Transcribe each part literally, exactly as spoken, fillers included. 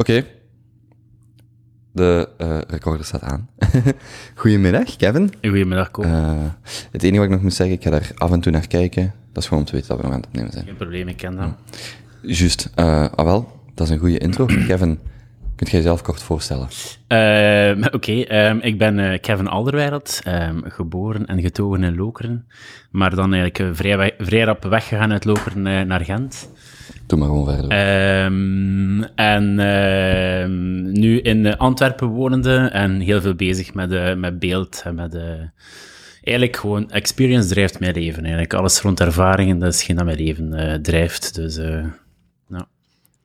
Oké. Okay. De uh, recorder staat aan. Goedemiddag, Kevin. Goedemiddag, Ko. Uh, het enige wat ik nog moet zeggen, ik ga daar af en toe naar kijken. Dat is gewoon om te weten dat we nog aan het opnemen zijn. Geen probleem, ik ken dat. Uh, Juist. Uh, ah wel, dat is een goede intro. Kevin, kunt jij jezelf kort voorstellen? Uh, Oké, okay, um, ik ben uh, Kevin Alderweireld, um, geboren en getogen in Lokeren, maar dan eigenlijk vrij, we- vrij rap weggegaan uit Lokeren uh, naar Gent. Doe maar gewoon verder. Um, en uh, nu in Antwerpen wonende en heel veel bezig met, uh, met beeld en met... Uh, eigenlijk gewoon, experience drijft mijn leven. Eigenlijk alles rond ervaringen, dat is geen dat mijn leven uh, drijft. Dus, uh, nou.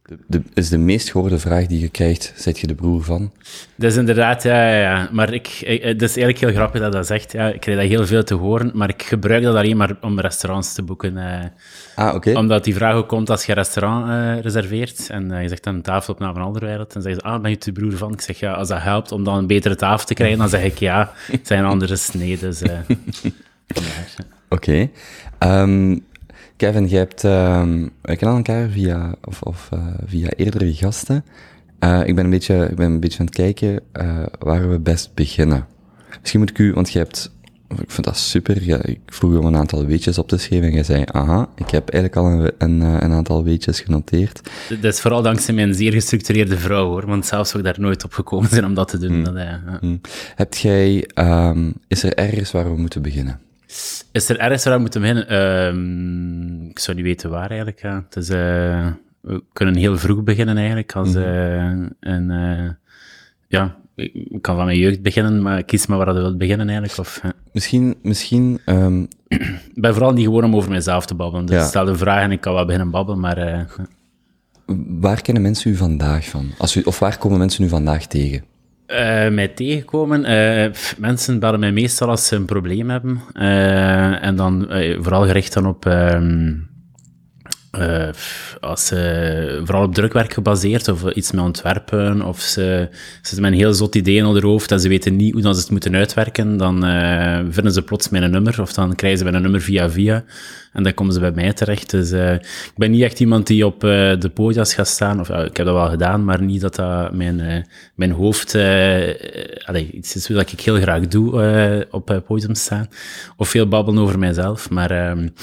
de, de, is de meest gehoorde vraag die je krijgt, zet je de broer van? Dat is inderdaad, ja, ja, ja. Maar ik, ik, het is eigenlijk heel grappig dat dat zegt. Ja. Ik krijg dat heel veel te horen, maar ik gebruik dat alleen maar om restaurants te boeken. Uh, ah, okay. Omdat die vraag ook komt als je een restaurant uh, reserveert en uh, je zegt dan een tafel op naam van Alderweireld, dan zeggen ze, ah, ben je de broer van? Ik zeg, ja, als dat helpt om dan een betere tafel te krijgen, dan zeg ik ja. Het zijn andere sneden. Dus, uh, Oké. Okay. Um, Kevin, jij hebt... Um, we kennen elkaar via, of, of, uh, via eerdere gasten. Uh, ik, ben een beetje, ik ben een beetje aan het kijken uh, waar we best beginnen. Misschien moet ik u... Want je hebt... Ik vind dat super. Ja, ik vroeg om een aantal weetjes op te schrijven en jij zei, aha, ik heb eigenlijk al een, een, een aantal weetjes genoteerd. Dat is vooral dankzij mijn zeer gestructureerde vrouw, hoor. Want zelfs zou ik daar nooit op gekomen zijn om dat te doen. Hmm. Dat, ja. Hmm. Hebt jij... Um, is er ergens waar we moeten beginnen? Is er ergens waar we moeten beginnen? Um, ik zou niet weten waar, eigenlijk. Ja. Dus, uh, we kunnen heel vroeg beginnen, eigenlijk. Als hmm. uh, een... Uh, ja... Ik kan van mijn jeugd beginnen, maar kies maar waar je wilt beginnen eigenlijk. Of, ja. Misschien... misschien um... Ik ben vooral niet gewoon om over mezelf te babbelen. Dus ja. Stel de vraag en ik kan wel beginnen babbelen, maar... Uh... Waar kennen mensen u vandaag van? Als u, of waar komen mensen u vandaag tegen? Uh, mij tegenkomen? Uh, pff, mensen bellen mij meestal als ze een probleem hebben. Uh, en dan uh, vooral gericht dan op... Um... Uh, als ze vooral op drukwerk gebaseerd of iets met ontwerpen of ze zitten met een heel zot idee in hun hoofd en ze weten niet hoe dat ze het moeten uitwerken, dan uh, vinden ze plots mijn nummer of dan krijgen ze mijn nummer via via en dan komen ze bij mij terecht. Dus uh, ik ben niet echt iemand die op uh, de podia's gaat staan, of uh, ik heb dat wel gedaan, maar niet dat dat mijn, uh, mijn hoofd uh, uh, allee, iets is wat ik heel graag doe, uh, op uh, podium staan of veel babbelen over mijzelf, maar um,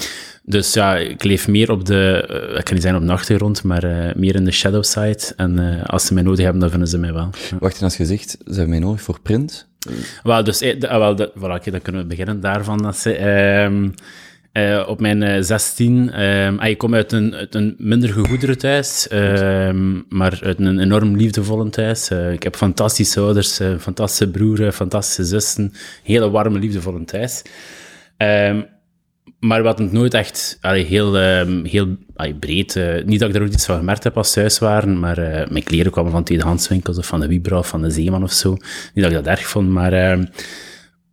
dus ja, ik leef meer op de, uh, ik kan niet zijn op de achtergrond, maar uh, meer in de shadow side. En uh, als ze mij nodig hebben, dan vinden ze mij wel. Ja. Wacht, als je zegt, ze hebben mij nodig voor print? Wel, dus, eh, ah, wel, dat, voilà, okay, dan kunnen we beginnen daarvan. Dat ze, um, uh, op mijn uh, zestien, um, ah, ik kom uit een, uit een minder gegoederen thuis, um, maar uit een enorm liefdevolle thuis. Uh, ik heb fantastische ouders, uh, fantastische broeren, fantastische zussen, hele warme, liefdevolle thuis. Um, Maar wat het nooit echt allee, heel, um, heel allee, breed... Uh, niet dat ik daar ook iets van gemerkt heb als ze thuis waren, maar uh, mijn kleren kwamen van tweedehandswinkels of van de Wibra of van de Zeeman of zo. Niet dat ik dat erg vond, maar uh,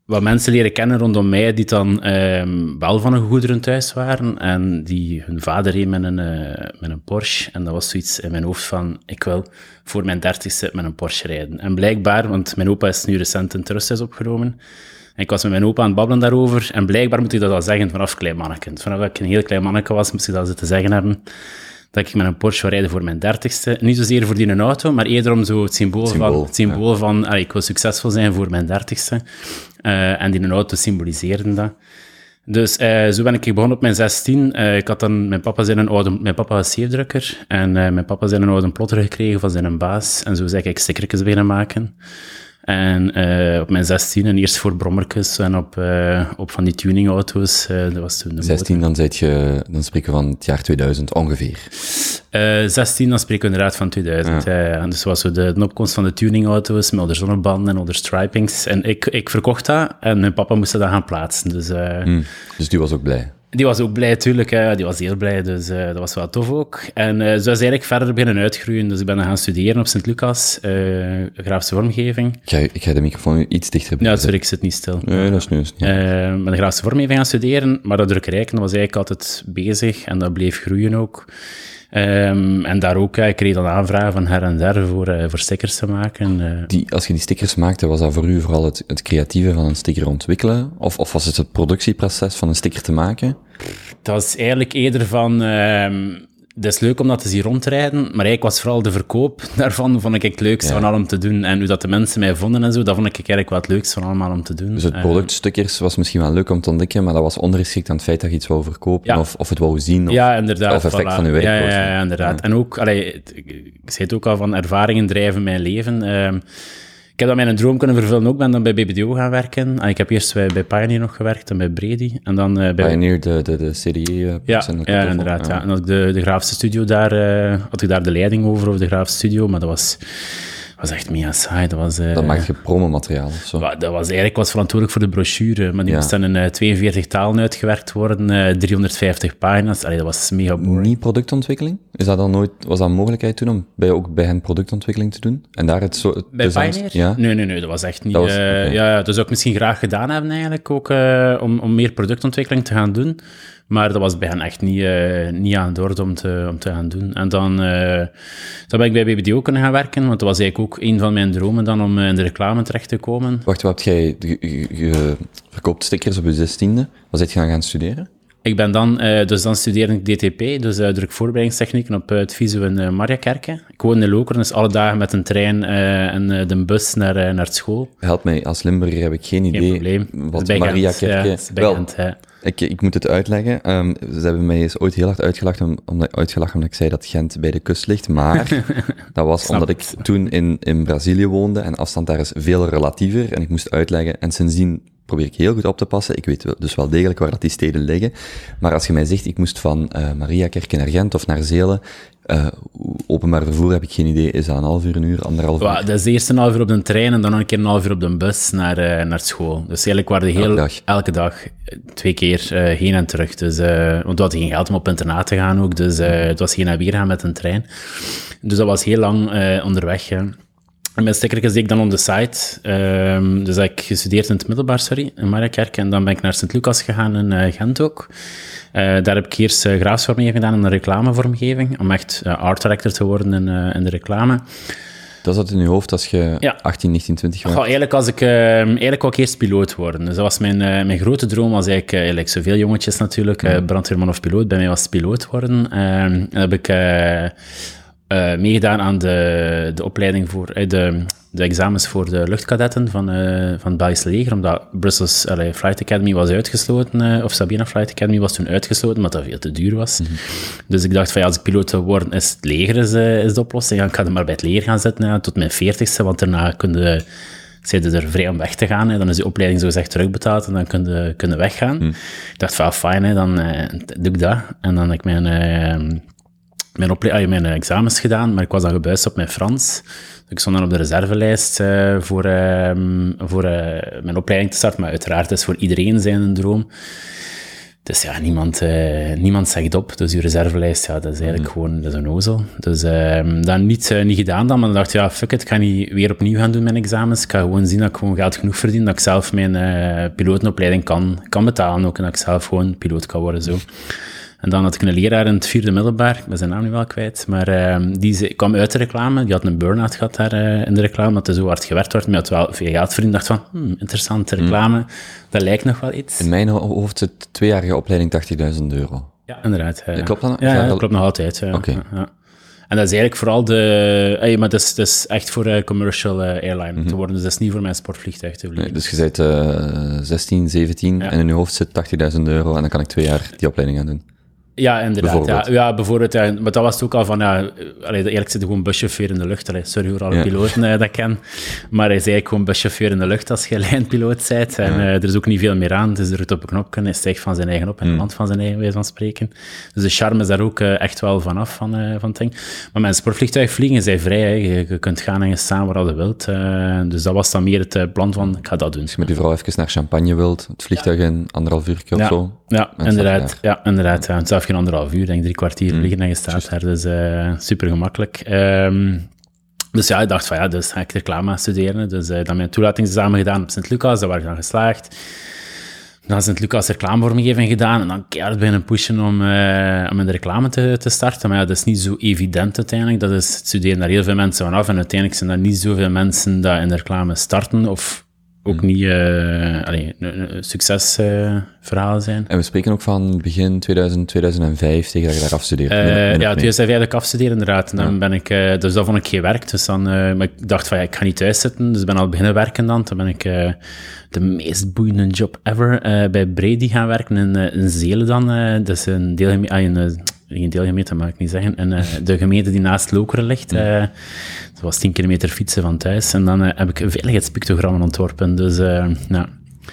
wat mensen leren kennen rondom mij die dan um, wel van een goederen thuis waren en die hun vader reed met een, uh, met een Porsche. En dat was zoiets in mijn hoofd van, ik wil voor mijn dertigste met een Porsche rijden. En blijkbaar, want mijn opa is nu recent een trusthuis opgenomen... Ik was met mijn opa aan het babbelen daarover. En blijkbaar moet ik dat al zeggen vanaf klein manneke. Vanaf dat ik een heel klein manneke was, moest ik dat zitten zeggen hebben. Dat ik met een Porsche wil rijden voor mijn dertigste. Niet zozeer voor die een auto, maar eerder om zo het symbool, symbool van... Het symbool ja. van allee, ik wil succesvol zijn voor mijn dertigste. Uh, en die een auto symboliseerde dat. Dus uh, zo ben ik begonnen op mijn zestien. Uh, ik had dan... Mijn papa zijn een oude... Mijn papa was zeefdrukker. En uh, mijn papa zijn een oude plotter gekregen van zijn baas. En zo zeg ik stickertjes beginnen maken. En uh, op mijn zestien, en eerst voor brommertjes en op, uh, op van die tuningauto's. Uh, dat was toen de zestien, dan, zet je, dan spreken we van het jaar tweeduizend ongeveer. Uh, zestien, dan spreken we inderdaad van tweeduizend. Ja. Ja, dus was zo de, de opkomst van de tuningauto's met onder zonnebanden en onder stripings. En ik, ik verkocht dat en mijn papa moest dat gaan plaatsen. Dus, uh, mm, dus die was ook blij? Die was ook blij, natuurlijk. Hè. Die was heel blij, dus uh, dat was wel tof ook. En uh, zo is eigenlijk verder beginnen uitgroeien. Dus ik ben gaan studeren op Sint-Lucas, uh, grafische vormgeving. Ik ga, ik ga de microfoon iets dichter bij. Ja, sorry, ik zit niet stil. Nee, dat is nu. Ik ben de grafische vormgeving gaan studeren, maar dat drukkerij was eigenlijk altijd bezig en dat bleef groeien ook. Um, en daar ook, ja, ik kreeg dan aanvragen van her en der voor, uh, voor stickers te maken. Uh. Die, als je die stickers maakte, was dat voor u vooral het, het creatieve van een sticker ontwikkelen? Of, of was het het productieproces van een sticker te maken? Dat is eigenlijk eerder van... Um dat is leuk om dat te zien rondrijden, maar eigenlijk was vooral de verkoop daarvan, vond ik het leukste ja. van allemaal te doen. En hoe dat de mensen mij vonden en zo, dat vond ik eigenlijk wel het leukste van allemaal om te doen. Dus het productstukkers was misschien wel leuk om te ontdekken, maar dat was ondergeschikt aan het feit dat je iets wou verkopen, ja. of, of het wou zien, of, ja, of effect voilà. van je werk. Ja, ja, ja inderdaad. Ja. En ook, allee, ik zei het ook al, van ervaringen drijven mijn leven. Um, Ik heb dat mijn droom kunnen vervullen ook. Ik ben dan bij B B D O gaan werken. En ik heb eerst bij, bij Pioneer nog gewerkt en bij Brady. En dan, uh, bij Pioneer, de, de, de serie... Uh, ja, ja inderdaad. Ja. Ja. En had ik de, de Graafse Studio daar... Uh, had ik daar de leiding over, over de Graafse Studio. Maar dat was... was echt mega saai. Dat was... Uh, dat maakt je promomateriaal of zo? Dat was eigenlijk was verantwoordelijk voor de brochure, maar die ja. moest dan in uh, tweeënveertig talen uitgewerkt worden, uh, driehonderdvijftig pagina's. Allee, dat was mega boring. Niet productontwikkeling? Is dat dan nooit... Was dat een mogelijkheid toen om bij, ook bij hen productontwikkeling te doen? En daar het zo... Bij designs, Pioneer? Ja? Nee, nee, nee. Dat was echt niet... Dat was, uh, okay. ja, dat zou ik misschien graag gedaan hebben eigenlijk, ook uh, om, om meer productontwikkeling te gaan doen. Maar dat was bij hen echt niet, uh, niet aan de orde om te, om te gaan doen. En dan, uh, dan ben ik bij B B D O kunnen gaan werken, want dat was eigenlijk ook een van mijn dromen dan om in de reclame terecht te komen. Wacht, wat heb jij... Je, je, je verkoopt stickers op je zestiende. Wat ben je gaan, gaan studeren? Ik ben dan... Uh, dus dan studeerde ik D T P, dus uh, drukvoorbereidingstechnieken op uh, het visio in uh, Mariakerke. Ik woon in Lokeren, dus alle dagen met een trein uh, en uh, de bus naar, uh, naar school. Help mij, als Limburger heb ik geen idee geen wat Mariakerke... Ja, wel... Ja. Ik, ik moet het uitleggen. Um, ze hebben mij eens ooit heel hard uitgelachen omdat, uitgelachen omdat ik zei dat Gent bij de kust ligt. Maar dat was omdat ik toen in, in Brazilië woonde en afstand daar is veel relatiever. En ik moest uitleggen. En sindsdien probeer ik heel goed op te passen. Ik weet dus wel degelijk waar dat die steden liggen. Maar als je mij zegt, ik moest van uh, Mariakerke naar Gent of naar Zelen... Uh, openbaar vervoer, heb ik geen idee, is dat een half uur, een uur, anderhalf uur? Ja, dat is de eerste een half uur op de trein en dan een keer een half uur op de bus naar, uh, naar school. Dus eigenlijk waren de heel... Elke dag? Elke dag, twee keer uh, heen en terug. Dus, uh, want we hadden geen geld om op internaat te gaan ook, dus uh, het was geen naar weer gaan met een trein. Dus dat was heel lang uh, onderweg, hè. En mijn stickertjes deed ik dan op de site. Um, dus heb ik gestudeerd in het middelbaar, sorry, in Mariakerke. En dan ben ik naar Sint-Lucas gegaan in uh, Gent ook. Uh, daar heb ik eerst uh, graafsvorming gedaan en een reclamevormgeving. Om echt uh, art director te worden in, uh, in de reclame. Dat zat in je hoofd als je ja. achttien, negentien, twintig was? Eigenlijk, als ik, uh, eigenlijk wou ik eerst piloot worden. Dus dat was mijn, uh, mijn grote droom. Was eigenlijk, uh, eigenlijk zoveel jongetjes natuurlijk. Uh, brandweerman of piloot. Bij mij was het piloot worden. Uh, en dan heb ik... Uh, Uh, meegedaan aan de, de opleiding voor uh, de, de examens voor de luchtkadetten van, uh, van het Belgische leger, omdat Brussels uh, Flight Academy was uitgesloten, uh, of Sabina Flight Academy was toen uitgesloten, omdat dat veel te duur was. Mm-hmm. Dus ik dacht van ja, als ik piloot wil worden, is het leger is, uh, is de oplossing. Ik ga er maar bij het leger gaan zitten, uh, tot mijn veertigste, want daarna kunnen zeiden er vrij om weg te gaan. Hè. Dan is die opleiding zogezegd terugbetaald en dan kunnen kun je weggaan. Mm. Ik dacht van ja, fijn, hè, dan uh, doe ik dat. En dan heb ik mijn... Uh, Mijn, ople- mijn examens gedaan, maar ik was dan gebuist op mijn Frans. Ik stond dan op de reservelijst uh, voor, uh, voor uh, mijn opleiding te starten, maar uiteraard is voor iedereen zijn een droom. Dus ja, niemand, uh, niemand zegt op. Dus je reservelijst, ja, dat is eigenlijk mm. gewoon dat is een ozel. Dus uh, dat niet, uh, niet gedaan dan, maar dan dacht ik, ja, fuck it, ik ga niet weer opnieuw gaan doen mijn examens. Ik ga gewoon zien dat ik gewoon geld genoeg verdien, dat ik zelf mijn uh, pilotenopleiding kan, kan betalen ook en dat ik zelf gewoon piloot kan worden, zo. En dan had ik een leraar in het vierde middelbaar, ik ben zijn naam nu wel kwijt, maar uh, die kwam uit de reclame, die had een burn-out gehad daar uh, in de reclame, dat er zo hard gewerkt werd, maar had wel veel geld verdiend, dacht van, hmm, interessante reclame, mm. dat lijkt nog wel iets. In mijn hoofd zit tweejarige opleiding tachtigduizend euro. Ja, inderdaad. Uh, klopt dat? Ja, ja, dat klopt nog altijd. Uh, Oké. Okay. Uh, uh. En dat is eigenlijk vooral de... Hey, maar dat is, dat is echt voor uh, commercial uh, airline mm-hmm. te worden, dus dat is niet voor mijn sportvliegtuig te vliegen. Nee, dus je bent uh, zestien, zeventien ja. en in je hoofd zit tachtigduizend euro en dan kan ik twee jaar die opleiding aan doen. Ja, inderdaad. Bijvoorbeeld. Ja, ja, bijvoorbeeld. Ja. Maar dat was het ook al van, ja, allee, eerlijk zit gewoon buschauffeur in de lucht. Allee, sorry voor alle ja. piloten eh, dat ik ken. Maar hij is eigenlijk gewoon buschauffeur in de lucht als je lijnpiloot bent. En ja. uh, er is ook niet veel meer aan. Dus er drukt op een knop kunnen, hij stijgt van zijn eigen op en de land van zijn eigen wijze van spreken. Dus de charme is daar ook uh, echt wel vanaf van, uh, van het ding. Maar met een sportvliegtuig vliegen zij vrij. Hè. Je, je kunt gaan en staan waar je wilt. Uh, dus dat was dan meer het uh, plan van, ik ga dat doen. Als je met je vrouw even naar Champagne wilt, het vliegtuig ja. in anderhalf uur of ja. zo. Ja, inderdaad. Ja, inderdaad. Ja. Zelf geen anderhalf uur, denk drie kwartier vliegen mm. en je staat daar. Dus uh, super gemakkelijk. Um, dus ja, ik dacht van ja, dus ga ik reclame studeren. Dus uh, dan mijn toelatingsexamen gedaan op Sint-Lucas, daar was ik dan geslaagd. Dan Sint-Lucas reclamevormgeving gedaan en dan keihard beginnen pushen om, uh, om in de reclame te, te starten. Maar ja, dat is niet zo evident uiteindelijk. Dat is, het studeren daar heel veel mensen vanaf en uiteindelijk zijn er niet zoveel mensen die in de reclame starten of... ook niet uh, alleen, een succesverhalen uh, zijn. En we spreken ook van begin tweeduizend, tweeduizend vijf, tegen dat je daar afstudeert. Uh, ja, tweeduizend vijf eigenlijk afstuderen inderdaad. En dan ja. ben ik, uh, dus dat vond ik geen werk. Dus dan, uh, maar ik dacht van, ja, ik ga niet thuis zitten, dus ik ben al beginnen werken dan. Toen ben ik uh, de meest boeiende job ever uh, bij Brady gaan werken in, uh, in Zelen dan. Uh, dus een deelgeme- ah, een, geen deelgemeente, mag ik niet zeggen. En uh, de gemeente die naast Lokeren ligt... Uh, Het was tien kilometer fietsen van thuis. En dan uh, heb ik een veiligheidspictogram ontworpen. Dus, uh, ja.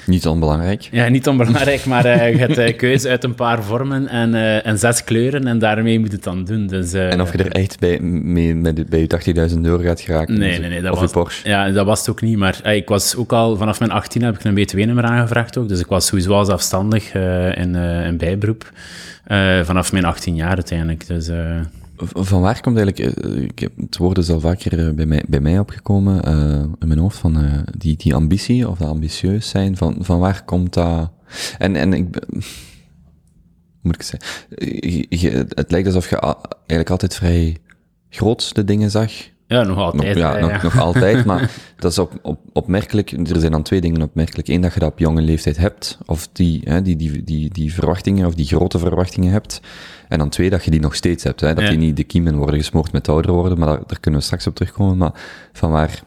Niet onbelangrijk. Ja, niet onbelangrijk, maar uh, je hebt uh, keuze uit een paar vormen en, uh, en zes kleuren. En daarmee moet het dan doen. Dus, uh, en of je er echt bij, mee, met, bij je tachtigduizend euro gaat geraken? Nee, dus, nee, nee. Dat of was, je Porsche? Ja, dat was het ook niet. Maar uh, ik was ook al, vanaf mijn achttiende heb ik een B twee-nummer aangevraagd ook. Dus ik was sowieso al zelfstandig uh, in, uh, in bijberoep. Uh, vanaf mijn achttien jaar uiteindelijk. Dus... Uh, Van waar komt eigenlijk, ik heb, het woord is al vaker bij mij, bij mij opgekomen, uh, in mijn hoofd, van uh, die, die ambitie of dat ambitieus zijn, van, van waar komt dat? En, en ik, moet ik zeggen, je, het lijkt alsof je a, eigenlijk altijd vrij groot de dingen zag. Ja, nog altijd. Nog, ja, ja, nog, ja. nog altijd, maar dat is op, op, opmerkelijk. Er zijn dan twee dingen opmerkelijk. Eén, dat je dat op jonge leeftijd hebt, of die, hè, die, die, die, die verwachtingen, of die grote verwachtingen hebt. En dan twee, dat je die nog steeds hebt. Hè, dat ja. die niet de kiemen worden gesmoord met ouder worden, maar daar, daar kunnen we straks op terugkomen. Maar vanwaar...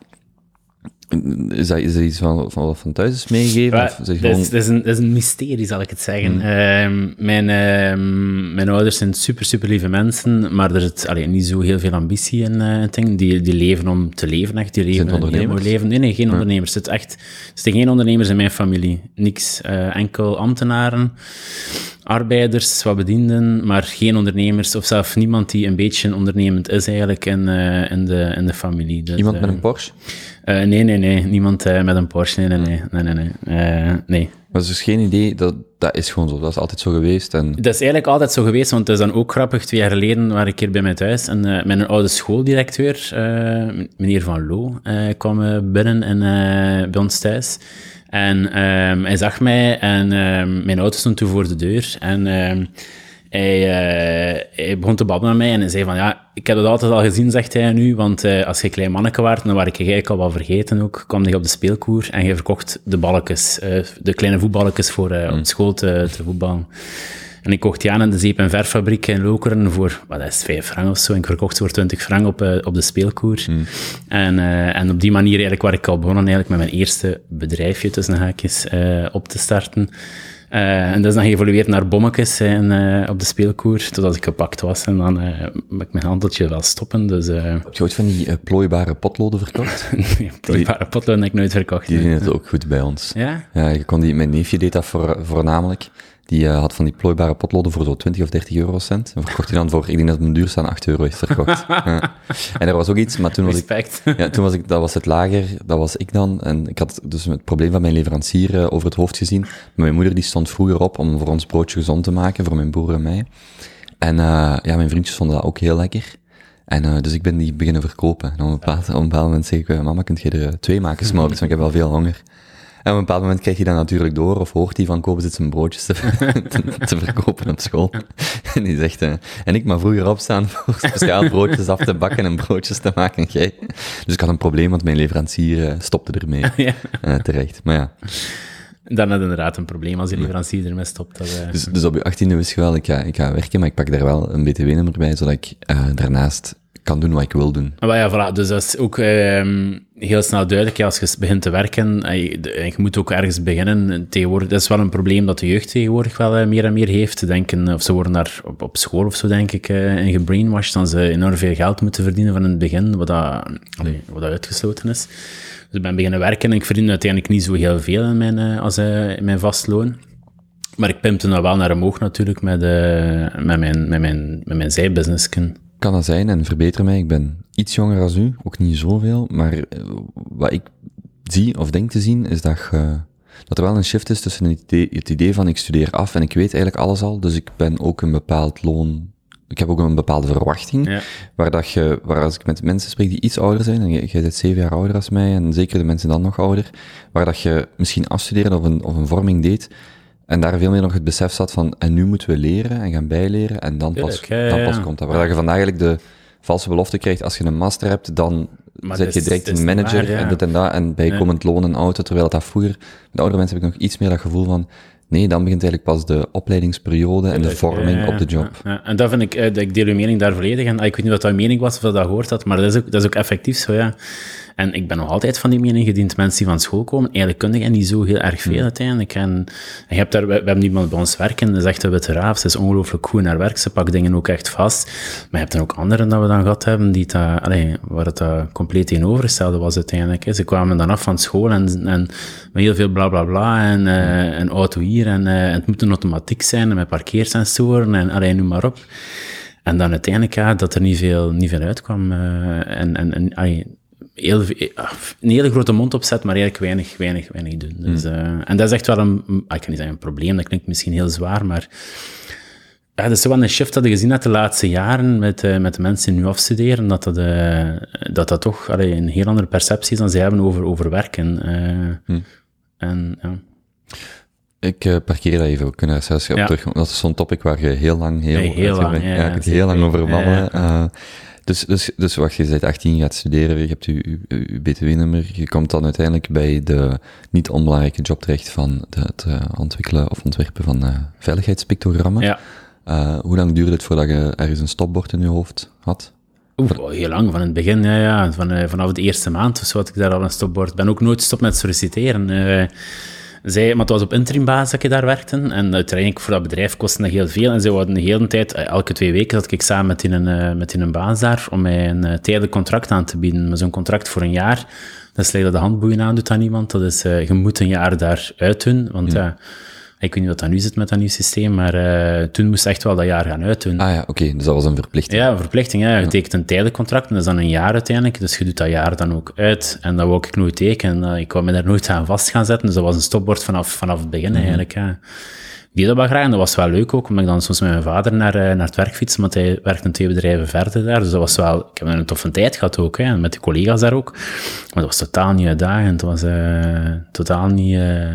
Is dat, is dat iets van, van, van thuis is meegegeven? Ja, dat, gewoon... is, dat, is een, dat is een mysterie, zal ik het zeggen. Mm. Uh, mijn, uh, mijn ouders zijn super, super lieve mensen, maar er zit allee, niet zo heel veel ambitie in. Uh, ding. Die, die leven om te leven, echt. Die leven, zijn het ondernemers? Leven. Nee, nee, geen mm. ondernemers. Het echt, er zijn geen ondernemers in mijn familie. Niks. Uh, enkel ambtenaren, arbeiders, wat bedienden, maar geen ondernemers, of zelfs niemand die een beetje ondernemend is eigenlijk in, uh, in, de, in de familie. Dus, iemand uh, met een Porsche? Uh, nee, nee, nee. Niemand uh, met een Porsche. Nee, nee, nee. nee, nee, nee. Uh, nee. Dat is dus geen idee, dat, dat is gewoon zo. Dat is altijd zo geweest. En... Dat is eigenlijk altijd zo geweest, want het is dan ook grappig. Twee jaar geleden waren ik hier bij mij thuis en uh, mijn oude schooldirecteur, uh, meneer Van Loo, uh, kwam uh, binnen en, uh, bij ons thuis. En um, hij zag mij en um, mijn auto stond toen voor de deur. En um, hij, uh, hij begon te babbelen met mij en hij zei van... ja, ik heb dat altijd al gezien, zegt hij nu, want uh, als je klein manneke waart, dan was ik je eigenlijk al wel vergeten ook, kwam je op de speelkoer en je verkocht de balletjes, uh, de kleine voetballetjes voor uh, op school te, te voetballen. En ik kocht die aan in de zeep- en verffabriek in Lokeren voor, wat is het, vijf frank of zo. En ik verkocht ze voor twintig frank op, uh, op de speelkoer. Mm. En, uh, en op die manier eigenlijk waar ik al begonnen eigenlijk met mijn eerste bedrijfje, tussen haakjes, uh, op te starten. Uh, en dat is dan geëvolueerd naar bommetjes en, uh, op de speelkoer, totdat ik gepakt was. En dan uh, mag ik mijn handeltje wel stoppen. Dus, uh... Heb je ooit van die uh, plooibare potloden verkocht? Nee, plooibare die... potloden heb ik nooit verkocht. Die doen het ook goed bij ons. Ja? Ja, je kon die, mijn neefje deed dat voor, voornamelijk. Die uh, had van die plooibare potloden voor zo'n twintig of dertig eurocent. En verkocht hij dan voor, ik denk dat het duurste aan acht euro heeft verkocht. Ja. En er was ook iets, maar toen was Respect. ik... Ja, toen was ik, dat was het lager, dat was ik dan. En ik had dus het probleem van mijn leverancier uh, over het hoofd gezien. Maar mijn moeder die stond vroeger op om voor ons broodje gezond te maken, voor mijn broer en mij. En uh, ja, mijn vriendjes vonden dat ook heel lekker. En uh, dus ik ben die beginnen verkopen. En op een bepaald, op een bepaald moment zeg ik, uh, mama, kunt jij er twee maken s'morgens, want ik heb wel veel honger. En op een bepaald moment krijg je dat natuurlijk door, of hoort hij van kopen zit zijn broodjes te, te, te verkopen op school. En die zegt, uh, en ik mag vroeger opstaan voor speciaal broodjes af te bakken en broodjes te maken. Jij. Dus ik had een probleem, want mijn leverancier uh, stopte ermee. Ja. Uh, terecht, maar ja. Dan had inderdaad een probleem als je leverancier ermee stopt. Dat, uh... dus, dus op je achttiende wist je wel, ik ga, ik ga werken, maar ik pak daar wel een B T W-nummer bij, zodat ik uh, daarnaast... kan doen wat ik wil doen. Maar ja, voilà. Dus dat is ook eh, heel snel duidelijk. Ja, als je begint te werken, en je, je moet ook ergens beginnen. Tegenwoordig, dat is wel een probleem dat de jeugd tegenwoordig wel eh, meer en meer heeft. Te denken, of ze worden daar op, op school of zo, denk ik, eh, in gebrainwashed, dan ze enorm veel geld moeten verdienen van in het begin, wat dat, allee, wat dat uitgesloten is. Dus ik ben beginnen werken en ik verdien uiteindelijk niet zo heel veel in mijn, eh, als, eh, in mijn vast loon. Maar ik pimpte dat wel naar omhoog natuurlijk met, eh, met mijn, met mijn, met mijn zijbusinessken. Kan dat zijn, en verbeter mij, ik ben iets jonger als u, ook niet zoveel, maar wat ik zie of denk te zien, is dat, je, dat er wel een shift is tussen het idee, het idee van ik studeer af en ik weet eigenlijk alles al, dus ik ben ook een bepaald loon, ik heb ook een bepaalde verwachting, ja. waar, dat je, waar als ik met mensen spreek die iets ouder zijn, en jij, jij bent zeven jaar ouder als mij, en zeker de mensen dan nog ouder, waar dat je misschien afstuderen of een, of een vorming deed, en daar veel meer nog het besef zat van, en nu moeten we leren en gaan bijleren, en dan pas, Tuurlijk, ja, ja, ja. dan pas komt dat. Waar je vandaag eigenlijk de valse belofte krijgt, als je een master hebt, dan maar zet je direct een manager waar, ja. en dit en dat, en bijkomend ja. loon en auto, terwijl dat vroeger, met oudere mensen heb ik nog iets meer dat gevoel van, nee, dan begint eigenlijk pas de opleidingsperiode en, en de, de vorming ja, ja, op de job. Ja, ja. En dat vind ik, ik deel uw mening daar volledig en ik weet niet wat dat mening was of dat, dat gehoord had, maar dat is ook, dat is ook effectief zo, ja. En ik ben nog altijd van die mening gediend, mensen die van school komen, eigenlijk kunnen en niet zo heel erg veel uiteindelijk. En je hebt daar, we, we hebben iemand bij ons werken, dat is echt een witte raaf, ze is ongelooflijk goed in haar werk, ze pakt dingen ook echt vast. Maar je hebt dan ook anderen dat we dan gehad hebben, die dat, allez, waar het uh, compleet tegenovergestelde was uiteindelijk. Hè. Ze kwamen dan af van school en, en met heel veel bla bla bla en uh, een auto hier en, uh, en het moet een automatiek zijn en met parkeersensoren en allez, noem maar op. En dan uiteindelijk ja, dat er niet veel, niet veel uitkwam uh, en... en, en allez, Heel, een hele grote mond opzet, maar eigenlijk weinig, weinig, weinig doen. Dus, uh, en dat is echt wel een, ik kan niet zeggen een probleem, dat klinkt misschien heel zwaar, maar ja, dat is wel een shift dat je gezien hebt de laatste jaren met, uh, met de mensen die nu afstuderen, dat dat, uh, dat, dat toch allee, een heel andere perceptie is dan zij hebben over, over werken. Uh, hmm. en, ja. Ik uh, parkeer dat even, we kunnen er zelfs op ja. terug, want dat is zo'n topic waar je heel lang, heel, nee, heel, lang, ja, ja, heel lang over babbelen. Uh, Dus, dus, dus wacht, je bent achttien, je gaat studeren, je hebt je, je, je B T W-nummer, je komt dan uiteindelijk bij de niet onbelangrijke job terecht van de, het uh, ontwikkelen of ontwerpen van uh, veiligheidspictogrammen. Ja. Uh, hoe lang duurde het voordat je ergens een stopbord in je hoofd had? Oeh, heel lang, van het begin, ja, ja. Van, uh, vanaf de eerste maand of zo had ik daar al een stopbord. Ik ben ook nooit stop met solliciteren. Uh, Zij, maar het was op interimbasis dat ik daar werkte. En uiteindelijk voor dat bedrijf kostte dat heel veel. En ze hadden de hele tijd, elke twee weken, zat ik samen met in een, met in een baas daar om mij een tijdelijk contract aan te bieden. Maar zo'n contract voor een jaar, dat is dat de handboeien aandoet aan iemand. Dat is, uh, je moet een jaar daar uit doen. Want ja, uh, ik weet niet wat dat nu zit met dat nieuw systeem, maar uh, toen moest je echt wel dat jaar gaan uitdoen. Ah ja, oké. Okay. Dus dat was een verplichting. Ja, een verplichting. Ja. Je ja. tekent een tijdelijk contract en dat is dan een jaar uiteindelijk. Dus je doet dat jaar dan ook uit. En dat wou ik nooit tekenen. Uh, ik wou me daar nooit aan vast gaan zetten. Dus dat was een stopbord vanaf, vanaf het begin mm-hmm. eigenlijk. Ja. Ik deed dat wel graag en dat was wel leuk ook, omdat ik dan soms met mijn vader naar, uh, naar het werk fietste, want hij werkte in twee bedrijven verder daar. Dus dat was wel... Ik heb een toffe tijd gehad ook, hè, met de collega's daar ook. Maar dat was totaal niet uitdagend. Het was uh, totaal niet... Uh,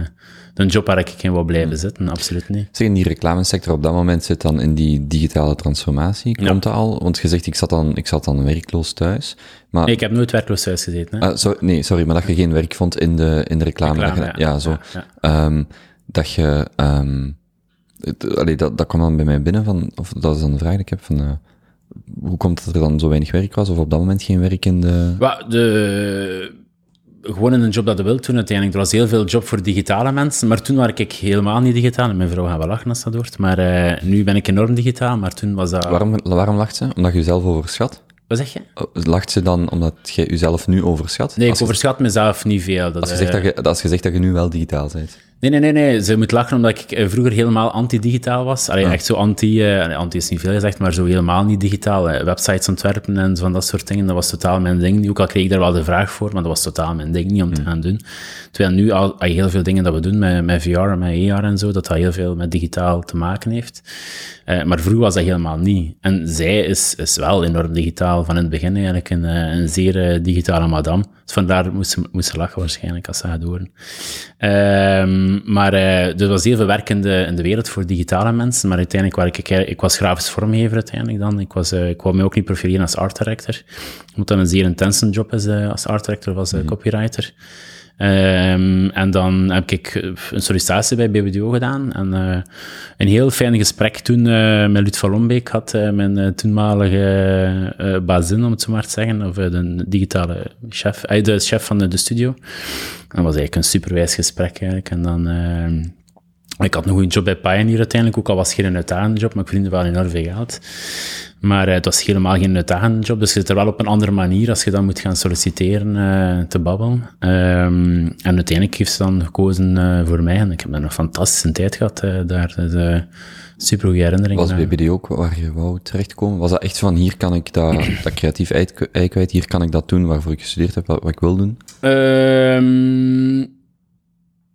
een job waar ik in wil blijven zitten, absoluut niet. Zeg, in die reclamesector op dat moment zit dan in die digitale transformatie, komt ja. dat al? Want je zegt, ik zat dan, ik zat dan werkloos thuis. Maar... Nee, ik heb nooit werkloos thuis gezeten. Hè? Ah, sorry, nee, sorry, maar dat je geen werk vond in de, in de reclame. reclame dat je, ja, ja, zo. Ja. Um, dat je... Um, het, allee, dat, dat kwam dan bij mij binnen, van, of dat is dan de vraag die ik heb van... Uh, hoe komt het dat er dan zo weinig werk was, of op dat moment geen werk in de... Well, de... Gewoon in een job dat je wilt doen uiteindelijk. Er was heel veel job voor digitale mensen, maar toen was ik helemaal niet digitaal. En mijn vrouw gaat wel lachen als dat hoort, maar uh, nu ben ik enorm digitaal, maar toen was dat... Waarom, waarom lacht ze? Omdat je jezelf overschat? Wat zeg je? Lacht ze dan omdat je jezelf nu overschat? Nee, ik als overschat je... mezelf niet veel. Dat als, je zegt dat je, als je zegt dat je nu wel digitaal bent. Nee, nee, nee, nee. Ze moet lachen omdat ik vroeger helemaal anti-digitaal was. Allee, ja. echt zo anti... Uh, anti is niet veel gezegd, maar zo helemaal niet digitaal. Uh, websites ontwerpen en van dat soort dingen, dat was totaal mijn ding. Ook al kreeg ik daar wel de vraag voor, maar dat was totaal mijn ding niet om hmm. te gaan doen. Terwijl nu al uh, heel veel dingen dat we doen met, met V R en met A R en zo, dat dat heel veel met digitaal te maken heeft. Uh, maar vroeger was dat helemaal niet. En zij is, is wel enorm digitaal van in het begin eigenlijk. Een, een zeer uh, digitale madame. Dus vandaar moest ze, moest ze lachen waarschijnlijk als ze gaat horen. Ehm... Um, Maar uh, er was heel veel werk in de, in de wereld voor digitale mensen, maar uiteindelijk waar ik, ik, ik was grafisch vormgever uiteindelijk dan. Ik, was, uh, ik wou mij ook niet profileren als art director, omdat dat een zeer intense job is uh, als art director, was uh, mm-hmm. copywriter. Um, en dan heb ik een sollicitatie bij B B D O gedaan en uh, een heel fijn gesprek toen uh, met Lut van Lombeek had, uh, mijn uh, toenmalige uh, bazin, om het zo maar te zeggen, of uh, de digitale chef, uh, de chef van de, de studio. Dat was eigenlijk een superwijs gesprek eigenlijk. En dan, uh, ik had nog een job bij Pioneer uiteindelijk, ook al was het geen uitdagende job, maar ik verdiende wel enorm veel geld. Maar uh, het was helemaal geen uitdagende job, dus je zit er wel op een andere manier als je dan moet gaan solliciteren uh, te babbelen. Um, en uiteindelijk heeft ze dan gekozen uh, voor mij en ik heb dan een fantastische tijd gehad uh, daar. Dus, uh, super goede herinnering. Was B B D ook waar je wou terechtkomen? Was dat echt van, hier kan ik dat, dat creatief ei kwijt, hier kan ik dat doen waarvoor ik gestudeerd heb, wat, wat ik wil doen? Um,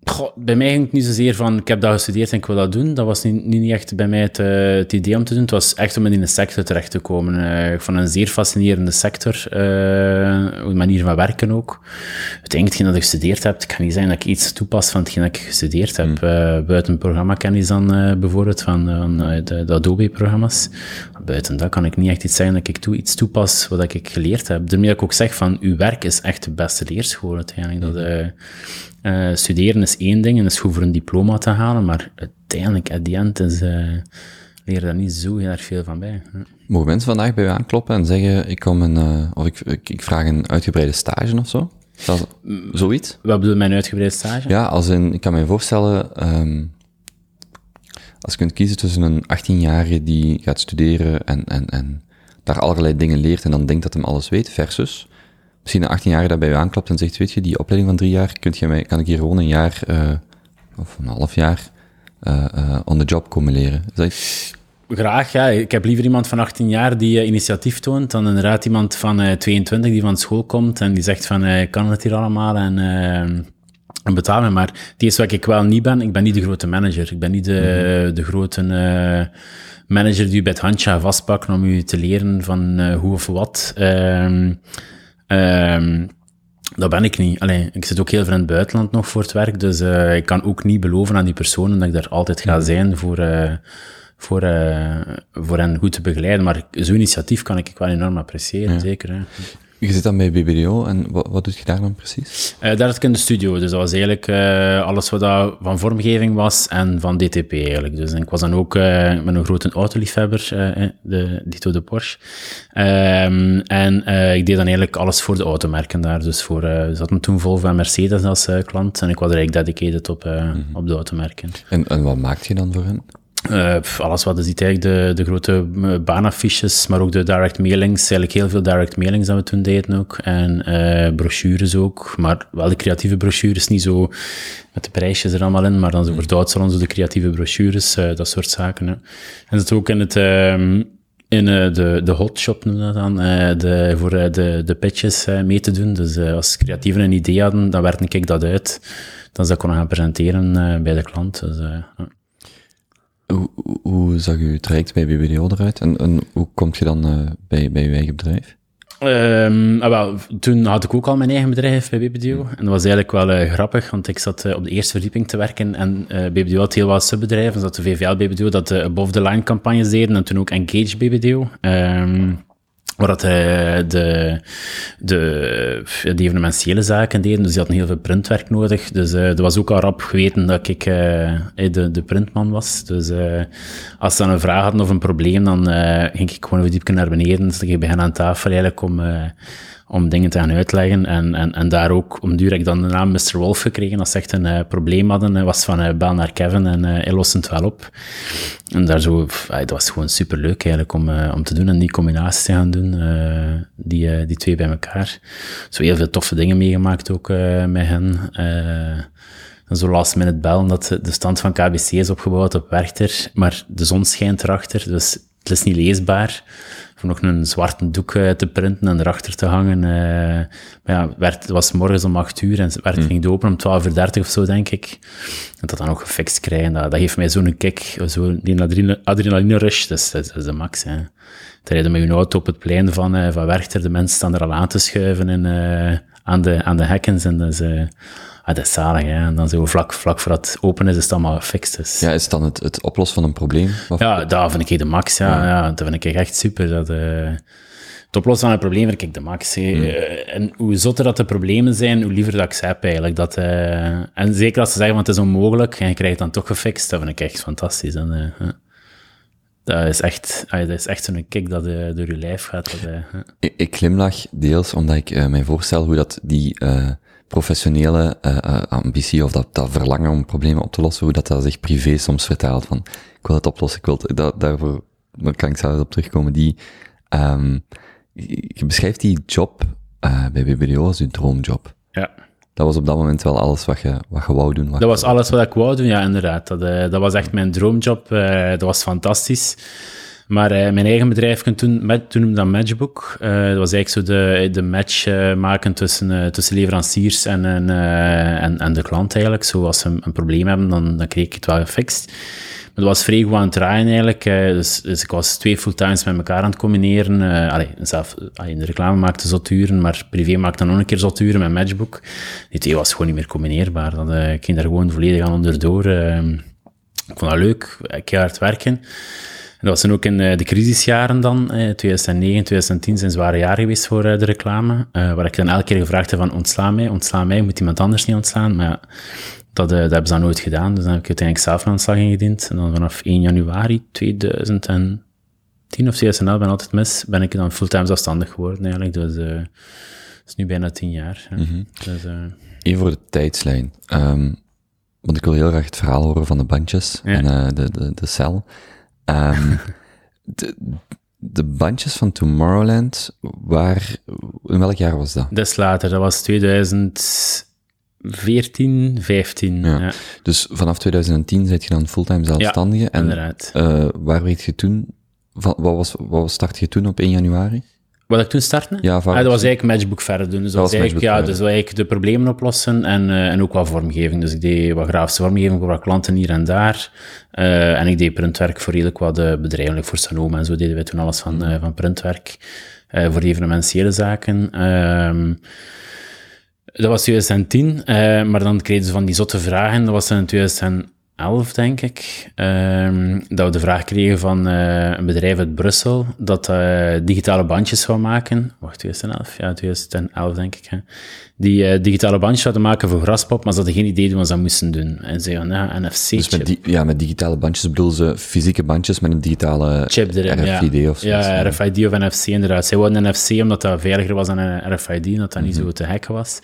goh, bij mij ging het niet zozeer van, ik heb dat gestudeerd en ik wil dat doen. Dat was niet, niet echt bij mij het, uh, het idee om te doen. Het was echt om in de sector terecht te komen. Uh, ik vond een zeer fascinerende sector. Uh, een manier van werken ook. Uiteindelijk, hetgeen dat ik gestudeerd heb, het kan niet zijn dat ik iets toepas van hetgeen dat ik gestudeerd heb. Mm. Uh, buiten programmakennis dan uh, bijvoorbeeld, van uh, de, de Adobe-programma's. buiten dat kan ik niet echt iets zeggen dat ik toe, iets toepas wat ik geleerd heb. Daarmee dat ik ook zeg van, uw werk is echt de beste leerschool uiteindelijk. Dat, uh, uh, studeren is één ding en is goed voor een diploma te halen, maar uiteindelijk, at the end, is, uh, leer daar niet zo heel erg veel van bij. Hm. Mogen mensen vandaag bij u aankloppen en zeggen, ik, kom een, uh, of ik, ik, ik vraag een uitgebreide stage of zo? Dat, zoiets? Wat bedoel je met een uitgebreide stage? Ja, als in, ik kan me voorstellen... Um, Als je kunt kiezen tussen een achttienjarige die gaat studeren en, en, en daar allerlei dingen leert en dan denkt dat hem alles weet, versus misschien een achttienjarige dat bij je aanklopt en zegt, weet je, die opleiding van drie jaar, kunt je mij, kan ik hier gewoon een jaar uh, of een half jaar uh, uh, on the job komen leren? Is dat iets? Graag, ja. Ik heb liever iemand van achttien jaar die uh, initiatief toont dan inderdaad iemand van uh, tweeëntwintig die van school komt en die zegt van, uh, ik kan het hier allemaal en... Uh, En betalen, maar het eerste wat ik wel niet ben, ik ben niet de grote manager. Ik ben niet de, mm-hmm. de grote uh, manager die u bij het handje gaat vastpakken om u te leren van uh, hoe of wat. Um, um, dat ben ik niet. Allee, ik zit ook heel veel in het buitenland nog voor het werk, dus uh, ik kan ook niet beloven aan die personen dat ik daar altijd ga mm-hmm. zijn voor, uh, voor, uh, voor hen goed te begeleiden. Maar zo'n initiatief kan ik wel enorm appreciëren, ja. Zeker. Hè. Je zit dan bij B B D O en wat, wat doe je daar dan precies? Uh, daar zat ik in de studio, dus dat was eigenlijk uh, alles wat dat van vormgeving was en van D T P eigenlijk. Dus ik was dan ook uh, met een grote autoliefhebber, uh, de, dito de Porsche. Um, en uh, ik deed dan eigenlijk alles voor de automerken daar. Dus voor, uh, zat me toen Volvo en Mercedes als uh, klant en ik was er eigenlijk dedicated op, uh, mm-hmm. op de automerken. En, en wat maakte je dan voor hen? Uh, alles wat je ziet, eigenlijk de, de grote baanaffiches, maar ook de direct mailings. Eigenlijk heel veel direct mailings dat we toen deden ook. En uh, brochures ook, maar wel de creatieve brochures. Niet zo met de prijsjes er allemaal in, maar dan zo voor Duitsland, zo de creatieve brochures, uh, dat soort zaken. Hè. En dat ook in het... Um, in uh, de, de hotshop noemen we dat dan, uh, de, voor uh, de, de pitches uh, mee te doen. Dus uh, als creatieven een idee hadden, dan werkte ik dat uit. Dan ze dat konden gaan presenteren uh, bij de klant. Dus, uh, Hoe, hoe zag je traject bij B B D O eruit en, en hoe kom je dan uh, bij, bij je eigen bedrijf? Um, ah, wel, toen had ik ook al mijn eigen bedrijf bij B B D O. En dat was eigenlijk wel uh, grappig, want ik zat uh, op de eerste verdieping te werken en uh, B B D O had heel wat subbedrijven. Er zat de V V L B B D O dat de above-the-line campagnes deden en toen ook Engage B B D O. Um, waar dat de, de, de, de evenementiële zaken deden, dus die hadden heel veel printwerk nodig. Dus uh, er was ook al rap geweten dat ik uh, de, de printman was. Dus uh, als ze dan een vraag hadden of een probleem, dan uh, ging ik gewoon een verdiepje naar beneden. Dus ik begon aan tafel eigenlijk om... Uh, om dingen te gaan uitleggen. En, en, en daar ook, om duur heb ik dan de naam mister Wolf gekregen. Als ze echt een uh, probleem hadden, was van uh, bel naar Kevin en uh, hij lost het wel op. En daar zo, pff, dat was gewoon superleuk eigenlijk om, uh, om te doen en die combinaties te gaan doen, uh, die, uh, die twee bij elkaar. Zo heel veel toffe dingen meegemaakt ook uh, met hen. Uh, En zo last minute bellen dat de stand van K B C is opgebouwd op Werchter, maar de zon schijnt erachter, dus het is niet leesbaar. Om nog een zwarte doek te printen en erachter te hangen. Uh, maar ja, werd, het was morgens om acht uur en werd, mm. ging het open om twaalf uur dertig of zo, denk ik. En dat dan ook gefixt krijgen, dat, dat geeft mij zo'n kick, zo'n adrenaline rush, dus dat, dat is de max. Hè. Te rijden met je auto op het plein van, uh, van Werchter, de mensen staan er al aan te schuiven en, uh, aan, de, aan de hekkens en dat is... Uh, Ah, dat is zalig, hè. En dan zo vlak, vlak voor het open is, is het allemaal gefixt. Dus. Ja, is het dan het, het oplossen van een probleem? Of... Ja, dat vind ik de max, ja. ja. ja dat vind ik echt super. Dat, uh, het oplossen van een probleem vind ik de max. Hè. Mm. Uh, en hoe zotter dat de problemen zijn, hoe liever dat ik ze heb eigenlijk. Dat, uh, en zeker als ze zeggen, want het is onmogelijk, en je krijgt het dan toch gefixt, dat vind ik echt fantastisch. En, uh, dat is echt, uh, dat is echt zo'n kick dat uh, door je lijf gaat. Dat, uh, ik, ik glimlach deels, omdat ik uh, mij voorstel hoe dat die... Uh, professionele uh, uh, ambitie of dat, dat verlangen om problemen op te lossen, hoe dat, dat zich privé soms vertaalt van ik wil het oplossen, ik wil het, dat, daarvoor daar kan ik zelfs op terugkomen. Die, um, je beschrijft die job uh, bij B B D O als je droomjob. Ja. Dat was op dat moment wel alles wat je, wat je wou doen. Wat dat was alles wat ik wou doen, ja, inderdaad. Dat, uh, dat was echt mijn droomjob. Uh, dat was fantastisch. Maar uh, mijn eigen bedrijf, toen, met, toen noemde dat Matchbook. Uh, dat was eigenlijk zo de, de match uh, maken tussen, uh, tussen leveranciers en, en, uh, en, en de klant eigenlijk. Zo, als ze een, een probleem hebben, dan, dan kreeg ik het wel gefixt. Maar dat was vrij goed aan het draaien eigenlijk. Uh, dus, dus ik was twee fulltimes met elkaar aan het combineren. Uh, allee, zelf, allee, in de reclame maakte zoturen, maar privé maakte dan nog een keer zoturen met Matchbook. Die twee was gewoon niet meer combineerbaar. Dat, uh, ik ging daar gewoon volledig aan onderdoor. Uh, ik vond dat leuk, ik ging hard werken. En dat zijn ook in de crisisjaren dan, tweeduizend negen, tweeduizend tien, zijn zware jaren geweest voor de reclame, waar ik dan elke keer gevraagd heb van ontsla mij, ontsla mij, moet iemand anders niet ontslaan, maar ja, dat, dat hebben ze dan nooit gedaan, dus dan heb ik uiteindelijk zelf een ontslag ingediend en dan vanaf één januari tweeduizend tien of tweeduizend elf, ben altijd mis, ben ik dan fulltime zelfstandig geworden eigenlijk, dus uh, dat is nu bijna tien jaar. Mm-hmm. Dus, uh... Even voor de tijdslijn, um, want ik wil heel graag het verhaal horen van de bandjes, ja, en uh, de, de, de cel. Um, de, de bandjes van Tomorrowland, waar, in welk jaar was dat? Dat is later, dat was tweeduizend veertien, vijftien. Ja. Ja. Dus vanaf tweeduizend tien zit je dan fulltime zelfstandige. Ja, en inderdaad. Uh, waar weet je toen, van, wat, was, wat start je toen op één januari? Wat ik toen startte? Ja, ah, dat was eigenlijk Matchbook verder doen. Dus dat was eigenlijk, ja, dus eigenlijk de problemen oplossen en, uh, en ook wat vormgeving. Dus ik deed wat grafische vormgeving voor wat klanten hier en daar. Uh, en ik deed printwerk voor redelijk wat uh, bedrijven, voor Sanoma en zo deden wij toen alles van, uh, van printwerk. Uh, voor evenementiële zaken. Uh, dat was tweeduizend tien, uh, maar dan kregen ze van die zotte vragen. Dat was in tweeduizend elf, denk ik, um, dat we de vraag kregen van uh, een bedrijf uit Brussel dat uh, digitale bandjes zou maken. Wacht, tweeduizend elf? Ja, tweeduizend elf, denk ik. Hè. Die uh, digitale bandjes zouden maken voor Graspop, maar ze hadden geen idee hoe ze dat moesten doen. En ze zeiden, ja, N F C-chip. Dus met di- ja, met digitale bandjes bedoelen ze fysieke bandjes met een digitale chip erin, R F I D, ja, of zo. Ja, R F I D of N F C, inderdaad. Zij wilden N F C omdat dat veiliger was dan een R F I D, omdat dat mm-hmm. niet zo te hacken was.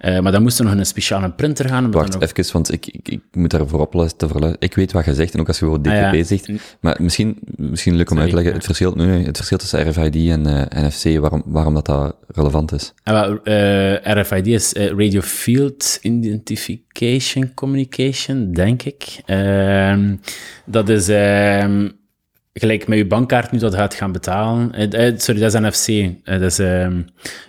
Uh, maar dan moest er nog een speciale printer gaan. Wacht dan ook... even, want ik, ik, ik moet daarvoor opletten. Ik weet wat je zegt, en ook als je woord D T P ah, ja. zegt. Maar misschien, misschien leuk om uit te leggen, ja. het, verschil, nee, het verschil tussen R F I D en uh, N F C, waarom, waarom dat, dat relevant is. Uh, uh, R F I D is uh, Radio Field Identification Communication, denk ik. Uh, dat is... Uh, gelijk met je bankkaart nu dat gaat gaan betalen. Eh, sorry, dat is N F C. Eh, dat is, eh,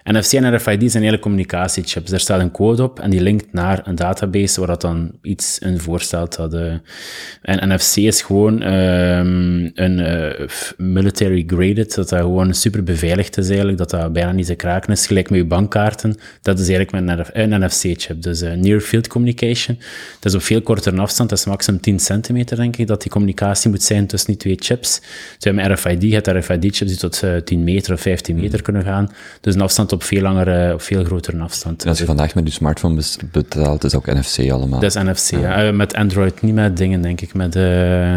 N F C en R F I D zijn hele communicatiechips. Daar staat een code op en die linkt naar een database waar dat dan iets in voorstelt. Dat, eh, en N F C is gewoon eh, een eh, military-graded, dat dat gewoon super beveiligd is eigenlijk, dat dat bijna niet te kraken is. Gelijk met je bankkaarten, dat is eigenlijk met een, R F, een N F C-chip. Dus eh, near field communication. Dat is op veel kortere afstand, dat is maximum tien centimeter, denk ik, dat die communicatie moet zijn tussen die twee chips. Zijn met R F I D, het R F I D-chips die tot tien meter of vijftien meter hmm. kunnen gaan. Dus een afstand op veel langer, op veel grotere afstand. En als je vandaag met je smartphone betaalt, is ook N F C allemaal. Dat is N F C, ja. Ja. Met Android niet, met dingen, denk ik. Met, uh,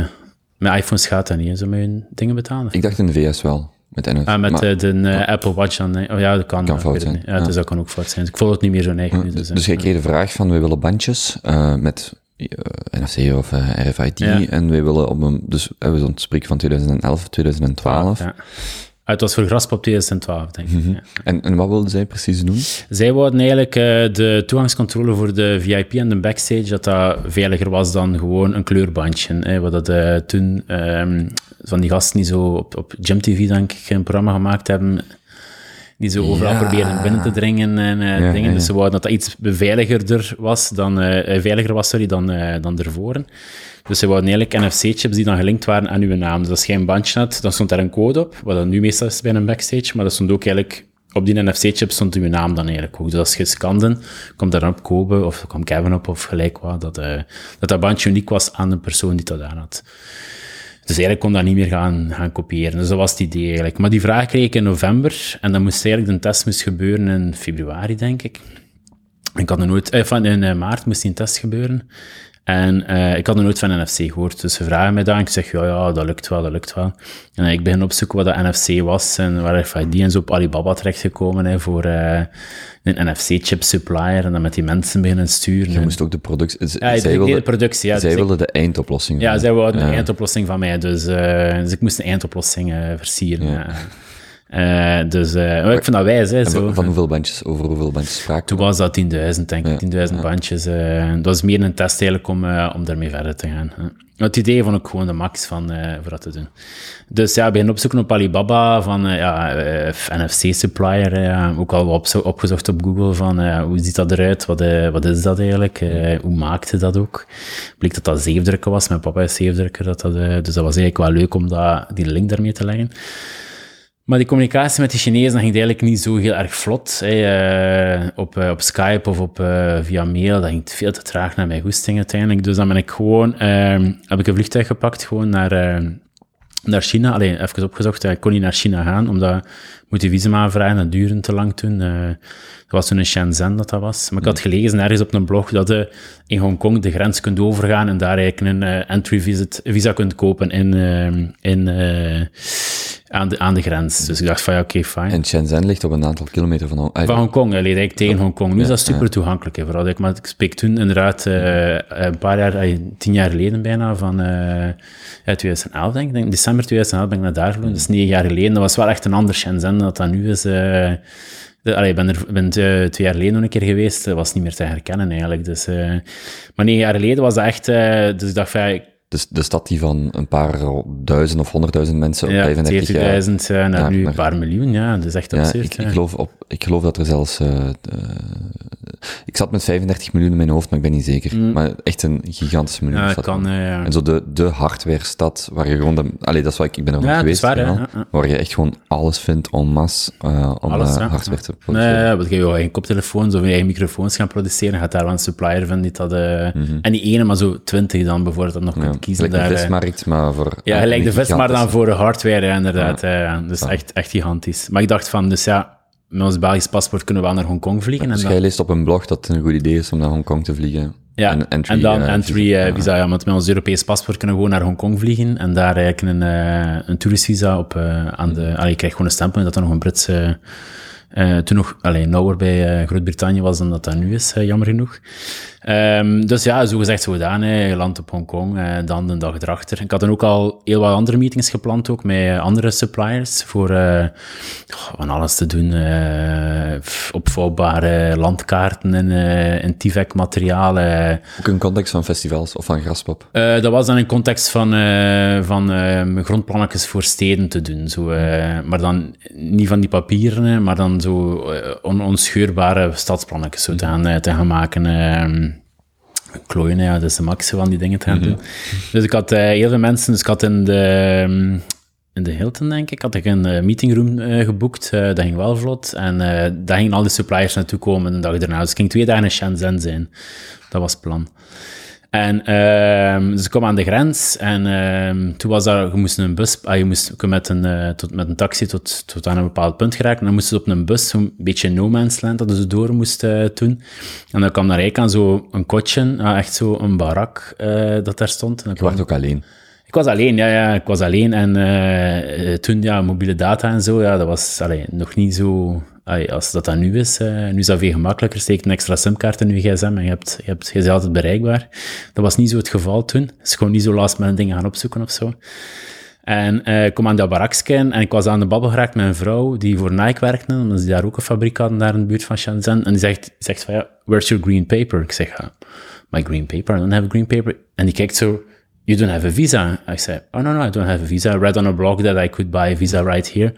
met iPhones gaat dat niet, zo met hun dingen betalen. Ik dacht in de V S wel. Met, N F C. Ah, met maar, de, de uh, Apple Watch dan. Oh ja, dat kan, kan fout zijn. Ja, ja. Dus dat kan ook fout zijn. Dus ik volg het niet meer zo eigen. Ja, dus dus ja. ik kreeg de vraag van, we willen bandjes uh, met... N F C of uh, R F I D, ja. En we willen op een, dus we zo'n spreken van tweeduizend elf, tweeduizend twaalf. Ja. Het was voor Graspop tweeduizend twaalf, denk ik. Mm-hmm. Ja. En, en wat wilden zij precies doen? Zij wilden eigenlijk uh, de toegangscontrole voor de V I P en de backstage, dat dat veiliger was dan gewoon een kleurbandje. Hè. Wat dat uh, toen um, van die gasten die zo op, op Gym T V, denk ik, een programma gemaakt hebben... die zo overal ja. proberen binnen te dringen en uh, ja, dingen. Ja, ja. Dus ze wouden dat dat iets beveiligerder was dan, uh, veiliger was, sorry, dan, uh, dan ervoor. Dus ze wouden eigenlijk N F C-chips die dan gelinkt waren aan uw naam. Dus als je een bandje had, dan stond daar een code op, wat dan nu meestal is bij een backstage, maar dat stond ook eigenlijk... Op die N F C-chip stond uw naam dan eigenlijk ook. Dus als je scande, komt daar dan op Kobe of kwam Kevin op of gelijk wat, dat, uh, dat dat bandje uniek was aan de persoon die dat aan had. Dus eigenlijk kon dat niet meer gaan, gaan kopiëren. Dus dat was het idee eigenlijk. Maar die vraag kreeg ik in november. En dan moest eigenlijk de test moest gebeuren in februari, denk ik. Ik had nog nooit... Eh, van, in maart moest die test gebeuren. En eh, ik had nog nooit van N F C gehoord. Dus ze vragen mij dat. En ik zeg, ja, ja, dat lukt wel, dat lukt wel. En eh, ik begin opzoeken wat dat N F C was. En waar R F I D en zo op Alibaba terechtgekomen hè, voor... Eh, een N F C-chip supplier en dan met die mensen beginnen sturen. Je moest ook de productie... Z- ja, zij wilden de, productie, ja, zij dus wilden ik, de eindoplossing. Ja, zij wilden ja. de eindoplossing van mij. Dus, uh, dus ik moest een eindoplossing uh, versieren. Ja. Uh, dus uh, maar ik vind dat wijs. Hè, zo. Van hoeveel bandjes, over hoeveel bandjes spraken? Toen was dat tienduizend, denk ik. Ja. tienduizend ja. bandjes. Uh, dat was meer een test eigenlijk om, uh, om daarmee verder te gaan. Huh. Het idee vond ik gewoon de max van, uh, voor dat te doen. Dus ja, begin opzoeken op Alibaba, van uh, ja, uh, N F C-supplier, uh, ook al op, opgezocht op Google, van uh, hoe ziet dat eruit, wat, uh, wat is dat eigenlijk, uh, hoe maakte dat ook. Bleek dat dat zeefdrukken was, mijn papa is zeefdrukker, dat dat, uh, dus dat was eigenlijk wel leuk om dat, die link daarmee te leggen. Maar die communicatie met de Chinezen dat ging eigenlijk niet zo heel erg vlot. Hè. Uh, op, uh, op Skype of op, uh, via mail, dat ging veel te traag naar mijn goesting uiteindelijk. Dus dan ben ik gewoon, uh, heb ik een vliegtuig gepakt gewoon naar, uh, naar China, alleen even opgezocht, ik kon niet naar China gaan, omdat moet je visum aanvragen, dat duurde te lang toen. Uh, dat was toen in Shenzhen dat dat was. Maar ik had gelezen ergens op een blog dat je in Hongkong de grens kunt overgaan en daar eigenlijk een uh, entry visit, visa kunt kopen in, uh, in, uh, aan, de, aan de grens. Dus ik dacht van ja, oké, okay, fijn. En Shenzhen ligt op een aantal kilometer van Hongkong. Van Hongkong, dat ligt eigenlijk tegen oh, Hongkong. Nu ja, is dat super ja. toegankelijk, hè, vooral. Maar ik spreek toen inderdaad uh, een paar jaar, uh, tien jaar geleden bijna, van uh, twintig elf denk ik. In december twintig elf ben ik naar daar gelopen, dat is negen jaar geleden. Dat was wel echt een ander Shenzhen. Dat dat nu is... Uh, de, allee, ik ben er ben, uh, twee jaar geleden nog een keer geweest. Dat was niet meer te herkennen, eigenlijk. Dus, uh, maar negen jaar geleden was dat echt... Uh, dus ik dacht van... Ja, dus de stad die van een paar duizend of honderdduizend mensen op vijfendertig jaar... zeventigduizend uh, naar ja, nu een paar miljoen, ja. Dat is echt absurd. Ja, ik, ja. ik, geloof op, ik geloof dat er zelfs... Uh, uh, ik zat met vijfendertig miljoen in mijn hoofd, maar ik ben niet zeker. Mm. Maar echt een gigantische miljoenstad. Ja, uh, ja. En zo de, de hardwarestad, waar je gewoon... De, allee, dat is waar ik, ik ben er ja, geweest. Waar, ja, ja. waar je echt gewoon alles vindt en masse uh, om alles, uh, hardware ja. te produceren. Nee, ja, want je je eigen koptelefoons of je eigen microfoons gaan produceren, gaat daar wel een supplier vinden die dat... Uh, mm-hmm. En die ene, maar zo twintig dan bijvoorbeeld, dat nog ja. kunt kiezen. Gelijk de vismarkt, maar voor... Ja, gelijk de vismarkt dan voor de hardware, ja, inderdaad. Ja. Ja. Dus ja. Echt, echt gigantisch. Maar ik dacht van, dus ja... Met ons Belgisch paspoort kunnen we wel naar Hongkong vliegen. Dus en dan... jij leest op een blog dat het een goed idee is om naar Hongkong te vliegen. Ja, en, entry, en dan uh, entry uh, visa. Ja, want met ons Europees paspoort kunnen we gewoon naar Hongkong vliegen. En daar eigenlijk een, uh, een toeristvisa op uh, aan de... Allee, je krijgt gewoon een stempel dat er nog een Britse... Uh, toen nog allee, nauwer bij uh, Groot-Brittannië was dan dat dat nu is, uh, jammer genoeg. Um, dus ja, zo gezegd zo gedaan. Hè. Je landt op Hongkong, uh, dan de dag erachter. Ik had dan ook al heel wat andere meetings gepland, ook met uh, andere suppliers, voor uh, van alles te doen. Uh, opvouwbare landkaarten en uh, in T V E C-materiaal. Uh. Ook in context van festivals of van Graspop? Uh, dat was dan in context van, uh, van uh, grondplannetjes voor steden te doen. Zo, uh, maar dan niet van die papieren, maar dan zo on- onscheurbare stadspannetjes zo te gaan, te gaan maken. Um, klooien, ja, dat is de max van die dingen te gaan mm-hmm. doen. Dus ik had uh, heel veel mensen, dus ik had in de, um, in de Hilton, denk ik, had ik een uh, meetingroom uh, geboekt. Uh, dat ging wel vlot. En uh, daar gingen al die suppliers naartoe komen een dag daarna. Dus ik ging twee dagen in Shenzhen zijn. Dat was het plan. En uh, dus ik kwam aan de grens en uh, toen was daar, je moest een bus, ah, je moest met een, uh, tot, met een taxi tot, tot aan een bepaald punt geraken. En dan moesten ze op een bus, zo'n beetje no man's land, dat ze door moesten uh, doen. En dan kwam daar eigenlijk aan zo'n kotje, uh, echt zo'n barak uh, dat daar stond. En je was ook alleen? Ik was alleen, ja, ja, ik was alleen. En uh, toen, ja, mobiele data en zo, ja, dat was allee, nog niet zo... Allee, als dat dat nu is, uh, nu is dat veel gemakkelijker. Steek een extra simkaart in je gsm en je, hebt, je, hebt, je bent altijd bereikbaar. Dat was niet zo het geval toen. Dus gewoon niet zo last met dingen gaan opzoeken of zo. En uh, ik kom aan dat baraksken en ik was aan de babbel geraakt met een vrouw die voor Nike werkte, omdat ze daar ook een fabriek hadden, daar in de buurt van Shenzhen. En die zegt, zegt van, ja, where's your green paper? Ik zeg, ja, my green paper? I don't have a green paper. En die kijkt zo... You don't have a visa. I said, oh, no, no, I don't have a visa. I read on a blog that I could buy a visa right here.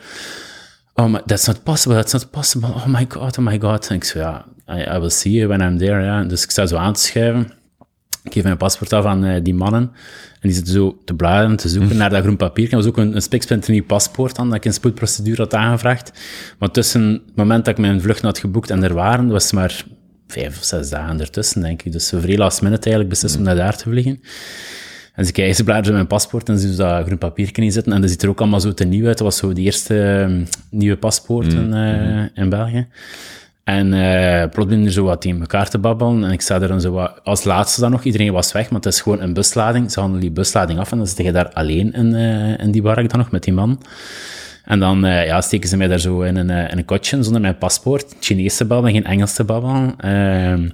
Oh, my, that's not possible. That's not possible. Oh, my God. Oh, my God. En ik zei, ja, I, I will see you when I'm there. Ja. Dus ik sta zo aan te schuiven. Ik geef mijn paspoort af aan uh, die mannen. En die zitten zo te bladeren, te zoeken naar dat groen papier. Ik was ook een, een spiksplinter nieuw paspoort aan, dat ik een spoedprocedure had aangevraagd. Maar tussen het moment dat ik mijn vlucht had geboekt en er waren, was maar vijf of zes dagen ertussen, denk ik. Dus vrij last minute eigenlijk beslist om naar daar te vliegen. En ze kijken, ze bladeren in mijn paspoort en ze doen dat groen papiertje in zitten. En dat ziet er ook allemaal zo te nieuw uit. Dat was zo de eerste um, nieuwe paspoorten mm-hmm. uh, in België. En uh, plots ben er zo wat tegen elkaar te babbelen. En ik sta er dan zo wat... Als laatste dan nog, iedereen was weg, maar het is gewoon een buslading. Ze handelen die buslading af en dan zit je daar alleen in, uh, in die barak dan nog, met die man. En dan uh, ja, steken ze mij daar zo in een, in een kotje, zonder mijn paspoort. Chinees te babbelen, geen Engels te babbelen. Uh,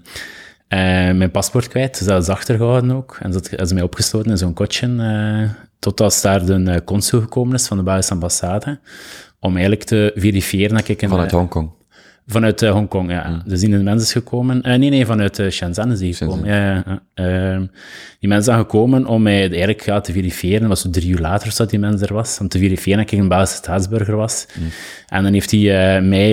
Uh, mijn paspoort kwijt, dus dat is achtergehouden ook. En dat is mij opgesloten in zo'n kotje, uh, totdat daar de consul gekomen is van de Belgische ambassade, om eigenlijk te verifiëren dat ik... Een, vanuit Hongkong? Vanuit uh, Hongkong, ja. Mm. Dus die de mensen is gekomen... Uh, nee, nee, vanuit uh, Shenzhen is die gekomen. Ja, uh, uh, die mensen zijn gekomen om mij eigenlijk ja, te verifiëren. Dat was zo drie uur later dat die mens er was. Om te verifiëren dat ik een Belgische staatsburger was. Mm. En dan heeft hij uh, mij,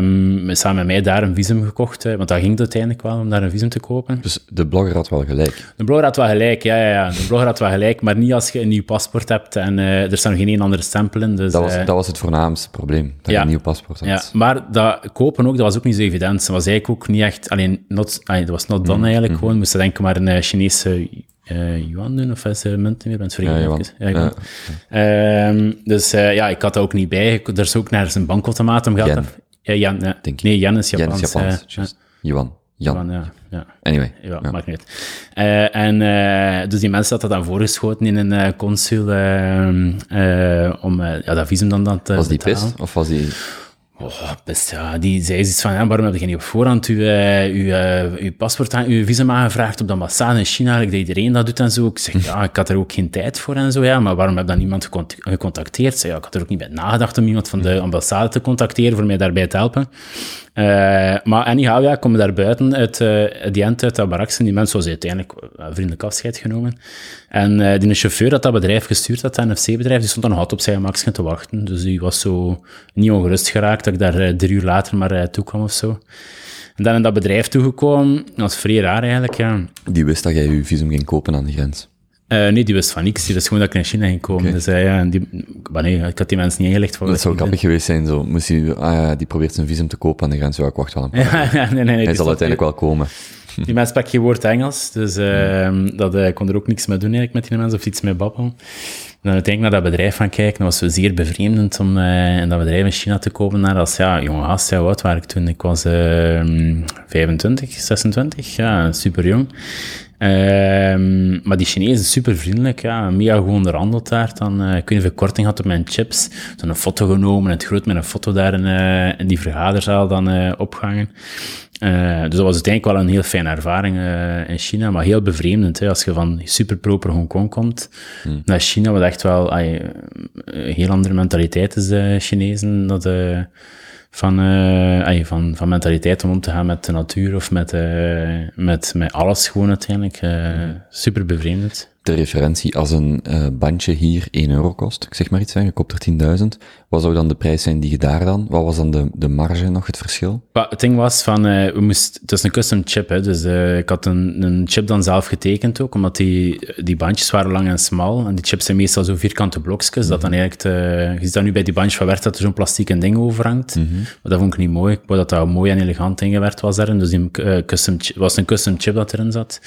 uh, samen met mij daar een visum gekocht. Uh, want dat ging het uiteindelijk wel, om daar een visum te kopen. Dus de blogger had wel gelijk? De blogger had wel gelijk, ja, ja, ja. De blogger had wel gelijk, maar niet als je een nieuw paspoort hebt. En uh, er staan geen één andere stempel in. Dus, dat, was, uh, dat was het voornaamste probleem, dat ja, je een nieuw paspoort had. Ja, maar dat kopen... Ook, dat was ook niet zo evident. Dat was eigenlijk ook niet echt... Alleen, not, allee, dat was not done eigenlijk mm-hmm. gewoon. Moest je denken maar een Chinese Uh, Johan doen, of is er munten meer? Ben het vergeten. Ja, ja, ja, ja. Uh, dus uh, ja, ik had er ook niet bij. Ik, er is ook naar zijn bankautomaat om geld. Ja, Jan, ja. Nee, Jan is Japans. Jan is Japans, uh, uh, Johan. Jan. Johan, ja, ja. Anyway. Ja, ja. Maakt niet uit. Uh, en uh, dus die mensen hadden dat dan voorgeschoten in een uh, consul om uh, um, uh, ja, dat visum dan, dan te Was die betalen. Pist? Of was die... Oh, best, ja. Die zei iets van, ja, waarom heb je niet op voorhand uw, uh, uw, uh, uw paspoort, aan, uw visum aangevraagd op de ambassade in China, dat iedereen dat doet en zo. Ik zeg, ja, ik had er ook geen tijd voor en zo, ja, maar waarom heb dan niemand gecont- gecontacteerd? Zeg, ja, ik had er ook niet bij nagedacht om iemand van de ambassade te contacteren voor mij daarbij te helpen. Uh, maar anyhow, ja, ik kom daar buiten uit uh, die end uit dat baraks en die mensen was uiteindelijk uh, vriendelijk afscheid genomen. En uh, die chauffeur dat dat bedrijf gestuurd had, dat N F C-bedrijf, die stond dan nog hard op zijn gemakje te wachten. Dus die was zo niet ongerust geraakt dat ik daar uh, drie uur later maar uh, toe kwam of zo. En dan in dat bedrijf toegekomen, dat was vrij raar eigenlijk, ja. Die wist dat jij je visum ging kopen aan de grens? Uh, nee, die wist van niks. Die wist gewoon dat ik naar China ging komen. Okay. Dus uh, ja, die, maar nee, ik had die mensen niet ingelegd. Dat zou grappig geweest zijn. Zo. Moest hij, ah, ja, die probeert zijn visum te kopen aan de grens. Ja, ik wacht wel een paar ja, nee, nee, nee, Hij zal uiteindelijk wel komen. Die mensen sprak geen woord Engels. Dus uh, mm. dat uh, kon er ook niks mee doen eigenlijk, met die mensen. Of iets mee babbelen. En dan uiteindelijk naar dat bedrijf gaan kijken. Dat was zo zeer bevreemdend om uh, in dat bedrijf in China te komen. Naar als ja, jonge gast, ja, wat waar ik toen? Ik was uh, vijfentwintig, zesentwintig. Ja, super jong. Um, maar die Chinezen super vriendelijk, ja, mega goed onderhandeld daar. Dan, uh, ik weet niet of ik korting had op mijn chips. Toen een foto genomen, het groot met een foto daar in, uh, in die vergaderzaal dan uh, opgehangen. Uh, dus dat was uiteindelijk wel een heel fijne ervaring uh, in China, maar heel bevreemdend. Hè, als je van super proper Hongkong komt hmm. naar China, wat echt wel ay, een heel andere mentaliteit is, de Chinezen. Dat, uh, Van, uh, ay, van, van mentaliteit om om te gaan met de natuur of met, uh, met, met alles gewoon uiteindelijk. Uh, super bevreemdend. De referentie, als een uh, bandje hier één euro kost, ik zeg maar iets, hè, je koopt er tienduizend, wat zou dan de prijs zijn die je daar dan, wat was dan de, de marge nog, het verschil? Well, het ding was van, uh, we moest, het is een custom chip, hè, dus uh, ik had een, een chip dan zelf getekend ook, omdat die, die bandjes waren lang en smal, en die chips zijn meestal zo vierkante blokjes, mm-hmm. dat dan eigenlijk, te, je ziet dat nu bij die bandjes van Werchter dat er zo'n plastieke ding over hangt, mm-hmm. maar dat vond ik niet mooi, ik wou dat dat mooi en elegant ingewerkt was daarin, dus die uh, custom, was een custom chip dat erin zat.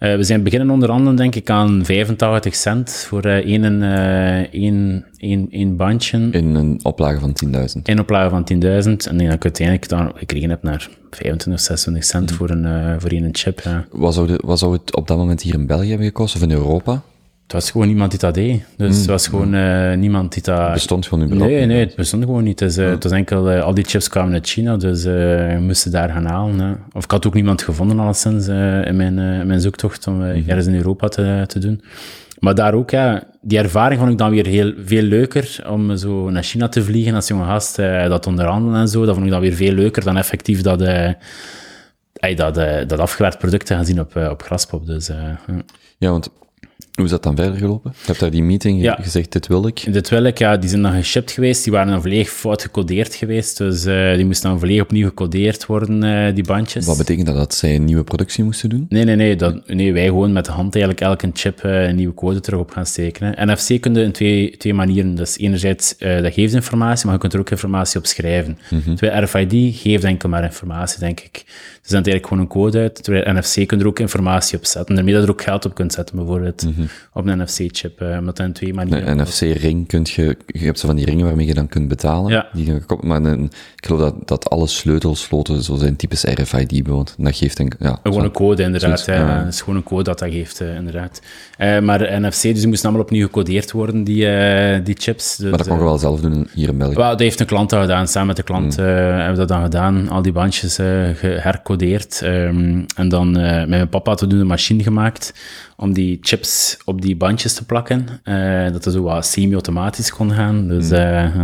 Uh, we zijn beginnen onderhandelen, denk ik, aan vijfentachtig cent voor uh, één, uh, één, één, één bandje. In een oplage van tienduizend. In een oplage van tienduizend. En ik denk dat ik uiteindelijk dan gekregen heb naar vijfentwintig of zesentwintig cent mm-hmm. voor, een, uh, voor één chip. Ja. Wat, zou de, wat zou het op dat moment hier in België hebben gekost, of in Europa? Het was gewoon niemand die dat deed. Dus mm, het was gewoon mm. uh, niemand die dat... Het bestond gewoon niet. Nee, nee, het bestond gewoon niet. Dus, uh, mm. Het was enkel... Uh, al die chips kwamen uit China, dus uh, we moesten daar gaan halen. Hè. Of ik had ook niemand gevonden, alleszins, uh, in mijn, uh, in mijn zoektocht om uh, mm-hmm. ergens in Europa te, te doen. Maar daar ook, ja, die ervaring vond ik dan weer heel, veel leuker om zo naar China te vliegen als jonge gast. Uh, dat onderhandelen en zo, dat vond ik dan weer veel leuker dan effectief dat, uh, hey, dat, uh, dat afgewerkt product te gaan zien op, uh, op Graspop. Dus, uh, uh. Ja, want... Hoe is dat dan verder gelopen? Je hebt daar die meeting ja. gezegd, dit wil ik. Dit wil ik, ja. Die zijn dan geshipped geweest. Die waren dan volledig fout gecodeerd geweest. Dus uh, die moesten dan volledig opnieuw gecodeerd worden, uh, die bandjes. Wat betekent dat? Dat zij een nieuwe productie moesten doen? Nee, nee, nee. Dat, nee wij gewoon met de hand eigenlijk elke chip uh, een nieuwe code terug op gaan steken. Hè. N F C kun je in twee, twee manieren. Dus enerzijds, uh, dat geeft informatie, maar je kunt er ook informatie op schrijven. Mm-hmm. Terwijl R F I D geeft enkel maar informatie, denk ik. Dus dan eigenlijk gewoon een code uit. Terwijl N F C kun je er ook informatie op zetten. Daarmee dat je er ook geld op kunt zetten, bijvoorbeeld. Mm-hmm. Op een N F C-chip, uh, omdat dat in twee manieren... Een N F C-ring kun je... Je hebt zo van die ringen waarmee je dan kunt betalen. Ja. Die je, maar een, ik geloof dat, dat alle sleutelsloten zo zijn typisch R F I D bijvoorbeeld. Dat geeft een... Ja, gewoon zo, een code, inderdaad. Het ja. is gewoon een code dat dat geeft, uh, inderdaad. Uh, maar N F C, dus die moesten allemaal opnieuw gecodeerd worden, die, uh, die chips. Dus, maar dat kon je uh, wel zelf doen hier in België? Well, dat heeft een klant dat gedaan. Samen met de klant mm. uh, hebben we dat dan gedaan. Al die bandjes uh, hercodeerd. Um, en dan uh, met mijn papa hadden we een machine gemaakt om die chips op die bandjes te plakken, uh, dat het zo wat semi-automatisch kon gaan. Dus, uh,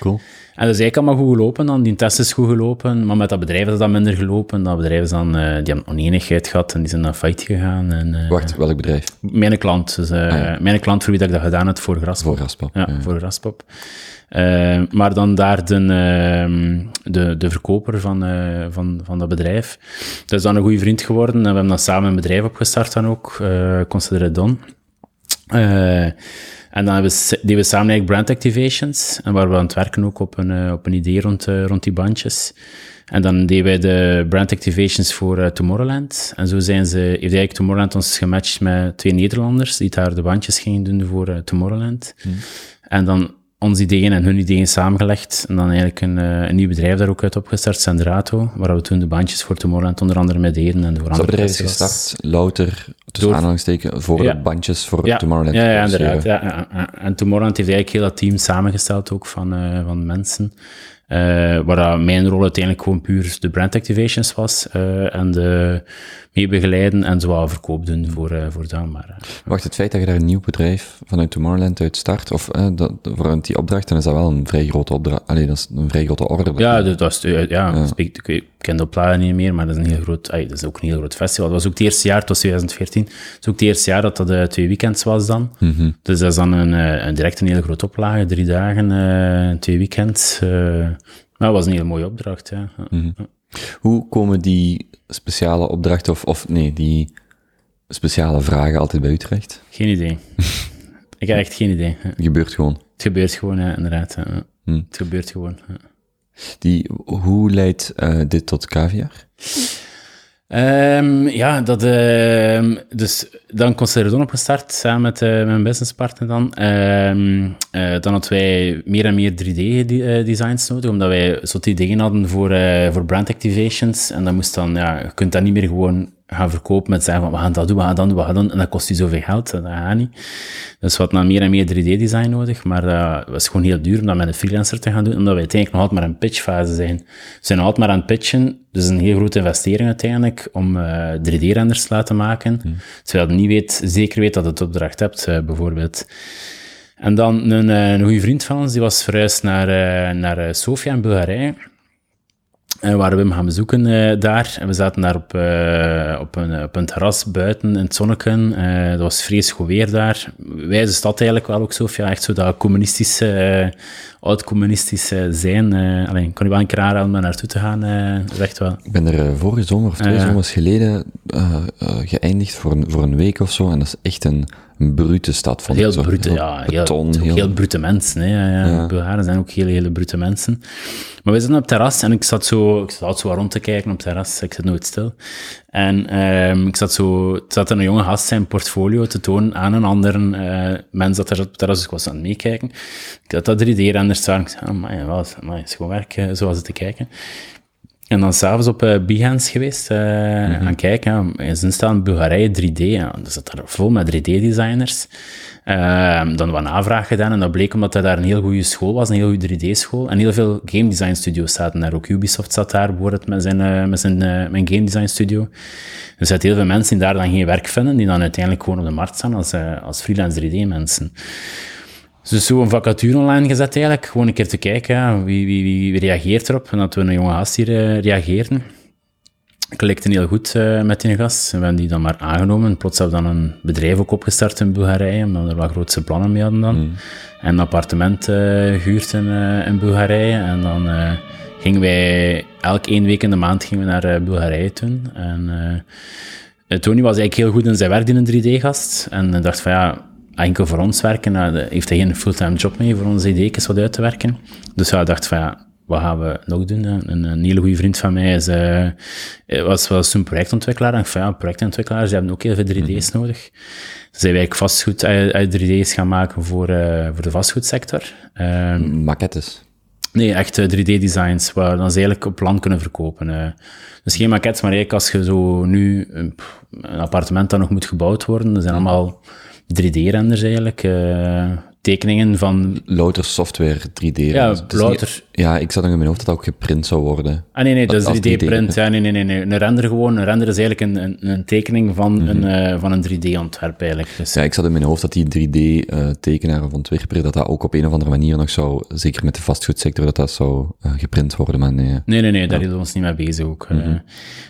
cool. En dat is eigenlijk allemaal goed gelopen dan, die test is goed gelopen, maar met dat bedrijf is dat minder gelopen. Dat bedrijf is dan, uh, die hebben oneenigheid gehad en die zijn naar failliet gegaan. En, uh, Wacht, welk bedrijf? Mijn klant, dus, uh, ah, ja. mijn klant voor wie dat ik dat gedaan had, voor Graspop. Voor Graspop. Ja, ja. voor Graspop. Uh, maar dan daar de, uh, de, de verkoper van, uh, van, van dat bedrijf. Dat is dan een goede vriend geworden. En we hebben dan samen een bedrijf opgestart dan ook, uh, Consider It Done. Uh, en dan hebben we, deden we samen eigenlijk brand activations. En waar we aan het werken ook op een, op een idee rond, uh, rond die bandjes. En dan deden wij de brand activations voor uh, Tomorrowland. En zo zijn ze, heeft eigenlijk Tomorrowland ons gematcht met twee Nederlanders die daar de bandjes gingen doen voor uh, Tomorrowland. Mm. En dan ons ideeën en hun ideeën samengelegd. En dan eigenlijk een, uh, een nieuw bedrijf daar ook uit opgestart, Sendrato, waar we toen de bandjes voor Tomorrowland onder andere met deden. En voor dat bedrijf is gestart, louter, tussen Door... aanhalingstekens, voor ja. de bandjes voor ja. Tomorrowland. Ja, ja, ja inderdaad. Ja, ja, ja. En Tomorrowland heeft eigenlijk heel dat team samengesteld ook van, uh, van mensen. Uh, waar mijn rol uiteindelijk gewoon puur de brand activations was uh, en de mee begeleiden en zowel verkoop doen voor, uh, voor dan maar. Uh. Wacht, het feit dat je daar een nieuw bedrijf vanuit Tomorrowland uit start, of uh, dat, vanuit die opdracht, dan is dat wel een vrij grote opdracht, allee, dat is een vrij grote orde. Ja, dat was, ja, ja. Spreek, ik ken de opladen niet meer, maar dat is een heel groot, ay, dat is ook een heel groot festival. Dat was ook het eerste jaar, het was twintig veertien, dat is ook het eerste jaar dat dat uh, twee weekends was dan. Mm-hmm. Dus dat is dan een, uh, een direct een hele grote oplage, drie dagen, uh, twee weekends. Uh, Maar dat was een hele mooie opdracht, ja. Mm-hmm. Hoe komen die speciale opdrachten, of, of nee, die speciale vragen altijd bij u terecht? Geen idee. Ik heb echt geen idee. Het gebeurt gewoon. Het gebeurt gewoon, ja, inderdaad. Ja. Mm. Het gebeurt gewoon, ja. Die, hoe leidt uh, dit tot Caviar? Um, ja, dat, uh, dus dan Conceladon opgestart, samen met uh, mijn businesspartner dan. Um, uh, dan hadden wij meer en meer drie D-designs nodig, omdat wij soort ideeën hadden voor, uh, voor brand activations. En dan moest dan, ja, je kunt dat niet meer gewoon gaan verkopen met zeggen van, we gaan dat doen, we gaan dat doen, we gaan dat doen. En dat kost je zoveel geld, dat gaat niet. Dus we hadden dan meer en meer drie D-design nodig, maar dat was gewoon heel duur om dat met een freelancer te gaan doen, omdat wij uiteindelijk nog altijd maar een pitchfase zijn. We zijn nog altijd maar aan het pitchen, dus een heel grote investering uiteindelijk, om uh, drie D-renders te laten maken, hmm. terwijl je niet weet, zeker weet dat je het opdracht hebt, uh, bijvoorbeeld. En dan een, een goede vriend van ons, die was verhuisd naar, uh, naar Sofia in Bulgarije, en waar we hem gaan bezoeken uh, daar. En we zaten daar op, uh, op, een, op een terras buiten in het zonneken. Uh, dat was vreselijk goed weer daar. Wijze stad eigenlijk wel ook, Sofia. Echt zo dat communistische, uh, oud-communistische zijn. Uh, alleen, ik kon je wel een keer aanraden om daar naartoe te gaan. Uh, echt wel. Ik ben er uh, vorige zomer of twee uh, zomers geleden uh, uh, geëindigd voor een, voor een week of zo. En dat is echt een... een brute stad, vond ik. Heel brute, heel ja. Beton, heel, heel... heel brute mensen, hè. Ja, ja. Bulgaren zijn ook hele, hele brute mensen. Maar wij zaten op het terras en ik zat zo... Ik zat zo rond te kijken op het terras. Ik zat nooit stil. En um, ik zat zo... zat een jonge gast zijn portfolio te tonen aan een andere uh, mens dat er op het terras. Dus ik was aan het meekijken. Ik had dat drie D-renders staan. Ik zei, amai, wat, amai, is gewoon werk, uh, zo was het te kijken. En dan s'avonds op uh, Behance geweest, uh, mm-hmm. gaan kijken. Ja. In staan Bulgarije drie D, ja. Dus dat daar vol met drie D-designers. Uh, dan wat navraag gedaan en dat bleek omdat dat daar een heel goede school was, een heel goede drie D-school. En heel veel game design studio's zaten daar. Ook Ubisoft zat daar bijvoorbeeld met zijn, uh, met zijn uh, met game design studio. Dus er zijn heel veel mensen die daar dan geen werk vinden, die dan uiteindelijk gewoon op de markt staan als, uh, als freelance drie D-mensen. Dus zo een vacature online gezet eigenlijk, gewoon een keer te kijken, ja. wie, wie, wie reageert erop. En dat we een jonge gast hier uh, reageerden. Ik klikte heel goed uh, met die gast, we hebben die dan maar aangenomen. En plots hebben we dan een bedrijf ook opgestart in Bulgarije, omdat we er wat grootste plannen mee hadden dan. Mm. En een appartement uh, gehuurd in, uh, in Bulgarije. En dan uh, gingen wij, elk één week in de maand gingen we naar uh, Bulgarije toen. En uh, Tony was eigenlijk heel goed in zijn werk, in een drie D-gast. En ik dacht van ja... enkel voor ons werken, nou, heeft hij geen fulltime job mee voor onze ideeën wat uit te werken. Dus ja, ik dacht van ja, wat gaan we nog doen? Een, een hele goede vriend van mij is, uh, was wel zo'n projectontwikkelaar. En van ja, projectontwikkelaars, die hebben ook heel veel drie D's mm-hmm. nodig. Dus zijn wij vastgoed uit, uit drie D's gaan maken voor, uh, voor de vastgoedsector. Um, Maquettes? Nee, echt uh, drie D-designs, waar dan ze eigenlijk op plan kunnen verkopen. Uh, dus geen maquettes, maar eigenlijk als je zo nu een, een appartement dat nog moet gebouwd worden, dat zijn allemaal... drie D-renders eigenlijk, uh, tekeningen van... Louter software drie D-renders. Ja, louter... Niet... Ja, ik zat nog in mijn hoofd dat dat ook geprint zou worden. Ah, nee, nee, dat is drie D-print. Ja, nee, nee, nee, nee. Een render gewoon. Een render is eigenlijk een, een, een tekening van, mm-hmm. een, uh, van een drie D-ontwerp eigenlijk. Dus, ja, ik zat in mijn hoofd dat die drie D-tekenaar uh, of ontwerper, dat dat ook op een of andere manier nog zou, zeker met de vastgoedsector, dat dat zou uh, geprint worden, maar nee. Nee, nee, nee, ja. Daar hielden we ons niet mee bezig ook. Mm-hmm. Uh,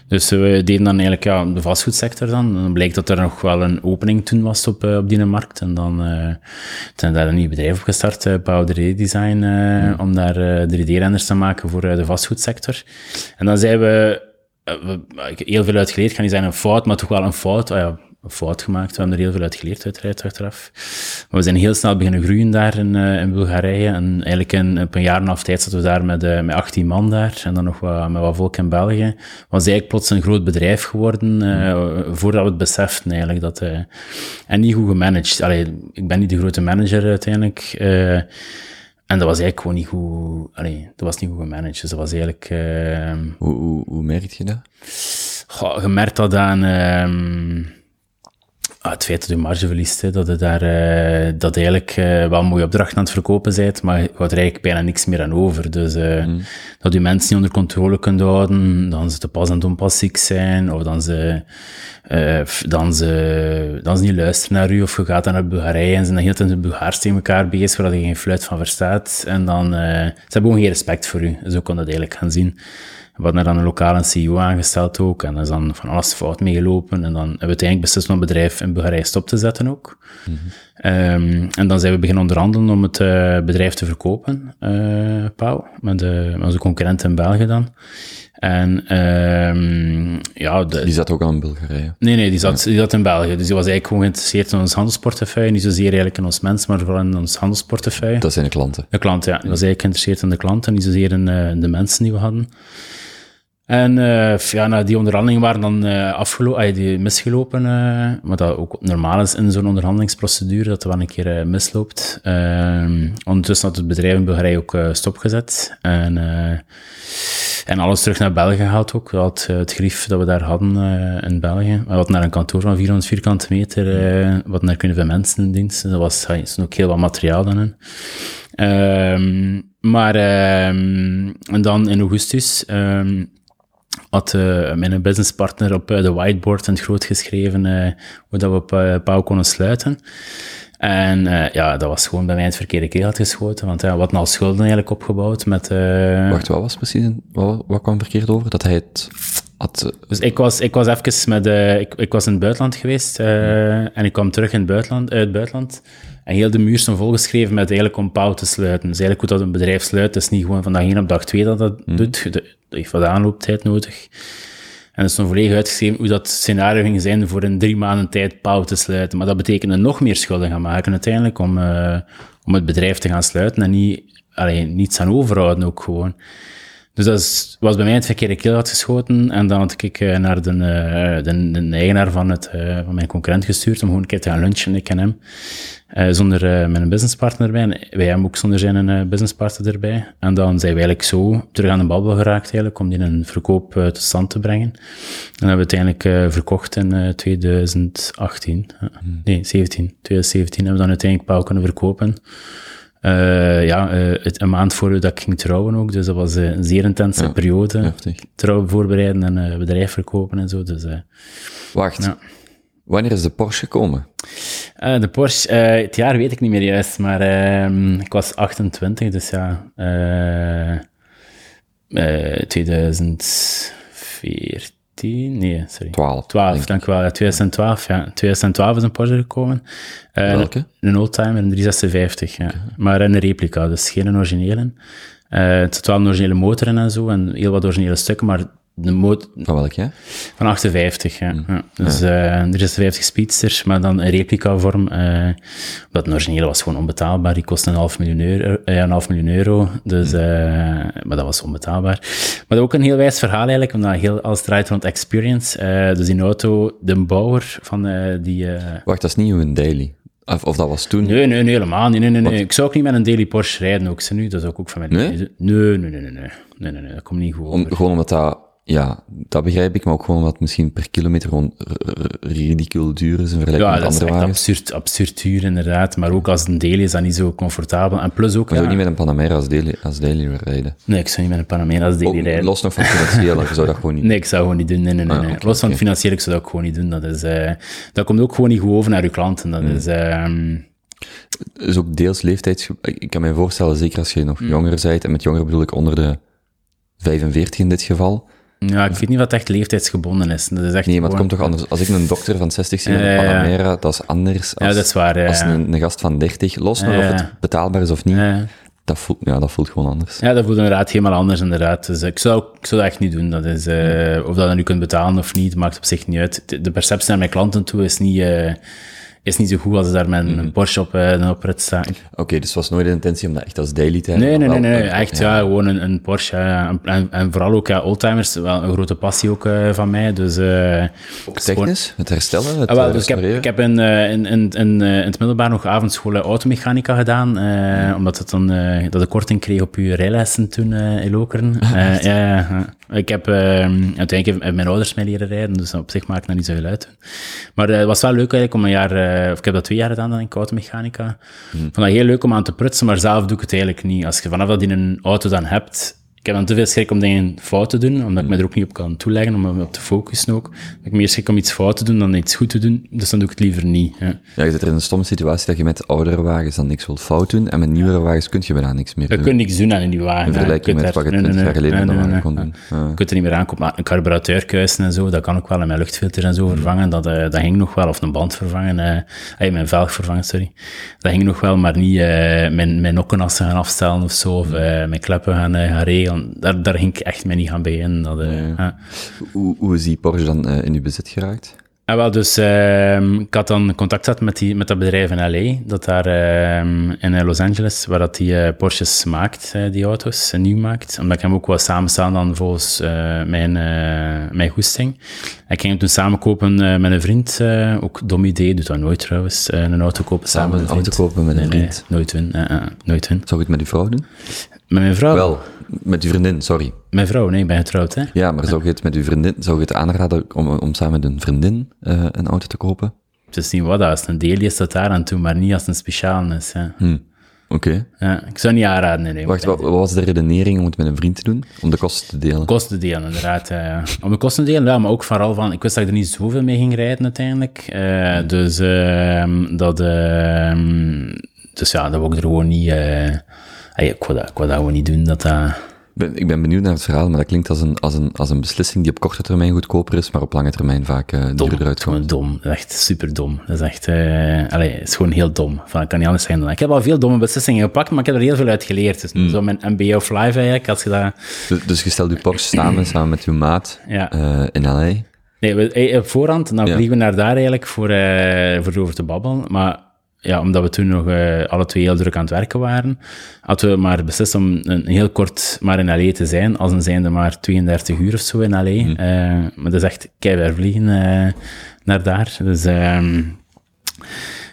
dus uh, we deden dan eigenlijk, ja, de vastgoedsector dan. Dan bleek dat er nog wel een opening toen was op, uh, op die markt. En dan uh, zijn daar een nieuw bedrijf op gestart, uh, Power drie D-design, uh, mm-hmm. om daar... Uh, drie D-renders te maken voor de vastgoedsector. En dan zijn we, we heel veel uitgeleerd, ik ga niet zeggen een fout, maar toch wel een fout. Oh ja, een fout gemaakt. We hebben er heel veel uit geleerd, uiteraard, achteraf. Maar we zijn heel snel beginnen groeien daar in, uh, in Bulgarije. En eigenlijk in, op een jaar en een half tijd zaten we daar met, uh, met achttien man daar. En dan nog wat, met wat volk in België. Het was eigenlijk plots een groot bedrijf geworden, uh, voordat we het beseften eigenlijk. Dat, uh, en niet goed gemanaged. Allee, ik ben niet de grote manager uiteindelijk. Uh, En dat was eigenlijk gewoon niet goed... Allee, dat was niet goed gemanaged, dus dat was eigenlijk... Uh... Hoe, hoe, hoe merk je dat? Goh, je merkt dat aan... Uh... Ah, het feit dat je marge verliest, hè, dat je daar uh, dat eigenlijk uh, wel een mooie opdrachten aan het verkopen bent, maar je houdt er eigenlijk bijna niks meer aan over. Dus uh, mm. dat je mensen niet onder controle kunt houden, dan ze te pas en te onpas ziek zijn, of dan ze, uh, dan, ze, dan ze niet luisteren naar u, of je gaat dan naar Bulgarije en ze zijn dan heel tijd in het Bulgaars tegen elkaar bezig, waar je geen fluit van verstaat. En dan, uh, ze hebben gewoon geen respect voor u. Zo kon dat eigenlijk gaan zien. We hadden dan een lokale C E O aangesteld ook, en er is dan van alles fout meegelopen. En dan hebben we uiteindelijk beslist om het bedrijf in Bulgarije stop te zetten ook. Mm-hmm. Um, en dan zijn we beginnen onderhandelen om het uh, bedrijf te verkopen, uh, Pauw, met, uh, met onze concurrent in België dan. En, um, ja, de, die zat ook al in Bulgarije? Nee, nee, die zat, die zat in België. Dus die was eigenlijk gewoon geïnteresseerd in ons handelsportefeuille. Niet zozeer eigenlijk in ons mens, maar vooral in ons handelsportefeuille. Dat zijn de klanten? De klanten, ja. Die was eigenlijk geïnteresseerd in de klanten, niet zozeer in, uh, in de mensen die we hadden. En uh, ja, nou, die onderhandelingen waren dan uh, afgelo- ay, die misgelopen, uh, wat dat ook normaal is in zo'n onderhandelingsprocedure, dat er wel een keer uh, misloopt. Uh, ondertussen had het bedrijf in Bulgarije ook uh, stopgezet en, uh, en alles terug naar België gehaald ook. Had, uh, het grief dat we daar hadden uh, in België. We hadden naar een kantoor van vierhonderd vierkante meter, uh, wat naar kunnen veel mensen in dienst. Dat was uh, ook heel wat materiaal dan in. Uh, maar uh, en dan in augustus... Uh, had uh, mijn businesspartner op uh, de whiteboard in het groot geschreven uh, hoe dat we op uh, Pauw konden sluiten. En uh, ja, dat was gewoon bij mij het verkeerde keel had geschoten, want ja, we hadden al schulden eigenlijk opgebouwd met... Uh... Wacht, wat was precies, een, wat, wat kwam verkeerd over? Dat hij het had... Uh... Dus ik was, ik was even met... Uh, ik, ik was in het buitenland geweest uh, ja. en ik kwam terug in het buitenland, uit het buitenland. En heel de muur stond volgeschreven met eigenlijk om Pauw te sluiten. Dus eigenlijk hoe dat een bedrijf sluit, is niet gewoon van dag één op dag twee dat dat hmm. doet. Dat heeft wat aanlooptijd nodig. En er stond volledig uitgeschreven hoe dat scenario ging zijn voor in drie maanden tijd Pauw te sluiten. Maar dat betekende nog meer schulden gaan maken uiteindelijk om, uh, om het bedrijf te gaan sluiten en niet, allee, niets aan overhouden ook gewoon. Dus dat is, was bij mij het verkeerde keel uitgeschoten. En dan had ik uh, naar de, uh, de, de eigenaar van, het, uh, van mijn concurrent gestuurd om gewoon een keer te gaan lunchen, ik en hem. Uh, zonder uh, mijn businesspartner erbij. En wij hem ook zonder zijn uh, businesspartner erbij. En dan zijn we eigenlijk zo terug aan de babbel geraakt eigenlijk, om die in een verkoop uh, tot stand te brengen. En dat hebben we uiteindelijk uh, verkocht in uh, tweeduizend achttien. Uh, hmm. Nee, zeventien. twintig zeventien hebben we dan uiteindelijk Pauw kunnen verkopen. Uh, ja, uh, het, een maand voor dat ik ging trouwen ook, dus dat was uh, een zeer intense ja, periode. Heftig. Trouwen voorbereiden en uh, bedrijf verkopen en zo. Dus, uh, Wacht, ja. Wanneer is de Porsche gekomen? Uh, de Porsche, uh, het jaar weet ik niet meer juist, maar uh, ik was achtentwintig, dus ja, uh, uh, tweeduizend veertien. Nee, sorry. twaalf, twaalf dank wel. Ja, twintig twaalf, ja. twintig twaalf is een Porsche gekomen. Uh, Welke? Een oldtimer, een driehonderdzesenvijftig, ja. Okay. Maar een replica, dus geen originele. Uh, het zat wel een originele motoren en zo, en heel wat originele stukken, maar de motor... Van welk, ja? Van achtenvijftig, ja. Mm. ja. Dus uh, een drieënvijftig Speedster, maar dan een replica-vorm. Uh, omdat een originele was gewoon onbetaalbaar. Die kostte een half miljoen euro. Uh, een half miljoen euro dus, uh, maar dat was onbetaalbaar. Maar ook een heel wijs verhaal eigenlijk, omdat heel, alles draait rond experience. Uh, dus die auto, de bouwer van uh, die... Uh... Wacht, dat is niet een daily? Of, of dat was toen? Nee, nee, nee helemaal niet. Nee, nee, nee. Ik zou ook niet met een daily Porsche rijden, ook ze nu. Dat is ook van mij. Nee? Nee, nee, nee, nee. Nee, nee, nee, nee, nee. Dat komt niet goed over. Om, gewoon omdat dat... Ja, dat begrijp ik, maar ook gewoon wat misschien per kilometer gewoon ridicuul duur is in vergelijking ja, met andere wagens. Ja, dat is echt absurd, absurd duur inderdaad, maar ook als een daily is dat niet zo comfortabel. En plus ook... Maar ja, je zou niet met een Panamera als daily, als daily rijden? Nee, ik zou niet met een Panamera als daily ook, rijden. Los nog van financieel, ik zou dat gewoon niet... Nee, ik zou gewoon niet doen, nee, nee, nee. Ah, okay, los van okay. financieel, ik zou dat ook gewoon niet doen. Dat, is, uh, dat komt ook gewoon niet goed over naar uw klanten, dat mm. is... Uh, dus ook deels leeftijds... Ik kan me voorstellen, zeker als je nog mm. jonger bent, en met jonger bedoel ik onder de vijfenveertig in dit geval... Ja, ik weet niet wat echt leeftijdsgebonden is. Dat is echt nee, maar het gewoon... komt toch anders. Als ik een dokter van zestig zie met uh, een Panamera, dat is anders als, ja, dat is waar, ja, als ja. Een, een gast van dertig. Los nog uh, of het betaalbaar is of niet. Uh, dat voelt, ja, dat voelt gewoon anders. Ja, dat voelt inderdaad helemaal anders, inderdaad. Dus ik zou, ik zou dat echt niet doen. Dat is, uh, of dat je nu kunt betalen of niet, maakt op zich niet uit. De, de perceptie naar mijn klanten toe is niet... Uh, is niet zo goed als daar mijn mm. Porsche op, eh, op rit staan. Oké, okay, dus het was nooit de intentie om dat echt als daily te hebben? Nee, nee, nee, nee, nee. Echt, ja, ja gewoon een, een Porsche. Ja. En, en vooral ook ja, oldtimers, wel een grote passie ook uh, van mij. Dus, uh, ook technisch? Gewoon... Het herstellen, het ah, wel, dus ik heb, ik heb in, uh, in, in, in, uh, in het middelbaar nog avondschool automechanica gedaan, uh, mm. omdat het dan, uh, dat ik korting kreeg op uw rijlessen toen uh, in Lokeren. Uh, ja, uh, ik heb uh, uiteindelijk hebben mijn ouders mij leren rijden, dus op zich maakt dat niet zoveel uit. Maar uh, het was wel leuk eigenlijk om een jaar... Uh, Of ik heb dat twee jaar gedaan, dan in automechanica. Ik vond dat heel leuk om aan te prutsen, maar zelf doe ik het eigenlijk niet. Als je vanaf dat je een auto dan hebt... Ik heb dan te veel schrik om dingen fout te doen, omdat ik me er ook niet op kan toeleggen, om me op te focussen ook. Ik heb meer schrik om iets fout te doen dan iets goed te doen, dus dan doe ik het liever niet. Hè. Ja, je zit er in een stomme situatie dat je met oudere wagens dan niks wilt fout doen, en met nieuwere ja. wagens kun je bijna niks meer doen. Je kunt niks doen aan een nieuwe wagen. In vergelijking met wat je twintig jaar geleden dan maar kon doen. Je kunt er niet meer aankomen, maar een carburateurkuisen en zo, dat kan ook wel, en mijn luchtfilters en zo vervangen, dat, uh, dat ging nog wel, of een band vervangen, uh, hey, mijn velg vervangen, sorry. Dat ging nog wel, maar niet uh, mijn, mijn nokkenassen gaan afstellen of zo, of uh, mijn kleppen gaan, uh, gaan regelen. Daar, daar ging ik echt mee niet gaan beginnen. Dat, uh, nee. uh. hoe, hoe is die Porsche dan uh, in uw bezit geraakt? Ah, wel, dus uh, ik had dan contact gehad met, die, met dat bedrijf in L A, dat daar uh, in Los Angeles, waar dat die uh, Porsches maakt, uh, die auto's, uh, nieuw maakt. Omdat ik hem ook wel samenstaan dan volgens uh, mijn, uh, mijn goesting. En ik ging hem toen samen kopen uh, met een vriend, uh, ook dom idee, doet dat nooit trouwens, uh, een auto kopen samen, samen een auto kopen met een vriend? Nee, nee, nooit doen, uh, uh, nooit doen. Zou ik het met uw vrouw doen? Met mijn vrouw? Wel, met uw vriendin, sorry. Mijn vrouw, nee, ik ben getrouwd, hè? Ja, maar zou je het met uw vriendin, zou je het aanraden om, om samen met een vriendin uh, een auto te kopen? Het is niet wat, als het een deel is, dat daar aan toe, maar niet als het een speciaal is, ja. Hmm. Oké. Okay. Ja, ik zou niet aanraden, nee. nee Wacht, wat, wat was de redenering om het met een vriend te doen? Om de kosten te delen? Kosten te delen, inderdaad. Uh, om de kosten te delen, ja, maar ook vooral van... Ik wist dat ik er niet zoveel mee ging rijden, uiteindelijk. Uh, dus uh, dat... Uh, dus ja, dat wil ik er gewoon niet... Uh, Hey, ik wou dat, ik wou dat gewoon niet doen. Dat, uh... ben, ik ben benieuwd naar het verhaal, maar dat klinkt als een, als, een, als een beslissing die op korte termijn goedkoper is, maar op lange termijn vaak uh, duurder uitkomt. Dom, echt super dom. Dat is echt, uh, allee, het is gewoon heel dom. Van, ik kan niet anders zeggen dan. Ik heb al veel domme beslissingen gepakt, maar ik heb er heel veel uit geleerd. Dus mm. zo mijn M B A of life eigenlijk, als je dat... Dus, dus je stelt je Porsche samen, samen met je maat ja. uh, in L A? Nee, we, op voorhand, dan ja. vliegen we naar daar eigenlijk voor, uh, voor over te babbelen, maar... Ja, omdat we toen nog uh, alle twee heel druk aan het werken waren, hadden we maar beslist om een heel kort maar in L A te zijn, als een zijnde maar tweeëndertig uur of zo in L A. Mm. Uh, maar dat is echt keihard vliegen uh, naar daar. Dus um,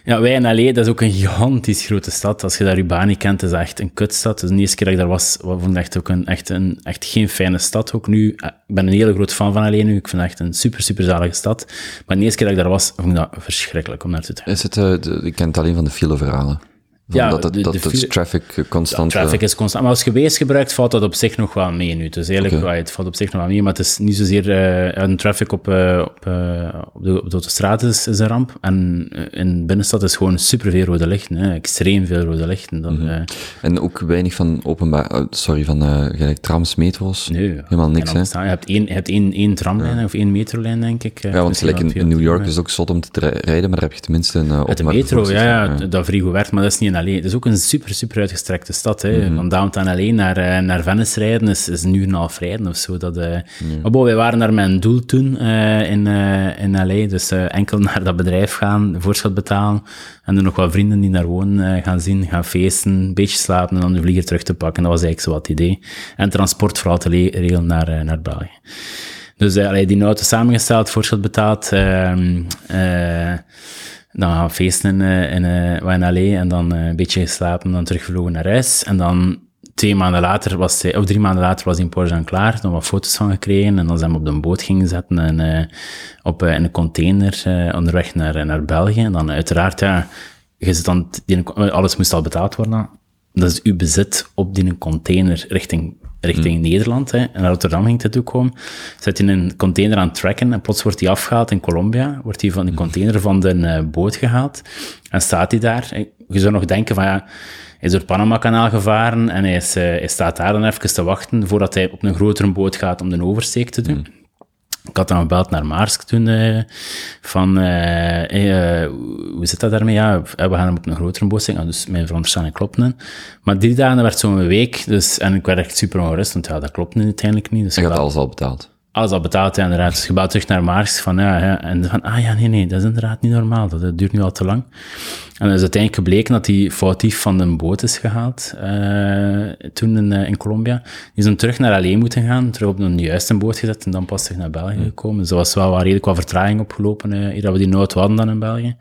ja, wij in L A, dat is ook een gigantisch grote stad. Als je daar Urbani niet kent, is dat echt een kutstad. Dus de eerste keer dat ik daar was, vond ik echt, ook een, echt, een, echt geen fijne stad. Ook nu, ik ben een hele groot fan van L A nu. Ik vind het echt een super, super zalige stad. Maar de eerste keer dat ik daar was, vond ik dat verschrikkelijk om naartoe te gaan. Is het, uh, de, ik ken het alleen van de file-verhalen. Ja, dat, dat, de, dat de file, traffic constant... Ja, traffic is constant. Maar als je Waze gebruikt, valt dat op zich nog wel mee nu. Dus eigenlijk, okay. ja, het valt op zich nog wel mee, maar het is niet zozeer... Uh, een traffic op, uh, op, uh, op, de, op de straat is, is een ramp. En in de binnenstad is gewoon superveel rode lichten. Hè. Extreem veel rode lichten. Dan, mm-hmm. uh, en ook weinig van openbaar... Uh, sorry, van uh, gelijk trams, metro's? Nee. Helemaal niks, hè? Je hebt één, je hebt één, één tramlijn ja. of één metrolijn, denk ik. Uh, ja, want gelijk in, in New York is het ook zot om te rijden, maar daar heb je tenminste een uh, openbaar... De metro, proces, ja, ja, dat vrij goed werkt, maar dat is niet een Allee, het is ook een super, super uitgestrekte stad. Hè. Mm-hmm. Van downtown alleen naar, naar Venice rijden is, is een uur en een half rijden of zo. Dat, uh... mm. Maar boven, wij waren naar mijn doel toen uh, in, uh, in L A. Dus uh, enkel naar dat bedrijf gaan, voorschot betalen. En er nog wat vrienden die daar wonen uh, gaan zien, gaan feesten, een beetje slapen en dan de vlieger terug te pakken. Dat was eigenlijk zo wat het idee. En transport vooral te le- regelen naar, uh, naar België. Dus uh, allee, die auto samengesteld, voorschot betaald. Uh, uh, Dan gaan we feesten in, in, in L A en dan een beetje geslapen, dan terugvlogen naar huis. En dan twee maanden later was hij, of drie maanden later was die Porsche dan klaar. Dan wat foto's van gekregen en dan zijn we op de boot gingen zetten en uh, op, uh, in een container uh, onderweg naar, naar België. En dan uiteraard, ja, je zit dan, die, alles moest al betaald worden. Dat is uw bezit op die container richting richting hmm. Nederland, hè. En naar Rotterdam ging het toe komen. Zet je een container aan het tracken en plots wordt die afgehaald in Colombia, wordt die van de container van de uh, boot gehaald en staat die daar. En je zou nog denken van, ja, hij is door het Panama-kanaal gevaren en hij, is, uh, hij staat daar dan even te wachten voordat hij op een grotere boot gaat om de oversteek te doen. Hmm. Ik had dan gebeld naar Maarsk toen, eh, van, eh, hey, uh, hoe zit dat daarmee? Ja, we gaan hem op een grotere boosting, ah, dus mijn veronderstelling klopt niet. Maar drie dagen werd zo'n week, dus, en ik werd echt super ongerust, want ja, dat klopt nu uiteindelijk niet. Dus en je had alles al betaald? Alles al betaald, ja, inderdaad. Dus gebeld terug naar Maarsk, van, ja, ja, en van, ah ja, nee, nee, dat is inderdaad niet normaal, dat, dat duurt nu al te lang. En dan is uiteindelijk gebleken dat hij foutief van de boot is gehaald, uh, toen in, uh, in Colombia. Die is hem terug naar L A moeten gaan, terug op een juiste boot gezet en dan pas terug naar België mm. gekomen. Dus er was wel, wel redelijk wat vertraging opgelopen, uh, hier dat we die nood hadden dan in België.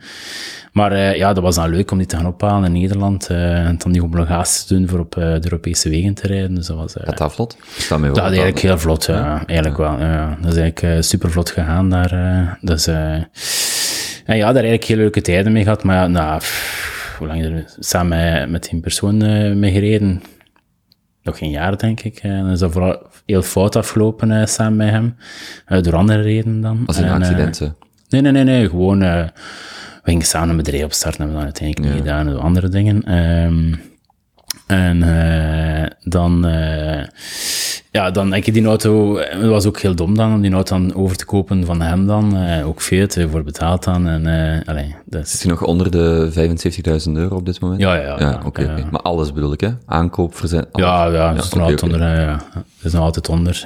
Maar uh, ja, dat was dan leuk om die te gaan ophalen in Nederland uh, en dan die obligaties te doen voor op uh, de Europese wegen te rijden. Dus dat was... Uh, Gaat dat vlot? Is dat mee dat is eigenlijk heel vlot, ja. ja. Eigenlijk ja. wel, ja. Dat is eigenlijk uh, super vlot gegaan daar. Uh, dus... Uh, En ja, daar eigenlijk heel leuke tijden mee gehad, maar nou, pff, hoe lang er samen met die persoon uh, mee gereden? Nog geen jaar, denk ik. En dan is dat vooral heel fout afgelopen uh, samen met hem, uh, door andere redenen dan. Was het een accident? Uh, nee, nee, nee, nee, gewoon, uh, we gingen samen een bedrijf opstarten, hebben we dan uiteindelijk ja. niet gedaan, en andere dingen. Um, en uh, dan... Uh, Ja, dan heb je die auto... Het was ook heel dom dan, om die auto dan over te kopen van hem dan. Uh, ook veel te voor betaald dan. En, uh, allee, dus. Is hij nog onder de vijfenzeventigduizend euro op dit moment? Ja, ja, ja. ja, ja okay, ja. Okay. Maar alles bedoel ik, hè? Aankoop, verzet... Ja, ja, ja, dat is nog okay, altijd okay. onder. Ja, ja. Dat is nog altijd onder.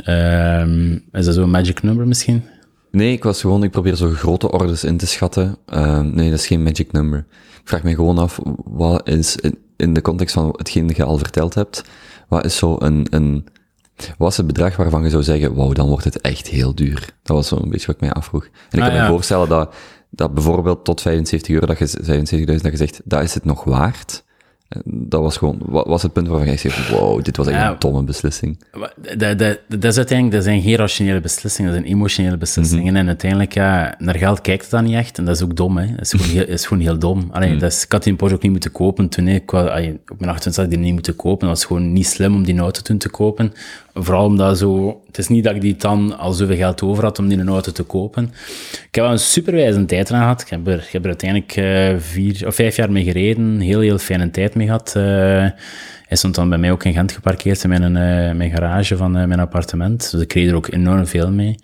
Um, is dat zo'n magic number misschien? Nee, ik was gewoon... Ik probeer zo grote orders in te schatten. Uh, nee, dat is geen magic number. Ik vraag me gewoon af, wat is... In, in de context van hetgeen je al verteld hebt, wat is zo een... een Wat is het bedrag waarvan je zou zeggen, wauw, dan wordt het echt heel duur? Dat was zo'n beetje wat ik mij afvroeg. En ik ah, kan ja. me voorstellen dat, dat bijvoorbeeld tot vijfenzeventig euro, dat je, vijfenzeventigduizend, dat je zegt, dat is het nog waard. Dat was gewoon, wat was het punt waarvan je zegt, wauw, dit was echt ja. een domme beslissing. Dat, dat, dat, dat is uiteindelijk, dat zijn geen rationele beslissingen, dat zijn emotionele beslissingen. Mm-hmm. En uiteindelijk, ja, naar geld kijkt het dan niet echt. En dat is ook dom, hè. Dat is gewoon heel, is gewoon heel dom. Allee, mm. dat is, ik had die Porsche ook niet moeten kopen toen, hè. Ik, allee, op mijn achtentwintig had ik die niet moeten kopen. Dat was gewoon niet slim om die auto toen te kopen. Vooral omdat zo... Het is niet dat ik die dan al zoveel geld over had om die een auto te kopen. Ik heb wel een superwijze tijd eraan gehad. Ik heb er, ik heb er uiteindelijk uh, vier of vijf jaar mee gereden. Heel, heel fijne tijd mee gehad. Uh, hij stond dan bij mij ook in Gent geparkeerd in mijn, uh, mijn garage van uh, mijn appartement. Dus ik kreeg er ook enorm veel mee.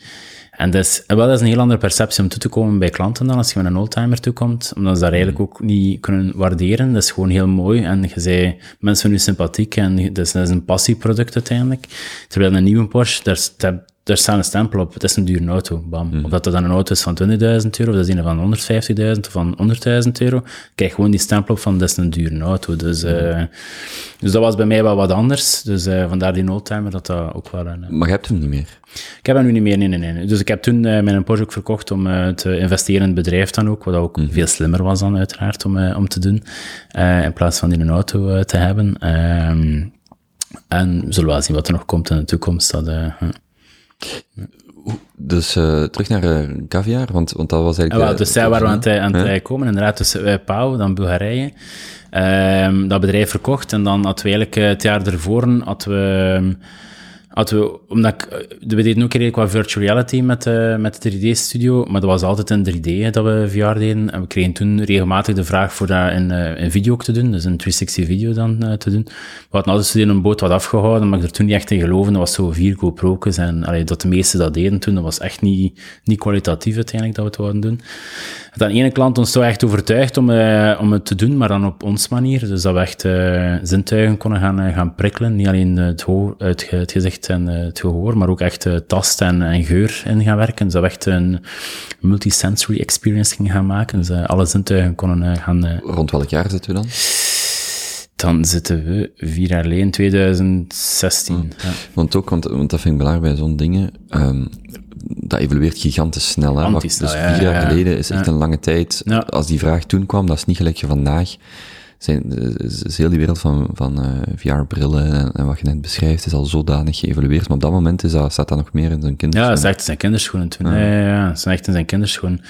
En dat is, wel, dat is een heel andere perceptie om toe te komen bij klanten dan als je met een oldtimer toekomt. Omdat ze dat eigenlijk ook niet kunnen waarderen. Dat is gewoon heel mooi. En je zei, mensen zijn nu sympathiek. En dat is, dat is een passieproduct uiteindelijk. Terwijl een nieuwe Porsche, daar, daar, daar staat een stempel op. Het is een dure auto. Bam. Mm-hmm. Of dat dat dan een auto is van twintigduizend euro, of dat is een van honderdvijftigduizend of van honderdduizend euro. Krijg gewoon die stempel op van, dat is een dure auto. Dus, mm-hmm. uh, dus dat was bij mij wel wat anders. Dus uh, vandaar die oldtimer, dat dat ook wel... Een, uh... Maar je hebt hem niet meer? Ik heb hem nu niet meer, nee, nee, nee. Dus ik heb toen uh, mijn Porsche ook verkocht om uh, te investeren in het bedrijf dan ook, wat ook mm. veel slimmer was dan uiteraard om, uh, om te doen, uh, in plaats van die een auto uh, te hebben. Uh, en we zullen wel zien wat er nog komt in de toekomst. Dat, uh, uh. Dus uh, terug naar uh, Caviar, want, want dat was eigenlijk... Ja, uh, dus daar waren we aan het, aan het huh? komen, inderdaad, tussen uh, Pau, dan Bulgarije. Uh, dat bedrijf verkocht en dan hadden we eigenlijk uh, het jaar ervoor hadden we... Um, Hadden we, omdat ik, we deden ook redelijk qua virtual reality met, uh, met de drie D-studio, maar dat was altijd in drie D dat we V R deden. En we kregen toen regelmatig de vraag voor dat in, uh, in video ook te doen, dus een driehonderdzestig video dan uh, te doen. We hadden altijd studie een boot wat afgehouden, maar ik er toen niet echt in geloofde. Dat was zo vier GoPro's en allee, dat de meesten dat deden toen. Dat was echt niet, niet kwalitatief uiteindelijk dat we het wouden doen. Dan ene klant ons toch echt overtuigd om, uh, om het te doen, maar dan op ons manier. Dus dat we echt uh, zintuigen konden gaan, uh, gaan prikkelen, niet alleen het, ho- het, het gezicht en uh, het gehoor, maar ook echt uh, tast en, en geur in gaan werken. Dus dat we echt een multisensory experience gingen gaan maken. Dus uh, alle zintuigen konden uh, gaan... Uh... Rond welk jaar zitten we dan? Dan zitten we vier jaar geleden, twintig zestien. Hmm. Ja. Want ook, want, want dat vind ik belangrijk bij zo'n dingen, um, dat evolueert gigantisch snel. Hè? Maar, dus vier ja, ja, jaar geleden ja, is echt ja. een lange tijd. Ja. Als die vraag toen kwam, dat is niet gelijk je vandaag... Zijn, is heel die wereld van, van uh, V R-brillen en, en wat je net beschrijft, is al zodanig geëvolueerd. Maar op dat moment is dat, staat dat nog meer in zijn kinderschoenen. Ja, dat is echt in zijn kinderschoenen toen. Ja, ja, ja, dat is echt in zijn kinderschoenen.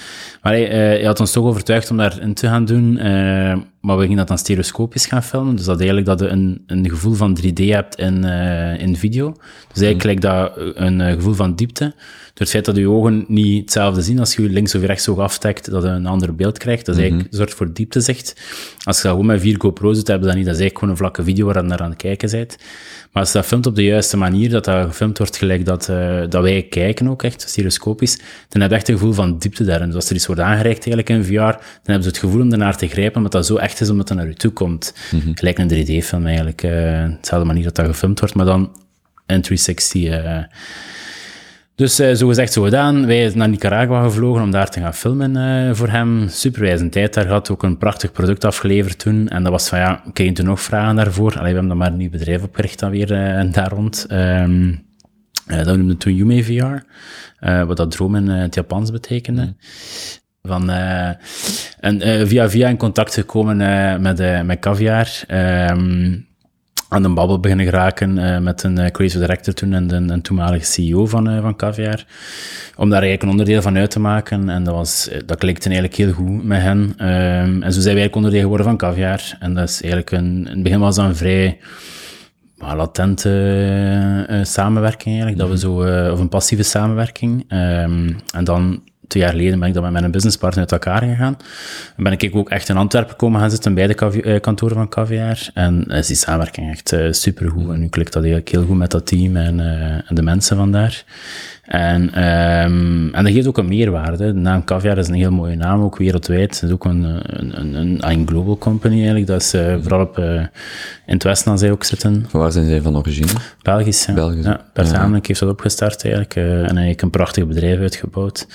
Maar hij, uh, hij had ons toch overtuigd om daarin te gaan doen. Uh, Maar we gingen dat dan stereoscopisch gaan filmen. Dus dat eigenlijk dat je een, een gevoel van drie D hebt in, uh, in video. Dus eigenlijk lijkt dat een uh, gevoel van diepte. Door het feit dat je ogen niet hetzelfde zien, als je links of rechts oog aftekt, dat je een ander beeld krijgt. Dat is mm-hmm. eigenlijk een soort voor dieptezicht. Als je dat gewoon met vier GoPro's doet, hebben we dat niet. Dat is eigenlijk gewoon een vlakke video waar je naar aan het kijken bent. Maar als je dat filmt op de juiste manier, dat dat gefilmd wordt gelijk dat, uh, dat wij kijken ook, echt stereoscopisch, dan heb je echt een gevoel van diepte daarin. Dus als er iets wordt aangereikt eigenlijk in V R, dan hebben ze het gevoel om ernaar te grijpen, omdat dat zo echt is omdat dat naar u toe komt. Mm-hmm. Gelijk een drie D-film eigenlijk. Uh, dezelfde manier dat dat gefilmd wordt, maar dan in driehonderdzestig. Uh. Dus uh, zo gezegd, zo gedaan. Wij zijn naar Nicaragua gevlogen om daar te gaan filmen uh, voor hem. Superwijze tijd daar gehad. Ook een prachtig product afgeleverd toen. En dat was van, ja, kan je toen nog vragen daarvoor? Allee, we hebben dan maar een nieuw bedrijf opgericht dan weer uh, en daar rond. Um, uh, dat noemden we toen Yume V R. Uh, wat dat droom in uh, het Japans betekende. Mm-hmm. Van, uh, en, uh, via via in contact gekomen uh, met, uh, met Caviar. Um, aan de babbel beginnen geraken uh, met een uh, creative director toen en de, een toenmalige C E O van, uh, van Caviar. Om daar eigenlijk een onderdeel van uit te maken. En dat, was, dat klikte eigenlijk heel goed met hen. Um, en zo zijn we eigenlijk onderdeel geworden van Caviar. En dat is eigenlijk een, in het begin was dat een vrij... een latente uh, uh, samenwerking eigenlijk, dat we zo, uh, of een passieve samenwerking. Um, en dan, twee jaar geleden, ben ik dan met mijn businesspartner uit elkaar gegaan. En ben ik ook echt in Antwerpen komen gaan zitten bij de kavi- uh, kantoren van Caviar. En is die samenwerking echt uh, supergoed. En nu klikt dat eigenlijk heel goed met dat team en, uh, en de mensen vandaar. En, um, en dat geeft ook een meerwaarde. De naam Caviar is een heel mooie naam, ook wereldwijd. Het is ook een, een, een, een global company eigenlijk. Dat is uh, vooral op, uh, in het Westen aan zij ook zitten. Van waar zijn zij van origine? Belgisch, ja. Belgisch. Ja, persoonlijk ja. heeft dat opgestart eigenlijk. Uh, en eigenlijk een prachtig bedrijf uitgebouwd.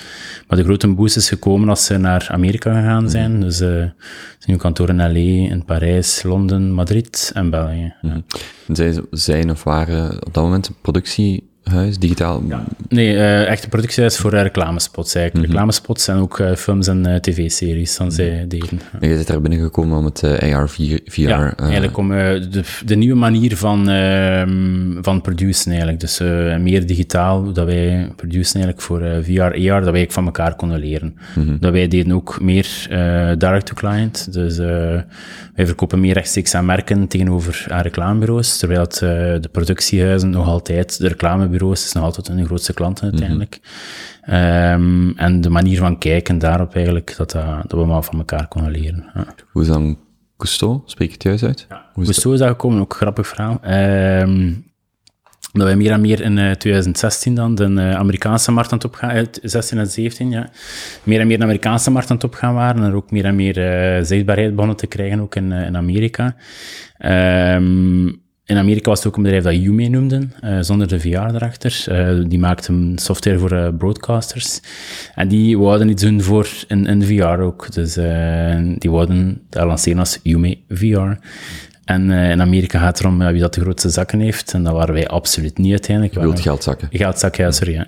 Maar de grote boost is gekomen als ze naar Amerika gegaan zijn. Mm-hmm. Dus uh, er zijn nu kantoren in L A, in Parijs, Londen, Madrid en België. Mm-hmm. Ja. Zij zijn of waren op dat moment een productie... Huis, digitaal? Ja. Nee, uh, echt een productiehuis voor uh, reclamespots eigenlijk. Mm-hmm. Reclamespots en ook uh, films en uh, tv-series dan mm-hmm. zij deden. Ja. En je bent daar binnengekomen om het uh, A R, V R... Ja, uh, eigenlijk om uh, de, de nieuwe manier van, uh, van produceren eigenlijk. Dus uh, meer digitaal, dat wij produceren eigenlijk voor uh, V R, A R, dat wij eigenlijk van elkaar konden leren. Mm-hmm. Dat wij deden ook meer uh, direct-to-client, dus uh, wij verkopen meer rechtstreeks aan merken tegenover aan reclamebureaus, terwijl het, uh, de productiehuizen nog altijd, de reclamebureaus is nog altijd hun grootste klanten uiteindelijk. Mm-hmm. Um, en de manier van kijken daarop eigenlijk, dat, dat, dat we maar van elkaar konden leren. Ja. Hoe is dan Cousteau? Spreek je het juist uit? Ja. Hoe is Cousteau is dat gekomen, ook een grappig verhaal. Um, dat wij meer en meer in uh, tweeduizend zestien dan de uh, Amerikaanse markt aan het opgaan, uit zestien en zeventien, ja, meer en meer de Amerikaanse markt aan het opgaan waren en er ook meer en meer uh, zichtbaarheid begonnen te krijgen, ook in, uh, in Amerika. Um, In Amerika was het ook een bedrijf dat Yume noemden, uh, zonder de V R erachter. Uh, die maakten software voor uh, broadcasters. En die wouden iets doen voor in, in V R ook. Dus uh, die wouden dat lanceren als Yume V R. En uh, in Amerika gaat het erom uh, wie dat de grootste zakken heeft. En dat waren wij absoluut niet uiteindelijk. Je wilt geldzakken. Geldzakken, ja, sorry. Ja.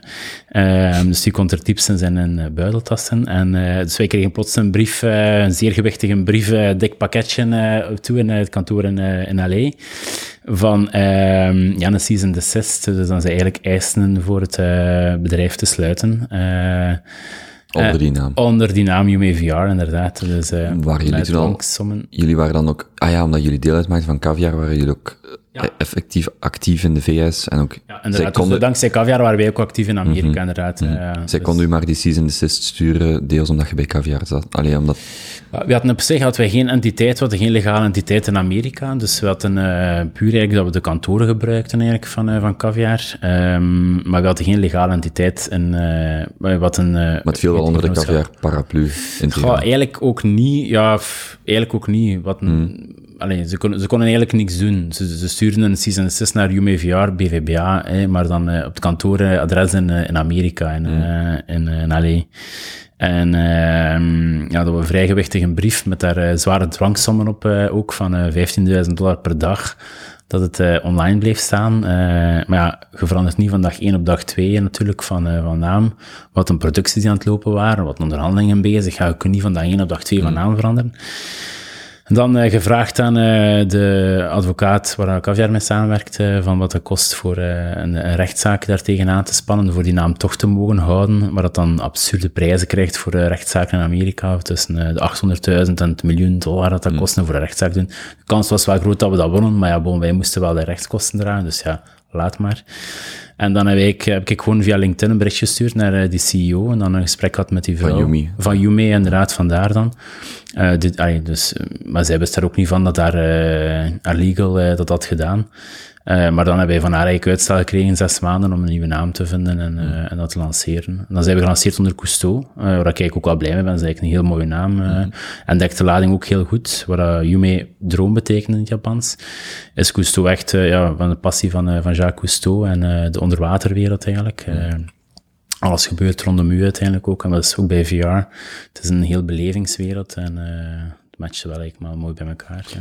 Uh, dus die kon er tips in zijn en uh, buideltassen. En, uh, dus wij kregen plots een brief, uh, een zeer gewichtige brief, uh, dik pakketje uh, toe in uh, het kantoor in, uh, in L A. Van uh, ja, een season desist. Dus dan zijn eigenlijk eisen voor het uh, bedrijf te sluiten. Uh, Onder die naam. Uh, onder die naam Yume V R, inderdaad. Dus, uh, waren jullie toen al... Jullie waren dan ook... Ah ja, omdat jullie deel uitmaakten van Caviar, waren jullie ook ja. effectief actief in de V S en ook... Ja, inderdaad. Konden... Dus dankzij Caviar waren wij ook actief in Amerika, mm-hmm. inderdaad. Mm-hmm. Uh, zij dus... konden u maar die cease and desist sturen, deels omdat je bij Caviar zat. Allee, omdat... We hadden op zich hadden wij geen entiteit, we hadden geen legale entiteit in Amerika. Dus we hadden uh, puur eigenlijk dat we de kantoren gebruikten eigenlijk van, uh, van Caviar. Um, maar we hadden geen legale entiteit. In, uh, wat een, uh, maar het viel wel onder de Caviar paraplu. Goh, eigenlijk ook niet. Ja, f, eigenlijk ook niet. Wat een, mm. allee, ze, kon, ze konden eigenlijk niks doen. Ze, ze stuurden een cease and desist naar Yume V R, B V B A, eh, maar dan uh, op het kantooradres in, uh, in Amerika, in, mm. uh, in, uh, in L A. En uh, ja, dat was een vrij gewichtige brief met daar uh, zware dwangsommen op, uh, ook van uh, vijftienduizend dollar per dag, dat het uh, online bleef staan. Uh, maar ja, je verandert niet van dag één op dag twee natuurlijk van, uh, van naam. Wat een productie die aan het lopen waren, wat onderhandelingen bezig. Ja, je kunt niet van dag één op dag twee van naam veranderen. En dan uh, gevraagd aan uh, de advocaat waar Caviar mee samenwerkt, uh, van wat het kost voor uh, een, een rechtszaak daartegen aan te spannen, voor die naam toch te mogen houden, maar dat dan absurde prijzen krijgt voor uh, rechtszaken in Amerika, tussen uh, de achthonderdduizend en het miljoen dollar dat dat kost mm. voor een rechtszaak doen. De kans was wel groot dat we dat wonnen, maar ja, bon, wij moesten wel de rechtskosten dragen, dus ja, laat maar. En dan heb ik, heb ik gewoon via LinkedIn een bericht gestuurd naar die C E O en dan een gesprek had met die vrouw. Van Yume. Van Yume, inderdaad, vandaar dan. Uh, dit, ay, dus, maar zij wist er ook niet van dat haar, uh, haar legal uh, dat had gedaan. Uh, maar dan hebben wij van haar eigenlijk uitstel gekregen, zes maanden, om een nieuwe naam te vinden en, uh, en dat te lanceren. En dan zijn we gelanceerd onder Cousteau, uh, waar ik eigenlijk ook wel blij mee ben. Dat is eigenlijk een heel mooie naam. Uh, mm-hmm. En dekt de lading ook heel goed, waar uh, Yume droom betekent in het Japans. Is Cousteau echt uh, ja, van de passie van, uh, van Jacques Cousteau en uh, de onderwaterwereld eigenlijk. Mm-hmm. Uh, alles gebeurt rondom u uiteindelijk ook, en dat is ook bij V R. Het is een heel belevingswereld en uh, het matcht wel eigenlijk maar mooi bij elkaar. Ja.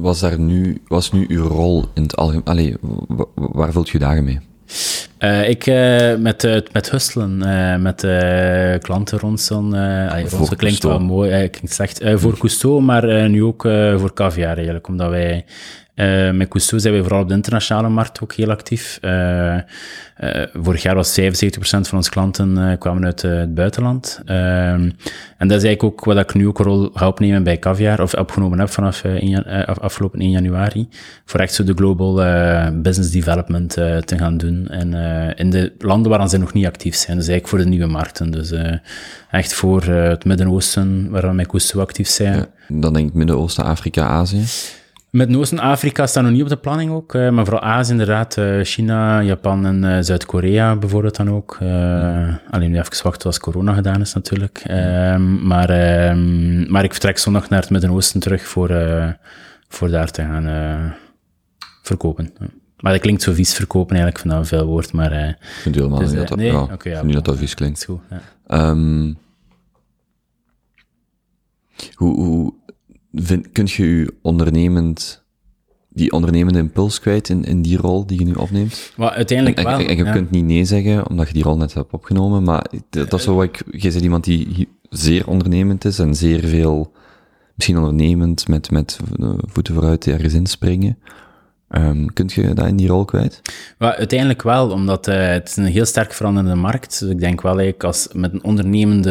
Was daar nu, was nu uw rol in het algemeen? Allee, waar, waar vult je dagen mee? Uh, ik, uh, met, uh, met hustelen, uh, met uh, klanten ronselen. Uh, allee, voor klinkt wel mooi, uh, klinkt slecht. Uh, voor Cousteau, maar uh, nu ook uh, voor Caviar eigenlijk, omdat wij... Uh, met Cousteau zijn we vooral op de internationale markt ook heel actief. Uh, uh, vorig jaar was vijfenzeventig procent van onze klanten uh, kwamen uit uh, het buitenland. Uh, en dat is eigenlijk ook wat ik nu ook een rol ga opnemen bij Caviar, of opgenomen heb vanaf uh, in, uh, afgelopen één januari, voor echt zo de global uh, business development uh, te gaan doen. En uh, in de landen waar ze nog niet actief zijn, dus eigenlijk voor de nieuwe markten. Dus uh, echt voor uh, het Midden-Oosten, waar we met Cousteau actief zijn. Ja, dan denk ik Midden-Oosten, Afrika, Azië. Met Noord-Afrika staat nog niet op de planning ook, maar vooral Azië inderdaad, China, Japan en Zuid-Korea bijvoorbeeld dan ook. Uh, ja. Alleen nu even wachten als corona gedaan is natuurlijk. Um, maar, um, maar ik vertrek zondag naar het Midden-Oosten terug voor, uh, voor daar te gaan uh, verkopen. Maar dat klinkt zo vies, verkopen eigenlijk, vanaf veel woord, maar... Uh, ik vind het helemaal dus, niet dat dat, nee? ja, okay, ja, niet dat, dat vies klinkt. Is goed, ja. um, hoe... hoe Vind, kun je je ondernemend, die ondernemende impuls kwijt in, in die rol die je nu opneemt? Well, uiteindelijk en, en, wel. En je ja. kunt niet nee zeggen, omdat je die rol net hebt opgenomen, maar dat, dat is wel wat ik... Je bent iemand die zeer ondernemend is en zeer veel, misschien ondernemend, met, met voeten vooruit ergens inspringen. Um, kunt je dat in die rol kwijt? Ja, uiteindelijk wel, omdat uh, het is een heel sterk veranderende markt. Dus ik denk wel eigenlijk als met een ondernemende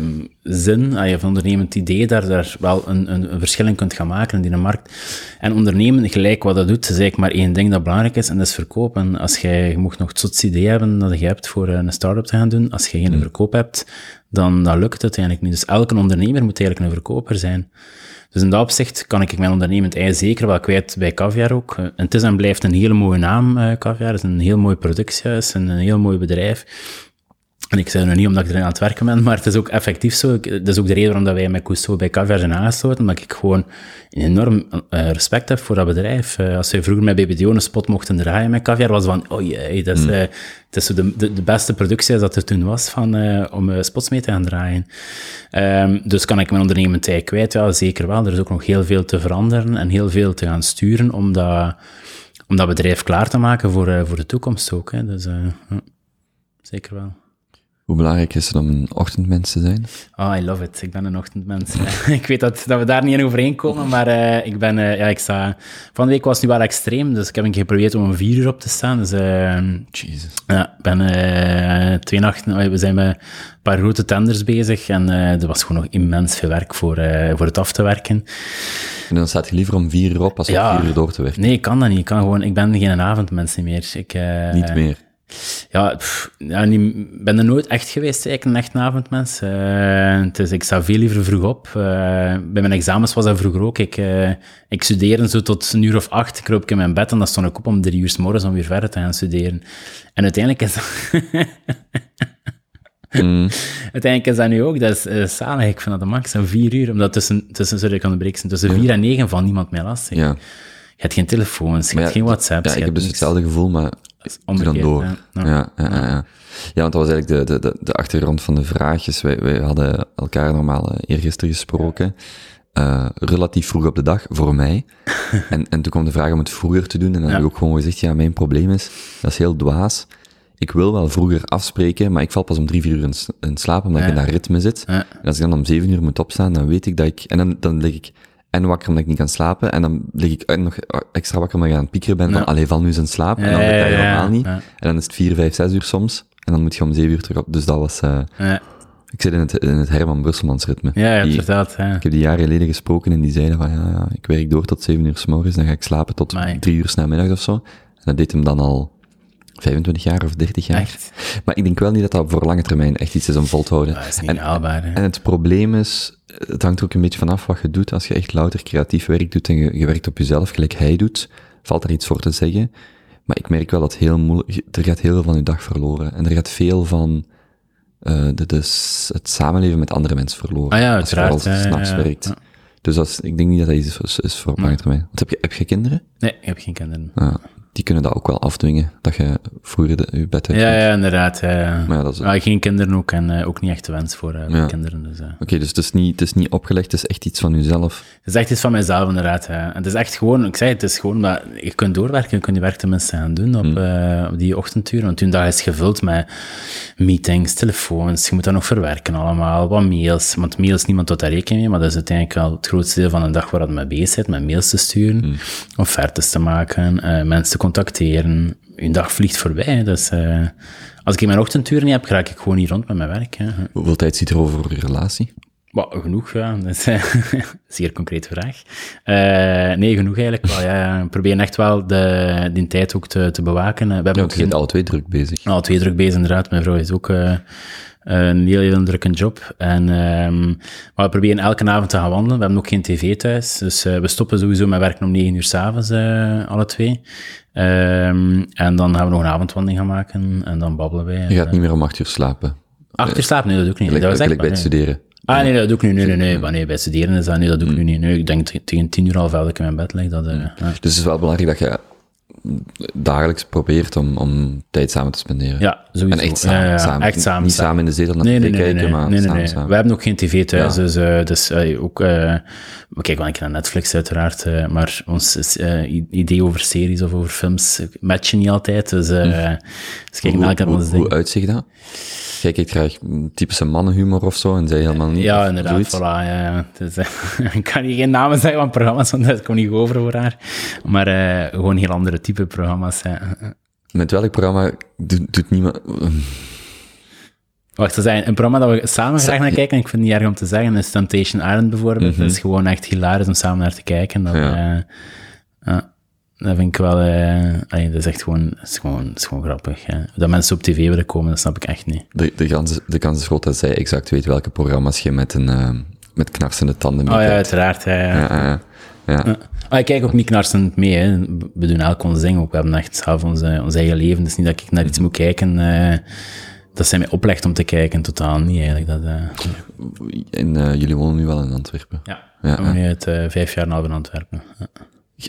uh, zin, uh, of een ondernemend idee, daar, daar wel een, een, een verschil in kunt gaan maken in die markt. En ondernemen, gelijk wat dat doet, is eigenlijk maar één ding dat belangrijk is, en dat is verkopen. Als jij, je moet nog het zotste idee hebben dat je hebt voor een start-up te gaan doen, als je geen hmm. verkoop hebt, dan dat lukt het uiteindelijk niet. Dus elke ondernemer moet eigenlijk een verkoper zijn. Dus in dat opzicht kan ik mijn ondernemend ei zeker wel kwijt bij Caviar ook. En het is en blijft een hele mooie naam, uh, Caviar. Het is een heel mooi productiehuis, een heel mooi bedrijf. En ik zeg nu niet omdat ik erin aan het werken ben, maar het is ook effectief zo. Ik, dat is ook de reden waarom dat wij met Cousteau bij Caviar zijn aangesloten, omdat ik gewoon een enorm uh, respect heb voor dat bedrijf. Uh, als wij vroeger met B B D O een spot mochten draaien met Caviar, was van, oh jee, dat is, uh, dat is zo de, de, de beste productie dat er toen was van, uh, om uh, spots mee te gaan draaien. Um, dus kan ik mijn ondernemend tijd kwijt? Ja, zeker wel. Er is ook nog heel veel te veranderen en heel veel te gaan sturen om dat, om dat bedrijf klaar te maken voor, uh, voor de toekomst ook. Hè. Dus uh, ja, zeker wel. Hoe belangrijk is het om een ochtendmens te zijn? Oh, I love it. Ik ben een ochtendmens. Ik weet dat, dat we daar niet in overeen komen, maar uh, ik ben... Uh, ja, ik sta... Van de week was het nu wel extreem, dus ik heb geprobeerd om om vier uur op te staan. Dus, uh, Jesus. Ja, ik ben uh, twee nachten... We zijn met een paar grote tenders bezig en uh, er was gewoon nog immens veel werk voor, uh, voor het af te werken. En dan staat je liever om vier uur op als om ja, vier uur door te werken? Nee, ik kan dat niet. Ik, kan gewoon, ik ben geen avondmens meer. Ik, uh, niet meer? Ja, pff, ja, ik ben er nooit echt geweest, eigenlijk, een echt avondmens. Uh, dus ik sta veel liever vroeg op. Uh, bij mijn examens was dat vroeger ook. Ik, uh, ik studeerde zo tot een uur of acht, kroop ik in mijn bed en dan stond ik op om drie uur 's morgens om weer verder te gaan studeren. En uiteindelijk is dat... Mm. Uiteindelijk is dat nu ook, dat is uh, zalig. Ik vind dat de max, een vier uur, omdat tussen, tussen, sorry, ik kan de break zijn, tussen vier en negen valt niemand mij lastig. Ja. Je hebt geen telefoons, je hebt ja, geen WhatsApp. Ja, ik heb niks. Dus hetzelfde gevoel, maar... Omgekeerd, dan door. Ja, no. ja, ja, ja, ja. ja, want dat was eigenlijk de, de, de achtergrond van de vraagjes. Wij, wij hadden elkaar normaal eergisteren gesproken. Uh, relatief vroeg op de dag, voor mij. en, en toen kwam de vraag om het vroeger te doen. En dan ja. heb ik ook gewoon gezegd, ja, mijn probleem is, dat is heel dwaas. ik wil wel vroeger afspreken, maar ik val pas om drie, vier uur in, in slaap, omdat ja. ik in dat ritme zit. Ja. En als ik dan om zeven uur moet opstaan, dan weet ik dat ik... En dan, dan lig ik en wakker omdat ik niet kan slapen, en dan lig ik en nog extra wakker omdat ik aan het piekeren ben, ja. van allee, val nu eens in slaap, ja, en dan lukt dat helemaal ja. niet. Ja. En dan is het vier, vijf, zes uur soms, en dan moet je om zeven uur terug op. Dus dat was... Uh, ja. Ik zit in het, in het Herman Brusselmans ritme. Ja, inderdaad. Ja. Ik heb die jaren geleden gesproken en die zeiden van, ja, ja, ik werk door tot zeven uur 's morgens, dan ga ik slapen tot Amai. drie uur 's namiddags of zo. En dat deed hem dan al vijfentwintig jaar of dertig jaar. Echt? Maar ik denk wel niet dat dat voor lange termijn echt iets is om vol te houden. Dat is niet en, haalbaar, hè? En het probleem is, het hangt er ook een beetje vanaf wat je doet. Als je echt louter creatief werk doet en je, je werkt op jezelf, gelijk hij doet, valt er iets voor te zeggen. Maar ik merk wel dat heel moeilijk, er gaat heel veel van je dag verloren. En er gaat veel van... Uh, de, de, het samenleven met andere mensen verloren. Ah ja, als je vooral ja, s'nachts ja, ja. werkt. Ja. Dus als, ik denk niet dat dat iets is, is voor lange ja. termijn. Want heb je, heb je kinderen? Nee, ik heb geen kinderen. Uh, die kunnen dat ook wel afdwingen, dat je vroeger de, je bed uit ja, ja, inderdaad. Ja, ja. Maar ja, dat is, maar geen kinderen ook en uh, ook niet echt de wens voor uh, ja. kinderen. Dus, uh. Oké, okay, dus het is, niet, het is niet opgelegd, het is echt iets van jezelf. Het is echt iets van mijzelf, inderdaad. Ja. En het is echt gewoon, ik zei het is gewoon, dat je kunt doorwerken, je kunt je werk tenminste gaan doen op, mm. uh, op die ochtenduren. Want toen dag is gevuld met meetings, telefoons, je moet dat nog verwerken allemaal, wat mails. Want mails, niemand houdt daar rekening mee, maar dat is uiteindelijk wel het grootste deel van de dag waar dat mee bezig is, met mails te sturen, mm. offertes te maken, uh, mensen te contacteren. Hun dag vliegt voorbij, dus uh, als ik mijn ochtenduur niet heb, raak ik gewoon hier rond met mijn werk. Hè. Hoeveel tijd zit er over voor je relatie? Bah, genoeg, ja. Dat is uh, zeer concrete vraag. Uh, nee, genoeg eigenlijk wel. Ja. We proberen echt wel de, die tijd ook te, te bewaken. We hebben ja, ook je bent alle twee druk bezig. Alle twee druk bezig, inderdaad. Mijn vrouw is ook... Uh, Een heel, heel drukke job. En, um, maar we proberen elke avond te gaan wandelen. We hebben ook geen tv thuis. Dus uh, we stoppen sowieso met werken om negen uur 's avonds, uh, alle twee. Um, en dan gaan we nog een avondwandeling gaan maken. En dan babbelen wij. Je gaat en, niet meer om acht uur slapen? Acht uur slapen? Nee, dat doe ik niet. Gelijk, dat was echt gelijk bij het studeren? Ah, nee, dat doe ik nu. Nee, nee, nee. Maar nee, bij studeren is dat nu. Dat doe ik nu niet. Nee, ik denk tegen tien uur al dat ik in mijn bed lig. Dat, uh, mm. ja. Dus het is wel belangrijk dat je... dagelijks probeert om, om tijd samen te spenderen. Ja, sowieso. En echt samen. Ja, ja. samen. Echt samen niet samen. samen in de zetel naar nee, nee, nee, kijken, nee, nee. maar nee, nee, samen, nee. samen. We hebben ook geen tv thuis, ja. dus, uh, dus uh, ook... Uh, we kijken wel een keer naar Netflix uiteraard, uh, maar ons uh, idee over series of over films matchen niet altijd, dus, uh, hm. dus kijken naar elkaar onze dingen. Hoe uitzicht dat? Jij kijkt graag typische mannenhumor of zo, en zij helemaal niet. Ja, inderdaad, voilà. Ja, ja. Dus, uh, ik kan hier geen namen zeggen van programma's, want dat komt niet over voor haar. Maar uh, gewoon heel andere type programma's. Hè. Met welk programma doet, doet niemand... Wacht, dat is een, een programma dat we samen graag naar kijken, en ik vind het niet erg om te zeggen, is Temptation Island bijvoorbeeld. Mm-hmm. Dat is gewoon echt hilarisch om samen naar te kijken. Dat, ja. uh, uh, dat vind ik wel... Uh, allee, dat is echt gewoon, dat is gewoon, dat is gewoon grappig. Hè. Dat mensen op tv willen komen, dat snap ik echt niet. De, de, ganse, de kans is groot dat zij exact weet welke programma's je met, een, uh, met knarsende tanden mee oh, ja, uiteraard. Ja, ja. Ja, ja. Ja. Ja. Ah, ik kijk ook niet knarsend mee, hè. We doen elk ons ding ook. We hebben echt zelf ons, uh, ons eigen leven. Het is dus niet dat ik naar iets moet kijken uh, dat zij mij oplegt om te kijken. Totaal niet eigenlijk. Dat, uh, en uh, jullie wonen nu wel in Antwerpen? Ja, ja we wonen nu uit uh, vijf jaar en half in Antwerpen. Ja.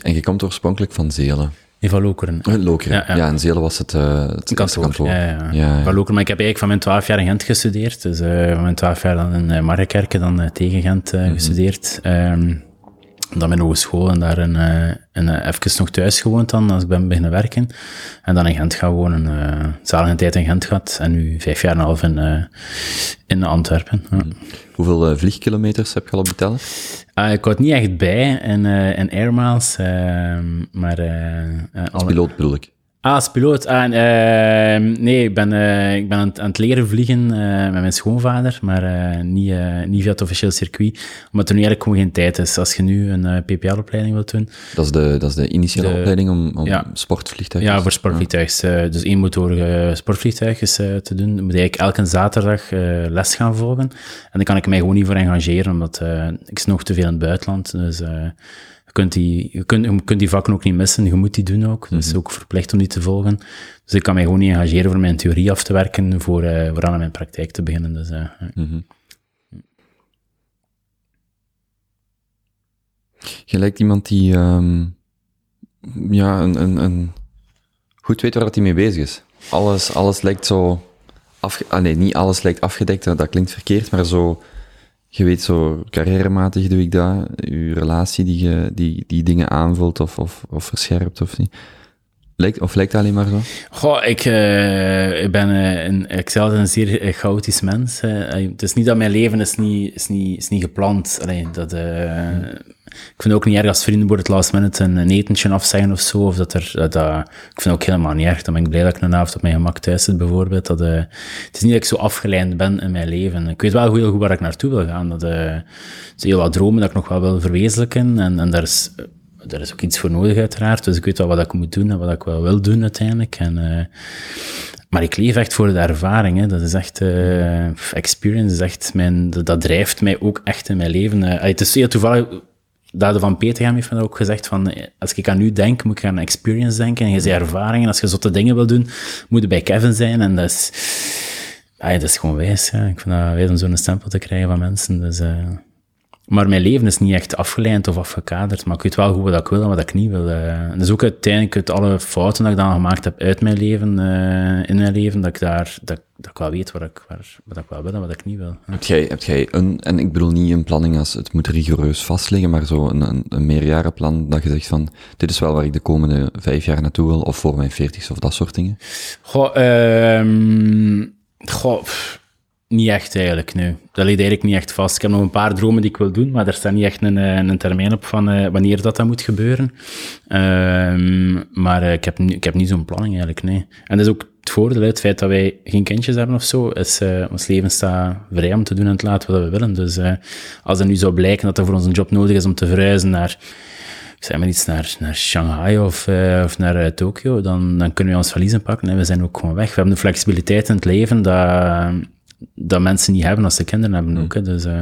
En je komt oorspronkelijk van Zelen? Nee, van Lokeren. Oh, Lokeren. Ja, ja. ja, in Zelen was het, uh, het kantoor. kantoor. Ja, ja. Ja, ja. Van Lokeren, maar ik heb eigenlijk van mijn twaalf jaar in Gent gestudeerd. Dus uh, van mijn twaalf jaar dan in uh, Mariakerke, dan uh, tegen Gent uh, mm-hmm. gestudeerd. Um, dan mijn hogeschool en daar een, een, een, even nog thuis gewoond dan, als ik ben beginnen werken. En dan in Gent gaan wonen. Uh, zalige tijd in Gent gehad en nu vijf jaar en een half in, uh, in Antwerpen. Ja. Hoeveel uh, vliegkilometers heb je al op de teller? Uh, ik houd niet echt bij in, uh, in airmiles, uh, maar... Uh, als alle... piloot bedoel ik. Ah, als piloot. Ah, uh, nee, ik ben, uh, ik ben aan, aan het leren vliegen uh, met mijn schoonvader, maar uh, niet, uh, niet via het officieel circuit, omdat er nu eigenlijk gewoon geen tijd is. Als je nu een uh, P P L-opleiding wilt doen... Dat is de, dat is de initiële de, opleiding om, om ja, sportvliegtuigen? Ja, voor sportvliegtuigen. Ja. Uh, dus eenmotorige sportvliegtuigen uh, te doen. Dan moet je eigenlijk elke zaterdag uh, les gaan volgen. En daar kan ik mij gewoon niet voor engageren, omdat uh, ik nog te veel in het buitenland. Dus... Uh, Kunt die, je, kunt, je kunt die vakken ook niet missen, je moet die doen ook. Dat is mm-hmm. ook verplicht om die te volgen. Dus ik kan mij gewoon niet engageren voor mijn theorie af te werken, voor, uh, voor aan mijn praktijk te beginnen. Dus, uh, mm-hmm. Je lijkt iemand die um, ja, een, een, een goed weet waar hij mee bezig is. Alles, alles lijkt zo... Afge- ah, nee, niet alles lijkt afgedekt, dat klinkt verkeerd, maar zo... Je weet zo, carrièrematig doe ik dat, je relatie die, je, die, die dingen aanvult of, of, of verscherpt of niet. Lijkt, of lijkt dat alleen maar zo? Goh, ik, uh, ik ben uh, een, ik zelf een zeer uh, chaotisch mens. Uh, het is niet dat mijn leven is niet, is niet, is niet gepland. Allee, dat, uh, hmm. Ik vind het ook niet erg als vrienden voor het last minute een, een etentje afzeggen of zo. Of dat er, dat, uh, ik vind het ook helemaal niet erg. Dan ben ik blij dat ik een avond op mijn gemak thuis zit, bijvoorbeeld. Dat, uh, het is niet dat ik zo afgeleid ben in mijn leven. Ik weet wel heel goed waar ik naartoe wil gaan. Dat, uh, er zijn heel wat dromen dat ik nog wel wil verwezenlijken. En, en daar is... Daar is ook iets voor nodig, uiteraard. Dus ik weet wel wat ik moet doen en wat ik wel wil doen, uiteindelijk. En, uh, maar ik leef echt voor de ervaring. Hè. Dat is echt... Uh, experience is echt mijn... Dat, dat drijft mij ook echt in mijn leven. Uh, het is heel toevallig... Dado van Petergem heeft me ook gezegd van... Als ik aan u denk, moet ik aan experience denken. En je zei ervaringen. Als je zotte dingen wil doen, moet je bij Kevin zijn. En dat is... Uh, dat is gewoon wijs. Ja. Ik vind dat wijs om zo'n stempel te krijgen van mensen. Dus... Uh, Maar mijn leven is niet echt afgeleid of afgekaderd. Maar ik weet wel goed wat ik wil en wat ik niet wil. Uh, dus ook uiteindelijk uit alle fouten die ik dan gemaakt heb uit mijn leven, uh, in mijn leven, dat ik daar dat, dat ik wel weet wat ik, waar, wat ik wel wil en wat ik niet wil. Heb jij, heb jij een, en ik bedoel niet een planning als het moet rigoureus vastliggen, maar zo een, een, een meerjarenplan dat je zegt van, dit is wel waar ik de komende vijf jaar naartoe wil, of voor mijn veertigste of dat soort dingen? Goh, um, goh... Niet echt eigenlijk, nee. Dat ligt eigenlijk niet echt vast. Ik heb nog een paar dromen die ik wil doen, maar daar staat niet echt een, een termijn op van uh, wanneer dat dan moet gebeuren. Um, maar uh, ik, heb, ik heb niet zo'n planning eigenlijk, nee. En dat is ook het voordeel, het feit dat wij geen kindjes hebben of zo, is uh, ons leven staat vrij om te doen en te laten wat we willen. Dus uh, als het nu zou blijken dat er voor ons een job nodig is om te verhuizen naar... Ik zeg maar iets naar, naar Shanghai of, uh, of naar uh, Tokio, dan, dan kunnen we ons valiezen pakken. Nee, we zijn ook gewoon weg. We hebben de flexibiliteit in het leven dat... dat mensen niet hebben als ze kinderen hebben ook. Hè. Dus, uh,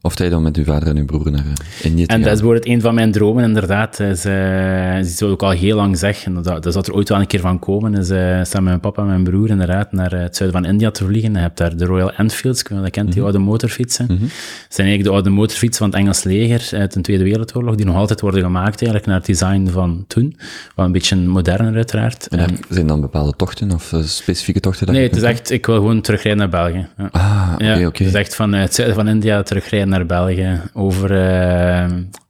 of jij dan met uw vader en uw broer naar Indië te gaan. En dat is bijvoorbeeld een van mijn dromen, inderdaad. Is, uh, is iets wat ik al heel lang zeg, en dat, dat zal er ooit wel een keer van komen, is uh, samen met mijn papa en mijn broer inderdaad naar het zuiden van India te vliegen. Je hebt daar de Royal Enfields, ik weet dat kent, die mm-hmm. oude motorfietsen. Mm-hmm. Dat zijn eigenlijk de oude motorfietsen van het Engels leger uit de Tweede Wereldoorlog, die nog altijd worden gemaakt eigenlijk naar het design van toen. Wel een beetje moderner uiteraard. En, en zijn dan bepaalde tochten of uh, specifieke tochten? Nee, het is echt, ik wil gewoon terugrijden naar België. Ja. Ah, oké, okay, ja, okay. Dus echt van het zuiden van India terugrijden naar België, over uh,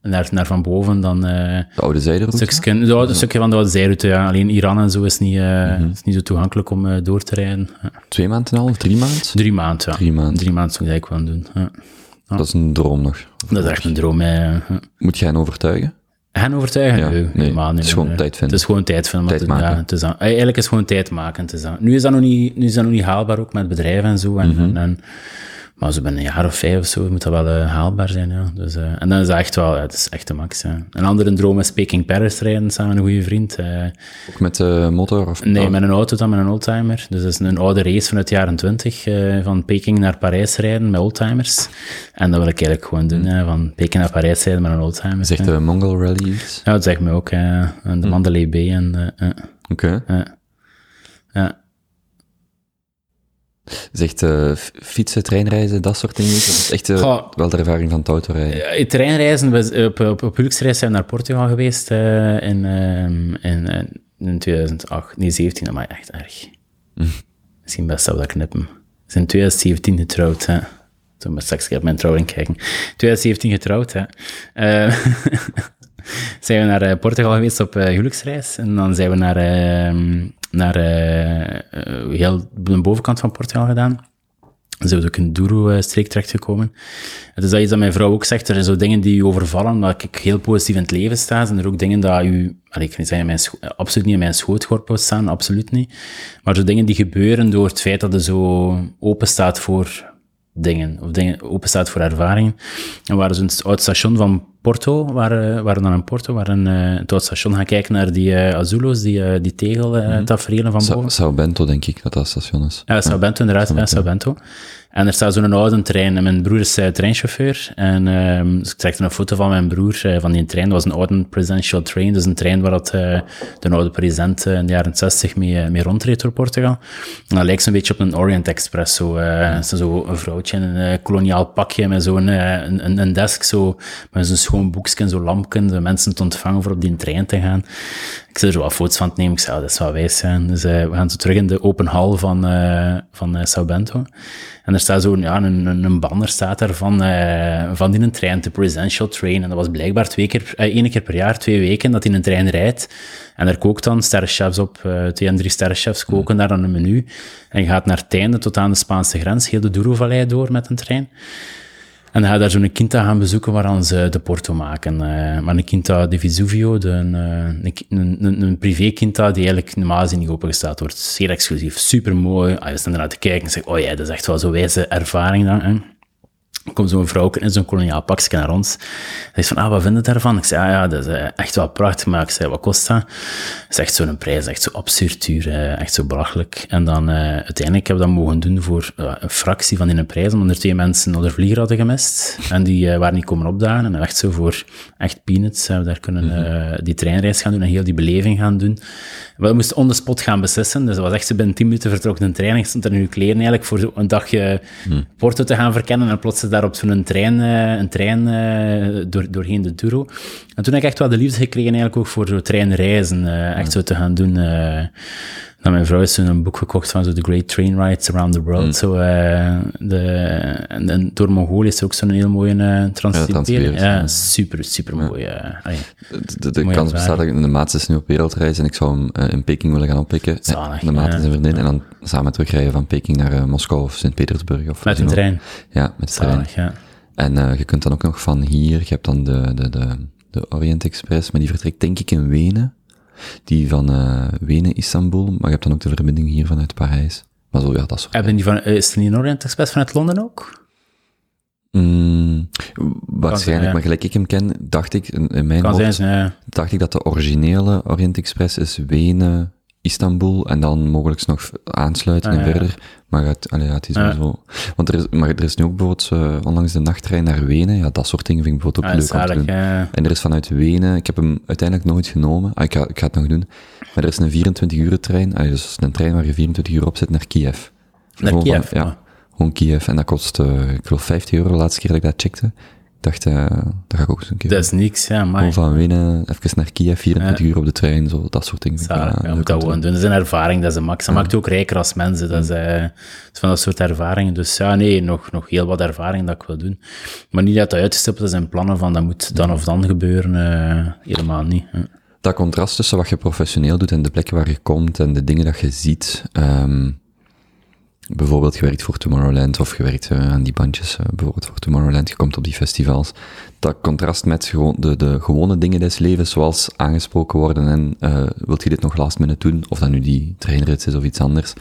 naar, naar van boven dan... Uh, de oude zijderoute? Een ja. stukje van de oude zijderoute, ja. Alleen Iran en zo is niet, uh, mm-hmm. is niet zo toegankelijk om uh, door te rijden. Ja. Twee maanden al, of drie maanden? Drie maanden, ja. Drie maanden. Drie maanden zou ik wel doen. Ja. Ja. Dat is een droom nog. Dat is echt een droom, hè. Ja. Moet je hen overtuigen? Hen overtuigen? Ja, nee, nee, maar, nee, het is gewoon nee, tijd vinden. Het is gewoon tijd vinden. Tijd het, maken. Ja, het is aan, eigenlijk is het gewoon tijd maken. Is nu, is dat nog niet, nu is dat nog niet haalbaar, ook met bedrijven en zo. En, mm-hmm. en, maar zo binnen een jaar of vijf of zo moet dat wel uh, haalbaar zijn. Ja. Dus, uh, en dan is dat echt wel, ja, het is echt de max. Ja. Een andere droom is Peking Paris rijden samen met een goede vriend. Uh, ook met de motor? Of nee, met een auto dan, met een oldtimer. Dus dat is een oude race vanuit de jaren twintig. Uh, van Peking naar Parijs rijden met oldtimers. En dat wil ik eigenlijk gewoon doen. Mm. Hè, van Peking naar Parijs rijden met een oldtimer. Zegt de Mongol Rally iets? Ja, dat zegt mij ook. Uh, en de Mandalay mm. Bay. En, uh, uh, Oké. Okay. Uh, uh, Zegt uh, fietsen, treinreizen, dat soort dingen? Dat is echt uh, Goh, wel de ervaring van het autorijden. Uh, treinreizen, we, op, op, op huwelijksreis zijn we naar Portugal geweest uh, in, uh, in, in tweeduizend acht. Nee, zeventien, maar echt erg. Mm. Misschien best dat we dat knippen. We zijn in tweeduizend zeventien getrouwd, hè. Toen we straks op mijn trouwring kijken. tweeduizend zeventien getrouwd, hè. Uh, zijn we naar uh, Portugal geweest op uh, huwelijksreis. En dan zijn we naar... Uh, naar uh, uh, heel de bovenkant van Portugal gedaan. Dan zijn we ook in Douro-streek terechtgekomen. Het is dat iets dat mijn vrouw ook zegt, er zijn zo dingen die je overvallen, maar ik heel positief in het leven sta. Zijn er ook dingen dat u, allee, ik kan niet zeggen, mijn scho- absoluut niet in mijn schootworpen staan, absoluut niet. Maar zo dingen die gebeuren door het feit dat je zo open staat voor dingen, of dingen open staat voor ervaringen. En waar zo'n oud station van Porto, waar, waar we dan in Porto, waar een, uh, het oud station gaan kijken naar die uh, Azulos, die, uh, die tegel, uh, mm-hmm. taferelen van boven. Sao Bento, denk ik, dat dat station is. Ja, Sao Bento, inderdaad, Sao Bento. Ja, Sao Bento. En er staat zo'n oude trein, en mijn broer is uh, treinchauffeur, en uh, dus ik zette een foto van mijn broer, uh, van die trein, dat was een oude presidential train, dus een trein waar dat, uh, de oude president uh, in de jaren zestig mee, uh, mee rondreed door Portugal. En dat lijkt zo'n beetje op een Orient Express, zo, uh, zo een vrouwtje in een uh, koloniaal pakje, met zo'n uh, een, een desk, zo, met zo'n gewoon boekjes, zo lampjes, de mensen te ontvangen voor op die trein te gaan. Ik zit er zo wat foto's van te nemen. Ik zei, oh, dat zou wijs zijn. Dus uh, we gaan zo terug in de open hal van, uh, van uh, Sao Bento. En er staat zo'n ja, een, een banner staat er van, uh, van die een trein, de Presidential Train. En dat was blijkbaar twee keer, uh, één keer per jaar, twee weken, dat hij een trein rijdt. En daar kookt dan sterrenchefs op, uh, twee en drie sterrenchefs koken daar aan een menu. En je gaat naar het einde tot aan de Spaanse grens, heel de Douro-vallei door met een trein. En dan ga je daar zo'n quinta gaan bezoeken waaraan ze de Porto maken. Uh, maar een quinta de Vesuvio, de, een, een, een, een privé quinta die eigenlijk normaal niet opengestaat wordt. Zeer exclusief, supermooi. Ah, je staat ernaar te kijken en zegt, oh ja, dat is echt wel zo'n wijze ervaring dan. Hè. Komt zo'n vrouw in zo'n koloniaal pakje naar ons. Hij zegt van, ah, wat vind je daarvan? Ik zei, ah ja, dat is echt wel prachtig. Maar ik zei, wat kost dat? Het is echt zo'n prijs, echt zo absurd duur, echt zo belachelijk. En dan uh, uiteindelijk hebben we dat mogen doen voor uh, een fractie van in een prijs, omdat er twee mensen onder vlieger hadden gemist. En die uh, waren niet komen opdagen. En echt zo voor echt peanuts hebben we daar kunnen uh, die treinreis gaan doen en heel die beleving gaan doen. We moesten on the spot gaan beslissen. Dus dat was echt zo binnen tien minuten vertrokken in de trein. Ik stond er nu kleren eigenlijk voor een dagje hmm. Porto te gaan verkennen en plots daar op zo'n trein, een trein door, doorheen de Douro. En toen heb ik echt wel de liefde gekregen eigenlijk ook voor zo'n treinreizen, echt zo te gaan doen. Dan mijn vrouw is toen een boek gekocht van zo The Great Train Rides Around the World. Mm. Zo, uh, de, en, en door Mongolië is ook zo'n heel mooie uh, transsiberisch. Ja, ja, super, super mooi. Ja. Uh, de de mooie kans bestaat dat de maat is nu op wereldreis en ik zou hem uh, in Peking willen gaan oppikken. Zalig, de maat is een vriendin ja. En dan samen terugrijden van Peking naar uh, Moskou of Sint-Petersburg. Of met een trein. Ja, met de Zalig, trein. Ja. En uh, je kunt dan ook nog van hier, je hebt dan de, de, de, de Orient Express, maar die vertrekt denk ik in Wenen. Die van uh, Wenen, Istanbul, maar je hebt dan ook de verbinding hier vanuit Parijs. Maar zo, ja, dat soort dingen. Van, is er niet een Orient Express vanuit Londen ook? Mm, waarschijnlijk, ja. Maar gelijk ik hem ken, dacht ik, in mijn hoofd, zijn, ja. dacht ik dat de originele Orient Express is Wenen, Istanbul, en dan mogelijk nog aansluiten ah, en ja. verder. Maar het, allee, ja, het is ja. zo. Want er is, maar er is nu ook bijvoorbeeld uh, onlangs de nachttrein naar Wenen. Ja, dat soort dingen vind ik bijvoorbeeld ook ah, leuk om te doen. Ja. En er is vanuit Wenen, ik heb hem uiteindelijk nooit genomen. Ah, ik, ga, ik ga het nog doen. Maar er is een vierentwintig uur trein, allee, dus een trein waar je vierentwintig uur op zit naar Kiev. Naar gewoon Kiev? Van, ja, gewoon Kiev. En dat kost, uh, ik geloof, vijftig euro de laatste keer dat ik dat checkte. Ik dacht, uh, daar ga ik ook eens een keer. Dat is niks, ja, maar. Gewoon van Wenen, even naar Kiev, vierentwintig ja. uur op de trein, zo, dat soort dingen. Zalig, ja, ja, moet dat gewoon doen. Dat is een ervaring, dat is een max. Dat ja. maakt ook rijker als mensen, dat is uh, van dat soort ervaringen. Dus ja, nee, nog, nog heel wat ervaring dat ik wil doen. Maar niet dat dat uitgestippeld is in plannen van, dat moet dan of dan gebeuren, uh, helemaal niet. Uh. Dat contrast tussen wat je professioneel doet en de plekken waar je komt en de dingen dat je ziet... Um, bijvoorbeeld, je werkt voor Tomorrowland, of je werkt uh, aan die bandjes, uh, bijvoorbeeld voor Tomorrowland, je komt op die festivals. Dat contrast met gewoon de, de gewone dingen des levens, zoals aangesproken worden en uh, wilt je dit nog last minute doen, of dat nu die treinrit is of iets anders.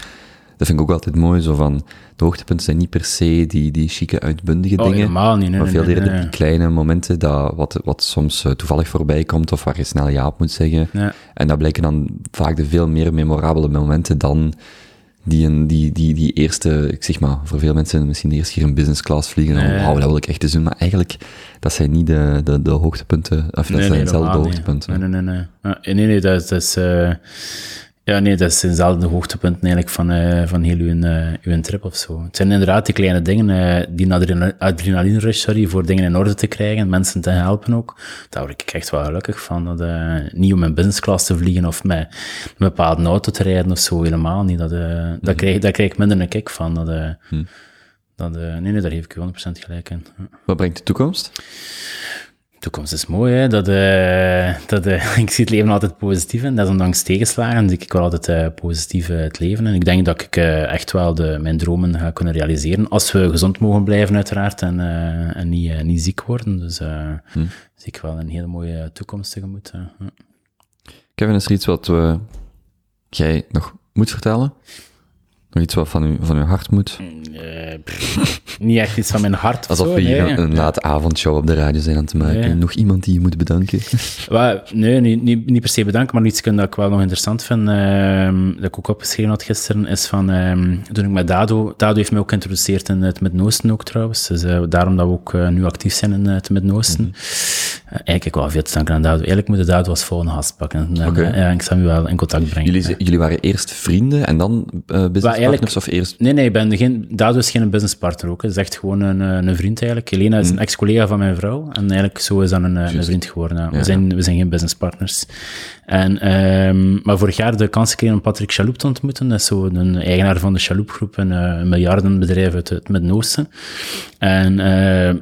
Dat vind ik ook altijd mooi, zo van, de hoogtepunten zijn niet per se die, die chique, uitbundige oh, dingen, helemaal niet, nee, maar veel eerder nee, nee, die kleine momenten, dat, wat, wat soms uh, toevallig voorbij komt, of waar je snel ja op moet zeggen. Nee. En dat blijken dan vaak de veel meer memorabele momenten dan... Die, die, die, die eerste, ik zeg maar, voor veel mensen misschien de eerste keer in business class vliegen, nee. Wauw, dat wil ik echt eens doen, maar eigenlijk, dat zijn niet de, de, de hoogtepunten, of dat nee, zijn zelden nee, de hoogtepunten. Nee, nee, nee. Nee, nee, nee dat, dat is... Uh, ja, nee, dat zijn zelden de hoogtepunten eigenlijk van, uh, van heel uw, uh, uw trip of zo. Het zijn inderdaad die kleine dingen, uh, die adrenal- adrenaline rush, sorry, voor dingen in orde te krijgen, mensen te helpen ook. Daar word ik echt wel gelukkig van. Dat, uh, niet om in business class te vliegen of met een bepaalde auto te rijden of zo, helemaal niet. Dat, uh, mm-hmm. dat krijg, daar krijg ik minder een kick van. Dat, uh, mm. dat, uh, nee, nee, daar geef ik u honderd procent gelijk in. Wat brengt de toekomst? De toekomst is mooi, hè? Dat, uh, dat, uh, ik zie het leven altijd positief in. Dat is ondanks tegenslagen, zie ik wel altijd uh, positief uh, het leven in. Ik denk dat ik uh, echt wel de, mijn dromen ga kunnen realiseren, als we gezond mogen blijven uiteraard en, uh, en niet, uh, niet ziek worden. Dus uh, hm. zie ik wel een hele mooie toekomst tegemoet. Uh, uh. Kevin, is er iets wat uh, jij nog moet vertellen? Nog iets wat van, u, van uw hart moet? Uh, pff, niet echt iets van mijn hart. Alsof zo, we hier nee. een late avondshow op de radio zijn aan het maken. Nee. Nog iemand die je moet bedanken? Well, nee, niet, niet, niet per se bedanken, maar iets dat ik wel nog interessant vind, uh, dat ik ook opgeschreven had gisteren, is van, um, toen ik met Dado... Dado heeft mij ook geïntroduceerd in het Midden-Oosten ook trouwens. Dus uh, daarom dat we ook uh, nu actief zijn in het Midden-Oosten. Mm-hmm. eigenlijk ik wou veel te stanken aan Dado. Eigenlijk moet de Dado als volgende gast pakken. En, okay. en, ja, en ik zou hem wel in contact brengen. Jullie, jullie waren eerst vrienden en dan uh, businesspartners of eerst? Nee, nee, ik ben geen, Dado is geen businesspartner ook. Het is echt gewoon een, een vriend eigenlijk. Elena is mm. een ex-collega van mijn vrouw en eigenlijk zo is dat een, een vriend geworden. Ja. We, ja. Zijn, we zijn geen businesspartners. En, um, maar vorig jaar de kans gekregen om Patrick Chaloup te ontmoeten. Dat is zo een eigenaar van de Chaloup Groep, een, een miljardenbedrijf uit het Midden-Oosten. En uh, hij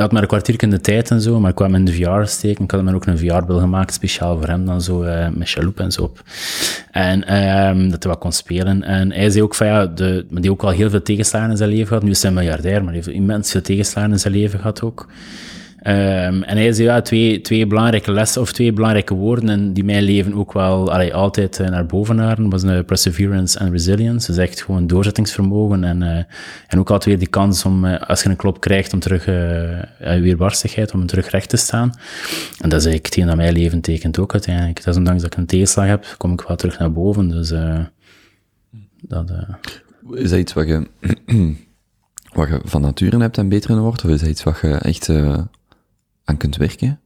had maar een kwartier in de tijd en zo, maar ik kwam in de V R steken. Ik had hem ook een V R-bril gemaakt, speciaal voor hem dan zo, uh, met Chaloup en zo op. En um, dat hij wat kon spelen. En hij zei ook van ja, de, die ook al heel veel tegenslagen in zijn leven gehad. Nu is hij een miljardair, maar hij heeft immens veel tegenslagen in zijn leven gehad ook. Um, en hij zei ja, twee, twee belangrijke lessen of twee belangrijke woorden en die mijn leven ook wel allee, altijd uh, naar boven haren was uh, perseverance en resilience, dus echt gewoon doorzettingsvermogen en, uh, en ook altijd weer die kans om uh, als je een klop krijgt om terug uh, uh, weer barstigheid, om terug recht te staan en dat is eigenlijk hetgeen dat mijn leven tekent ook uiteindelijk, dat is ondanks dat ik een tegenslag heb kom ik wel terug naar boven, dus uh, dat, uh... is dat iets wat je, wat je van nature hebt en beter in wordt of is dat iets wat je echt uh... aan kunt werken?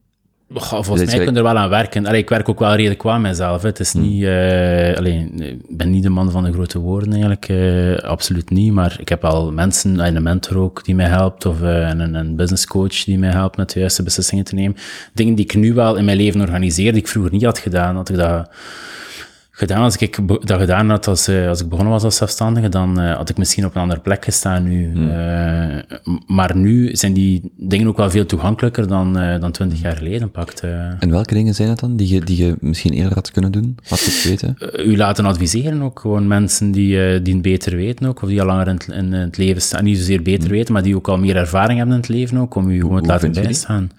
Oh, volgens mij kun je er wel aan werken. Allee, ik werk ook wel redelijk qua mezelf. Hè. Het is hmm. niet... Uh, allee, ik ben niet de man van de grote woorden eigenlijk. Uh, absoluut niet. Maar ik heb al mensen, een mentor ook, die mij helpt. Of uh, een, een businesscoach die mij helpt met de juiste beslissingen te nemen. Dingen die ik nu wel in mijn leven organiseer, die ik vroeger niet had gedaan. Had ik dat... gedaan. Als ik dat gedaan had, als, als ik begonnen was als zelfstandige, dan uh, had ik misschien op een andere plek gestaan nu. Hmm. Uh, maar nu zijn die dingen ook wel veel toegankelijker dan, uh, dan twintig jaar geleden pakt. Uh. En welke dingen zijn dat dan, die je, die je misschien eerder had kunnen doen? Had je het weten? Uh, u laten adviseren ook. Gewoon mensen die, uh, die het beter weten ook, of die al langer in het, in het leven staan. Niet zozeer beter hmm. weten, maar die ook al meer ervaring hebben in het leven ook, om u gewoon te laten bijstaan.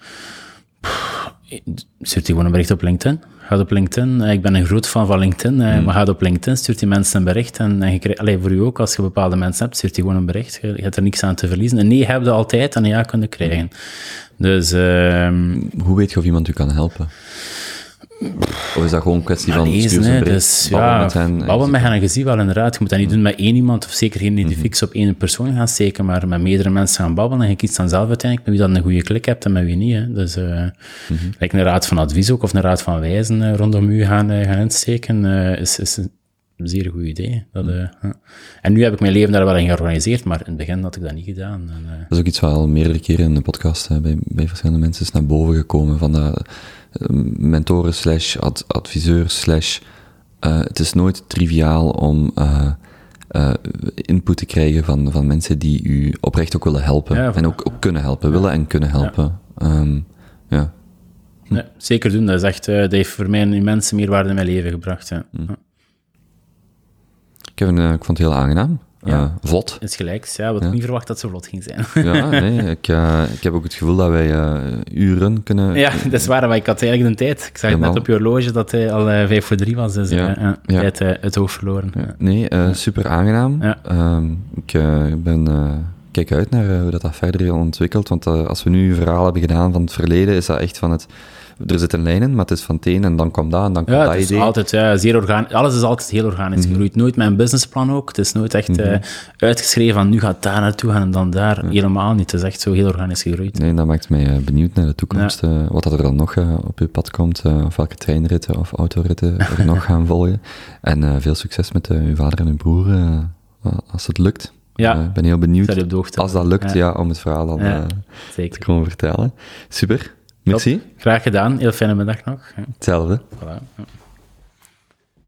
Stuurt hij gewoon een bericht op LinkedIn. Gaat op LinkedIn. Ik ben een groot fan van LinkedIn. Mm. Maar gaat op LinkedIn, stuurt die mensen een bericht. En, en je krijgt, allee, voor u ook, als je bepaalde mensen hebt, stuurt die gewoon een bericht. Je, je hebt er niks aan te verliezen. En nee, heb je altijd en ja kunnen krijgen. Dus... Uh, hoe weet je of iemand u kan helpen? Of is dat gewoon een kwestie van lezen, stuurs en dus, babbelen ja, met hen? Babbelen met hen en gezien wel, inderdaad. Je moet dat niet doen met één iemand, of zeker geen die fix op één persoon gaan steken, maar met meerdere mensen gaan babbelen en je kiest dan zelf uiteindelijk met wie dat een goede klik hebt en met wie niet. Hè. Dus, uh, mm-hmm. like een raad van advies ook, of een raad van wijzen uh, rondom u gaan, uh, gaan insteken, uh, is, is een zeer goed idee. Dat, uh, mm-hmm. uh. En nu heb ik mijn leven daar wel in georganiseerd, maar in het begin had ik dat niet gedaan. En, uh, dat is ook iets wat al meerdere keren in de podcast uh, bij, bij verschillende mensen is naar boven gekomen, van dat... mentoren slash ad- adviseurs slash... Uh, het is nooit triviaal om uh, uh, input te krijgen van, van mensen die u oprecht ook willen helpen. Ja, en ook, ook kunnen helpen, ja. willen en kunnen helpen. Ja. Um, ja. Hm. ja, zeker doen, dat is echt... Uh, dat heeft voor mij een immense meerwaarde in mijn leven gebracht. Ja. Hm. Kevin, uh, ik vond het heel aangenaam. Ja. Uh, vlot. Het is gelijk, ja, wat ja. ik niet verwacht dat het zo vlot ging zijn. Ja, nee, ik, uh, ik heb ook het gevoel dat wij uh, uren kunnen... Ja, dat is waar, maar ik had eigenlijk een tijd. Ik zag Helemaal. het net op je horloge dat hij al uh, vijf voor drie was, dus ja. Uh, uh, ja. tijd uh, het hoofd verloren. Ja. Nee, uh, super aangenaam. Ja. Uh, ik uh, ben, uh, kijk uit naar uh, hoe dat, dat verder ontwikkelt, want uh, als we nu verhalen hebben gedaan van het verleden, is dat echt van het... Er zit een lijn in, maar het is van het een en dan kwam dat en dan kwam ja, dat idee. Ja, het is altijd uh, zeer organisch. Alles is altijd heel organisch mm-hmm. gegroeid. Nooit mijn businessplan ook. Het is nooit echt mm-hmm. uh, uitgeschreven van nu gaat daar naartoe gaan en dan daar. Ja. Helemaal niet. Het is echt zo heel organisch gegroeid. Nee, dat maakt mij uh, benieuwd naar de toekomst. Ja. Uh, wat dat er dan nog uh, op je pad komt. Uh, of welke treinritten of autoritten er nog gaan volgen. En uh, veel succes met uh, uw vader en uw broer. Uh, als het lukt. Ja. Ik uh, ben heel benieuwd. Als dat lukt, ja. ja, om het verhaal dan ja, uh, te komen vertellen. Super. Merci. Top. Graag gedaan. Heel fijne middag nog. Hetzelfde. Voilà.